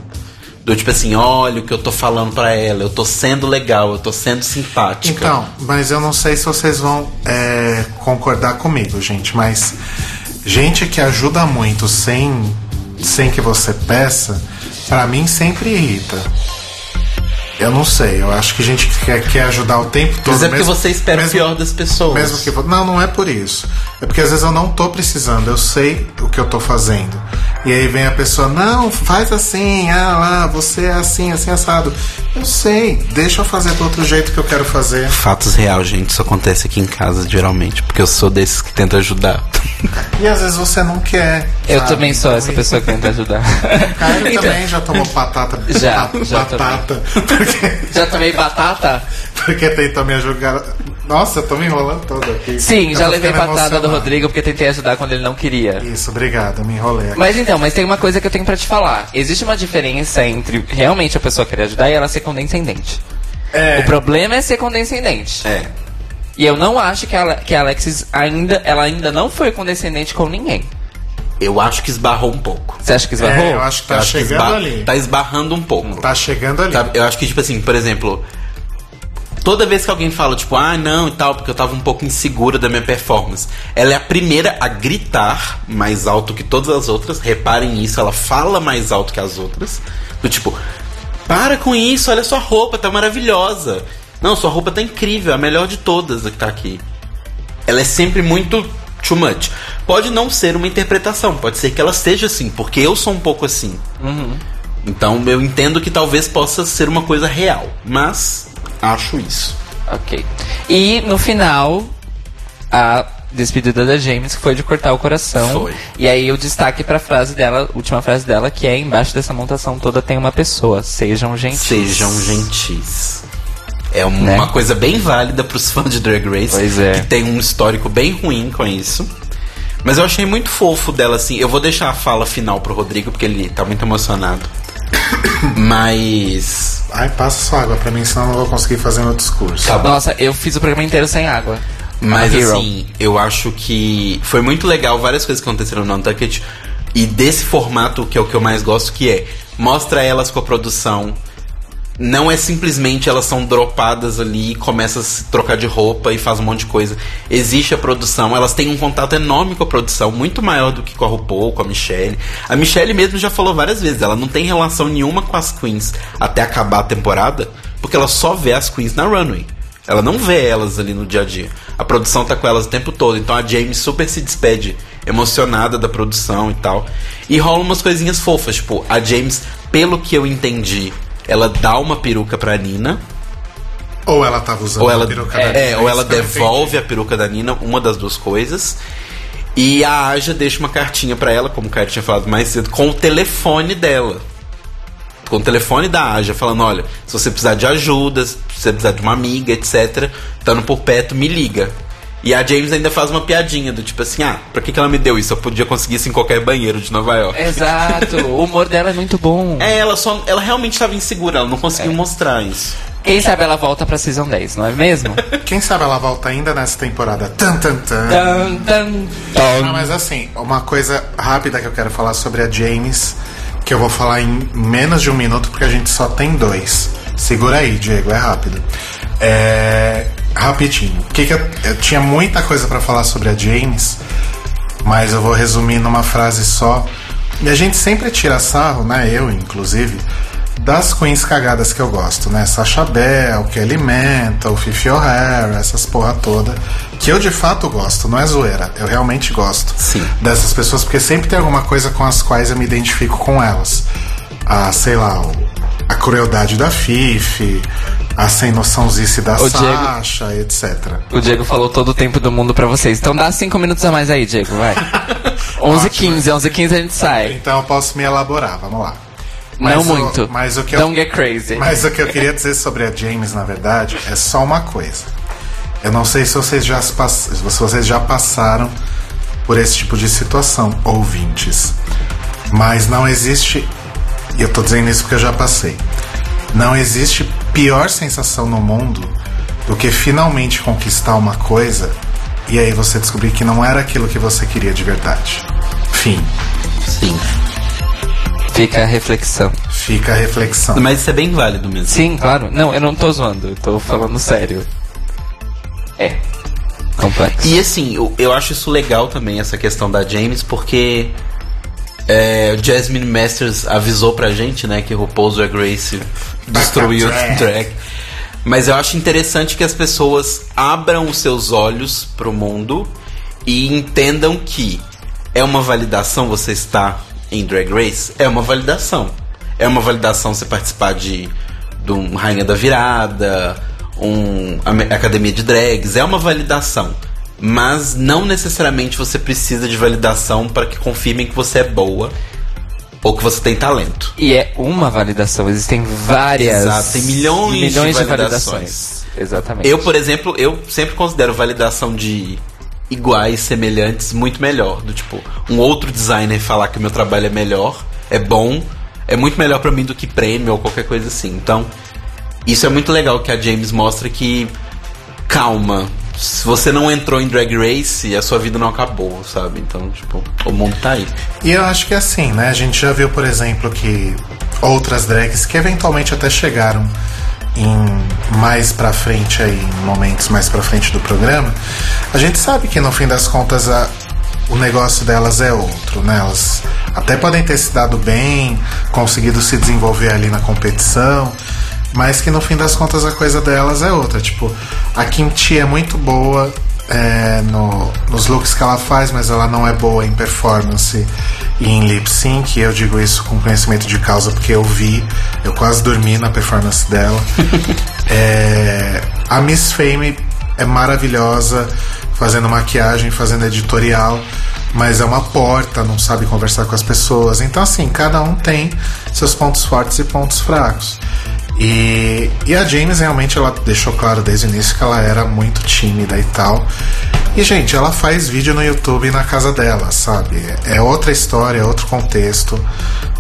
Do tipo assim, olha o que eu tô falando pra ela, eu tô sendo legal, eu tô sendo simpática. Então, mas eu não sei se vocês vão concordar comigo, gente. Mas gente que ajuda muito sem que você peça, pra mim sempre irrita. Eu não sei, eu acho que a gente quer ajudar o tempo todo. Mas é porque você espera o pior das pessoas. Mesmo que, não é por isso. É porque às vezes eu não tô precisando, eu sei o que eu tô fazendo. E aí vem a pessoa, não, faz assim, você é assim, assim, assado. Eu sei, deixa eu fazer do outro jeito que eu quero fazer. Fatos real, gente, isso acontece aqui em casa, geralmente, porque eu sou desses que tenta ajudar. E às vezes você não quer. Eu também sou essa pessoa que tenta ajudar. O Cairo também já tomou batata. Já batata. Já tomei batata? Porque tentou me ajudar. Nossa, eu tô me enrolando toda aqui. Sim, já levei patada do Rodrigo porque tentei ajudar quando ele não queria. Isso, obrigado, me enrolei aqui. Mas então, mas tem uma coisa que eu tenho pra te falar. Existe uma diferença entre realmente a pessoa querer ajudar e ela ser condescendente. É. O problema é ser condescendente. É. E eu não acho que a Alexis ainda não foi condescendente com ninguém. Eu acho que esbarrou um pouco. Você acha que esbarrou? Eu acho que tá chegando ali. Tá esbarrando um pouco. Tá chegando ali. Eu acho que, tipo assim, por exemplo... Toda vez que alguém fala, tipo, não e tal, porque eu tava um pouco insegura da minha performance. Ela é a primeira a gritar mais alto que todas as outras. Reparem isso, ela fala mais alto que as outras. Do tipo, para com isso, olha sua roupa, tá maravilhosa. Não, sua roupa tá incrível, é a melhor de todas que tá aqui. Ela é sempre muito too much. Pode não ser uma interpretação, pode ser que ela seja assim, porque eu sou um pouco assim. Uhum. Então eu entendo que talvez possa ser uma coisa real, mas... Acho isso. Ok. E no final, a despedida da Jaymes, que foi de cortar o coração. Foi. E aí o destaque pra frase dela, última frase dela, que é: embaixo dessa montação toda tem uma pessoa. Sejam gentis. Sejam gentis. É uma coisa bem válida pros fãs de Drag Race. Pois é. Que tem um histórico bem ruim com isso. Mas eu achei muito fofo dela, assim. Eu vou deixar a fala final pro Rodrigo, porque ele tá muito emocionado. Mas... Ai, passa só água pra mim, senão eu não vou conseguir fazer meu discurso. Tá bom. Nossa, eu fiz o programa inteiro sem água. Mas assim, eu acho que foi muito legal várias coisas que aconteceram no Untucked. E desse formato, que é o que eu mais gosto, que é... Mostra elas com a produção. Não é simplesmente elas são dropadas ali, começa a se trocar de roupa e faz um monte de coisa. Existe a produção, elas têm um contato enorme com a produção, muito maior do que com a RuPaul, com a Michelle. A Michelle mesmo já falou várias vezes, ela não tem relação nenhuma com as queens até acabar a temporada, porque ela só vê as queens na runway. Ela não vê elas ali no dia a dia. A produção tá com elas o tempo todo. Então a Jaymes super se despede emocionada da produção e tal. E rola umas coisinhas fofas, tipo, a Jaymes, pelo que eu entendi, ela dá uma peruca pra Nina. Ou ela tava usando a peruca da Nina. Ou ela devolve a peruca da Nina, uma das duas coisas. E a Aja deixa uma cartinha pra ela, como o Caio tinha falado mais cedo, com o telefone dela. Com o telefone da Aja, falando, olha, se você precisar de ajuda, se você precisar de uma amiga, etc, estando por perto, me liga. E a Jaymes ainda faz uma piadinha do tipo assim, pra que ela me deu isso? Eu podia conseguir isso em qualquer banheiro de Nova York. Exato, o humor dela é muito bom. Ela realmente estava insegura, ela não conseguiu mostrar isso. Quem sabe ela volta pra Season 10, não é mesmo? Quem sabe ela volta ainda nessa temporada. Tan, tan, tan. Tan, tan, tan. Mas assim, uma coisa rápida que eu quero falar sobre a Jaymes, que eu vou falar em menos de um minuto, porque a gente só tem 2. Segura aí, Diego, é rápido. Rapidinho, porque eu tinha muita coisa pra falar sobre a Jaymes, mas eu vou resumir numa frase só. E a gente sempre tira sarro, né, eu inclusive, das queens cagadas que eu gosto, né, Sasha Velour, Kelly Mantle, Fifi O'Hara, essas porra toda, que eu de fato gosto, não é zoeira, eu realmente gosto. Sim. Dessas pessoas, porque sempre tem alguma coisa com as quais eu me identifico com elas. A crueldade da Fifi, a sem noçãozice da Sasha, etc. O Diego falou todo o tempo do mundo pra vocês. Então dá 5 minutos a mais aí, Diego, vai. 11h15 a gente sai. Então eu posso me elaborar, vamos lá. Don't get crazy. Mas o que eu queria dizer sobre a Jaymes, na verdade, é só uma coisa. Eu não sei se vocês já passaram por esse tipo de situação, ouvintes. Mas não existe... E eu tô dizendo isso porque eu já passei. Não existe pior sensação no mundo do que finalmente conquistar uma coisa e aí você descobrir que não era aquilo que você queria de verdade. Fim. Sim. Fica a reflexão. Fica a reflexão. Mas isso é bem válido mesmo. Sim, claro. Não, eu não tô zoando. Eu tô falando sério. É. Complexo. E assim, eu acho isso legal também, essa questão da Jaymes, porque Jasmine Masters avisou pra gente, né, que RuPaul's Drag Race destruiu o drag. Mas eu acho interessante que as pessoas abram os seus olhos pro mundo e entendam que é uma validação você estar em Drag Race, é uma validação. É uma validação você participar de um Rainha da Virada, Academia de Drags, é uma validação. Mas não necessariamente você precisa de validação para que confirmem que você é boa ou que você tem talento. E é uma validação, existem várias. Exato, tem milhões de validações. Exatamente. Eu, por exemplo, sempre considero validação de iguais, semelhantes, muito melhor. Do tipo, um outro designer falar que o meu trabalho é melhor, é bom, é muito melhor pra mim do que prêmio ou qualquer coisa assim. Então, isso é muito legal que a Jaymes mostra que, calma, se você não entrou em Drag Race, a sua vida não acabou, sabe? Então, tipo, o mundo tá aí. E eu acho que é assim, né? A gente já viu, por exemplo, que outras drags que eventualmente até chegaram mais pra frente aí, em momentos mais pra frente do programa, a gente sabe que no fim das contas o negócio delas é outro, né? Elas até podem ter se dado bem, conseguido se desenvolver ali na competição, mas que no fim das contas a coisa delas é outra. Tipo, a Kimchi é muito boa nos looks que ela faz, mas ela não é boa em performance e em lip sync. Eu digo isso com conhecimento de causa porque eu quase dormi na performance dela. A Miss Fame é maravilhosa fazendo maquiagem, fazendo editorial, mas é uma porta, não sabe conversar com as pessoas. Então assim, cada um tem seus pontos fortes e pontos fracos. E a Jaymes realmente, ela deixou claro desde o início que ela era muito tímida e tal. E gente, ela faz vídeo no YouTube na casa dela, sabe? É outra história, é outro contexto.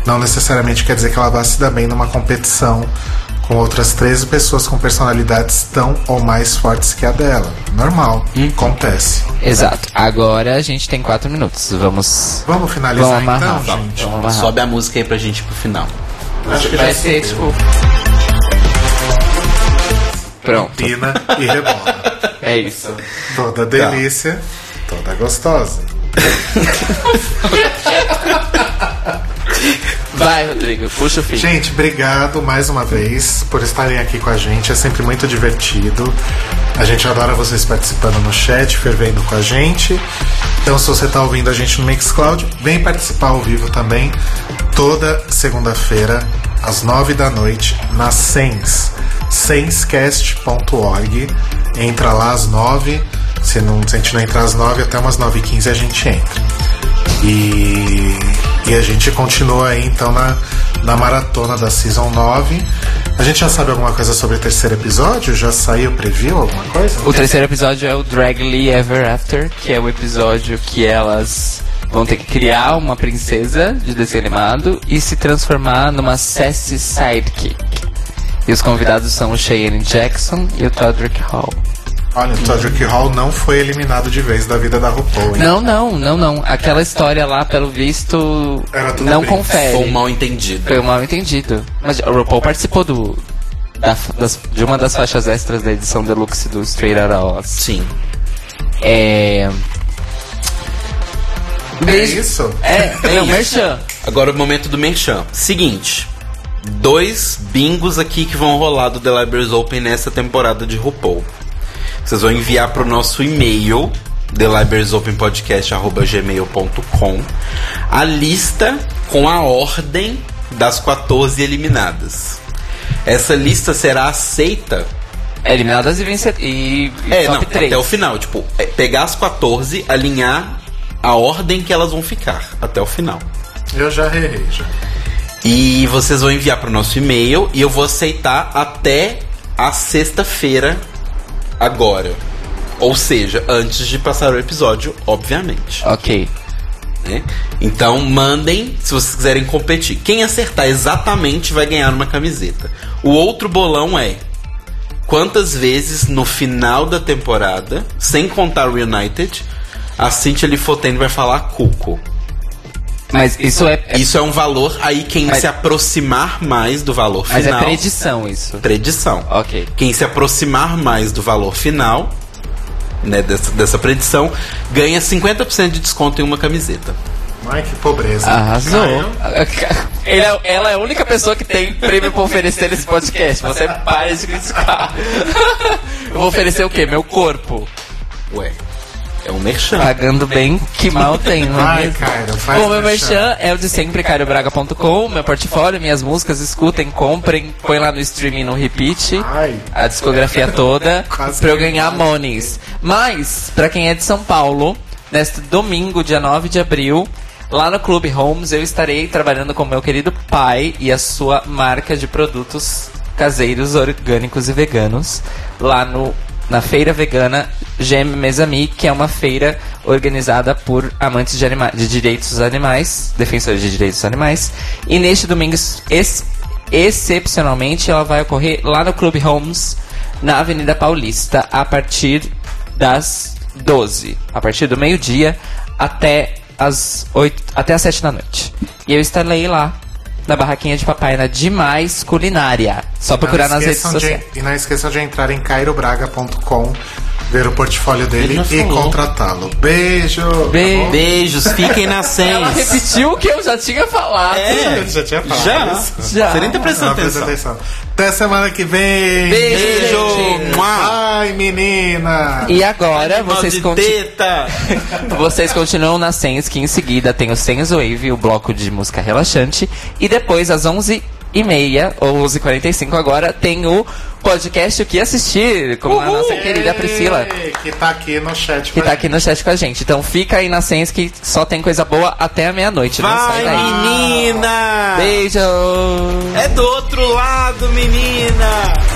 Não necessariamente quer dizer que ela vá se dar bem numa competição com outras 13 pessoas com personalidades tão ou mais fortes que a dela. Normal, acontece. Exato. Agora a gente tem 4 minutos. Vamos finalizar. Vamos amarrar, então, gente. Vamos amarrar. Sobe a música aí pra gente ir pro final. Acho que vai ser, tipo, pronto. Pina e rebola. É isso. Toda delícia, tá. Toda gostosa. Vai, Rodrigo, puxa o fim. Gente, obrigado mais uma vez por estarem aqui com a gente. É sempre muito divertido. A gente adora vocês participando no chat, fervendo com a gente. Então, se você está ouvindo a gente no Mixcloud, vem participar ao vivo também. Toda segunda-feira, às 9 da noite, na Sens, senscast.org. Entra lá às 9. Se a gente não entrar às 9, até umas 9h15 a gente entra. E a gente continua aí, então, na maratona da Season 9. A gente já sabe alguma coisa sobre o terceiro episódio? Já saiu o preview, alguma coisa? O terceiro episódio é o Dragly Ever After, que é o episódio que elas vão ter que criar uma princesa de desenho animado e se transformar numa sassy sidekick. E os convidados são o Cheyenne Jackson e o Todrick Hall. Olha, o Todrick Hall não foi eliminado de vez da vida da RuPaul, hein? Não. Aquela história lá, pelo visto, não confere. Foi um mal entendido. Mas a RuPaul participou de uma das faixas extras da edição deluxe do Straight Outta Oz. Sim. É isso? É o merchan. Agora o momento do merchan. Seguinte, 2 bingos aqui que vão rolar do The Library is Open nessa temporada de RuPaul. Vocês vão enviar pro nosso e-mail, thelibrariesopenpodcast@gmail.com, a lista com a ordem das 14 eliminadas. Essa lista será aceita. Eliminadas e vencedores. Top 3. Até o final. Tipo, pegar as 14, alinhar a ordem que elas vão ficar até o final. Eu já errei. E vocês vão enviar pro nosso e-mail e eu vou aceitar até a sexta-feira. Agora, ou seja, antes de passar o episódio, obviamente. Ok. né? Então mandem, se vocês quiserem competir. Quem acertar exatamente vai ganhar uma camiseta. O outro bolão é: quantas vezes no final da temporada, sem contar o Reunited, a Cynthia Lee Fontaine vai falar cuco? Mas isso é... Isso é um valor, aí quem se aproximar mais do valor final... Mas é predição isso? Predição. Ok. Quem se aproximar mais do valor final, né, dessa predição, ganha 50% de desconto em uma camiseta. Ai, que pobreza. Arrasou. Ela é a única pessoa que tem prêmio pra oferecer nesse podcast. Você para de criticar. Eu vou oferecer o quê? Meu corpo. Ué... É um merchan. Pagando bem, que mal tem, né? Ai, cara, faz o meu merchan é o de sempre, cairobraga.com, meu portfólio, minhas músicas, escutem, comprem, põe lá no streaming, no repeat, a discografia toda, pra eu ganhar monies. Mas, pra quem é de São Paulo, neste domingo, dia 9 de abril, lá no Clube Homes, eu estarei trabalhando com meu querido pai e a sua marca de produtos caseiros, orgânicos e veganos, lá na feira vegana Jaymes Mattos, que é uma feira organizada por amantes de direitos dos animais, defensores de direitos dos animais. E neste domingo, excepcionalmente, ela vai ocorrer lá no Clube Homes, na Avenida Paulista, a partir das 12, a partir do meio-dia até as 8, até as 7 da noite. E eu estarei lá na barraquinha de papai, na Demais Culinária. Só procurar nas redes sociais. E não esqueçam de entrar em cairobraga.com, ver o portfólio dele e contratá-lo. Beijo! Beijos, fiquem na senha. Ela repetiu o que eu já tinha falado. É, já tinha falado. Já. Você nem tá prestando atenção. Até semana que vem. Beijo! Ai, menina! E agora, vocês continuam na Sense, que em seguida tem o Sense Wave, o bloco de música relaxante. E depois, às 11h30, ou 11h45 agora, tem o podcast O Que Assistir, com a nossa querida Priscila. Que tá aqui no chat com a gente. Então fica aí na Sense, que só tem coisa boa até a meia-noite. Vai, não sai daí, menina! Beijo! É do outro lado, menina!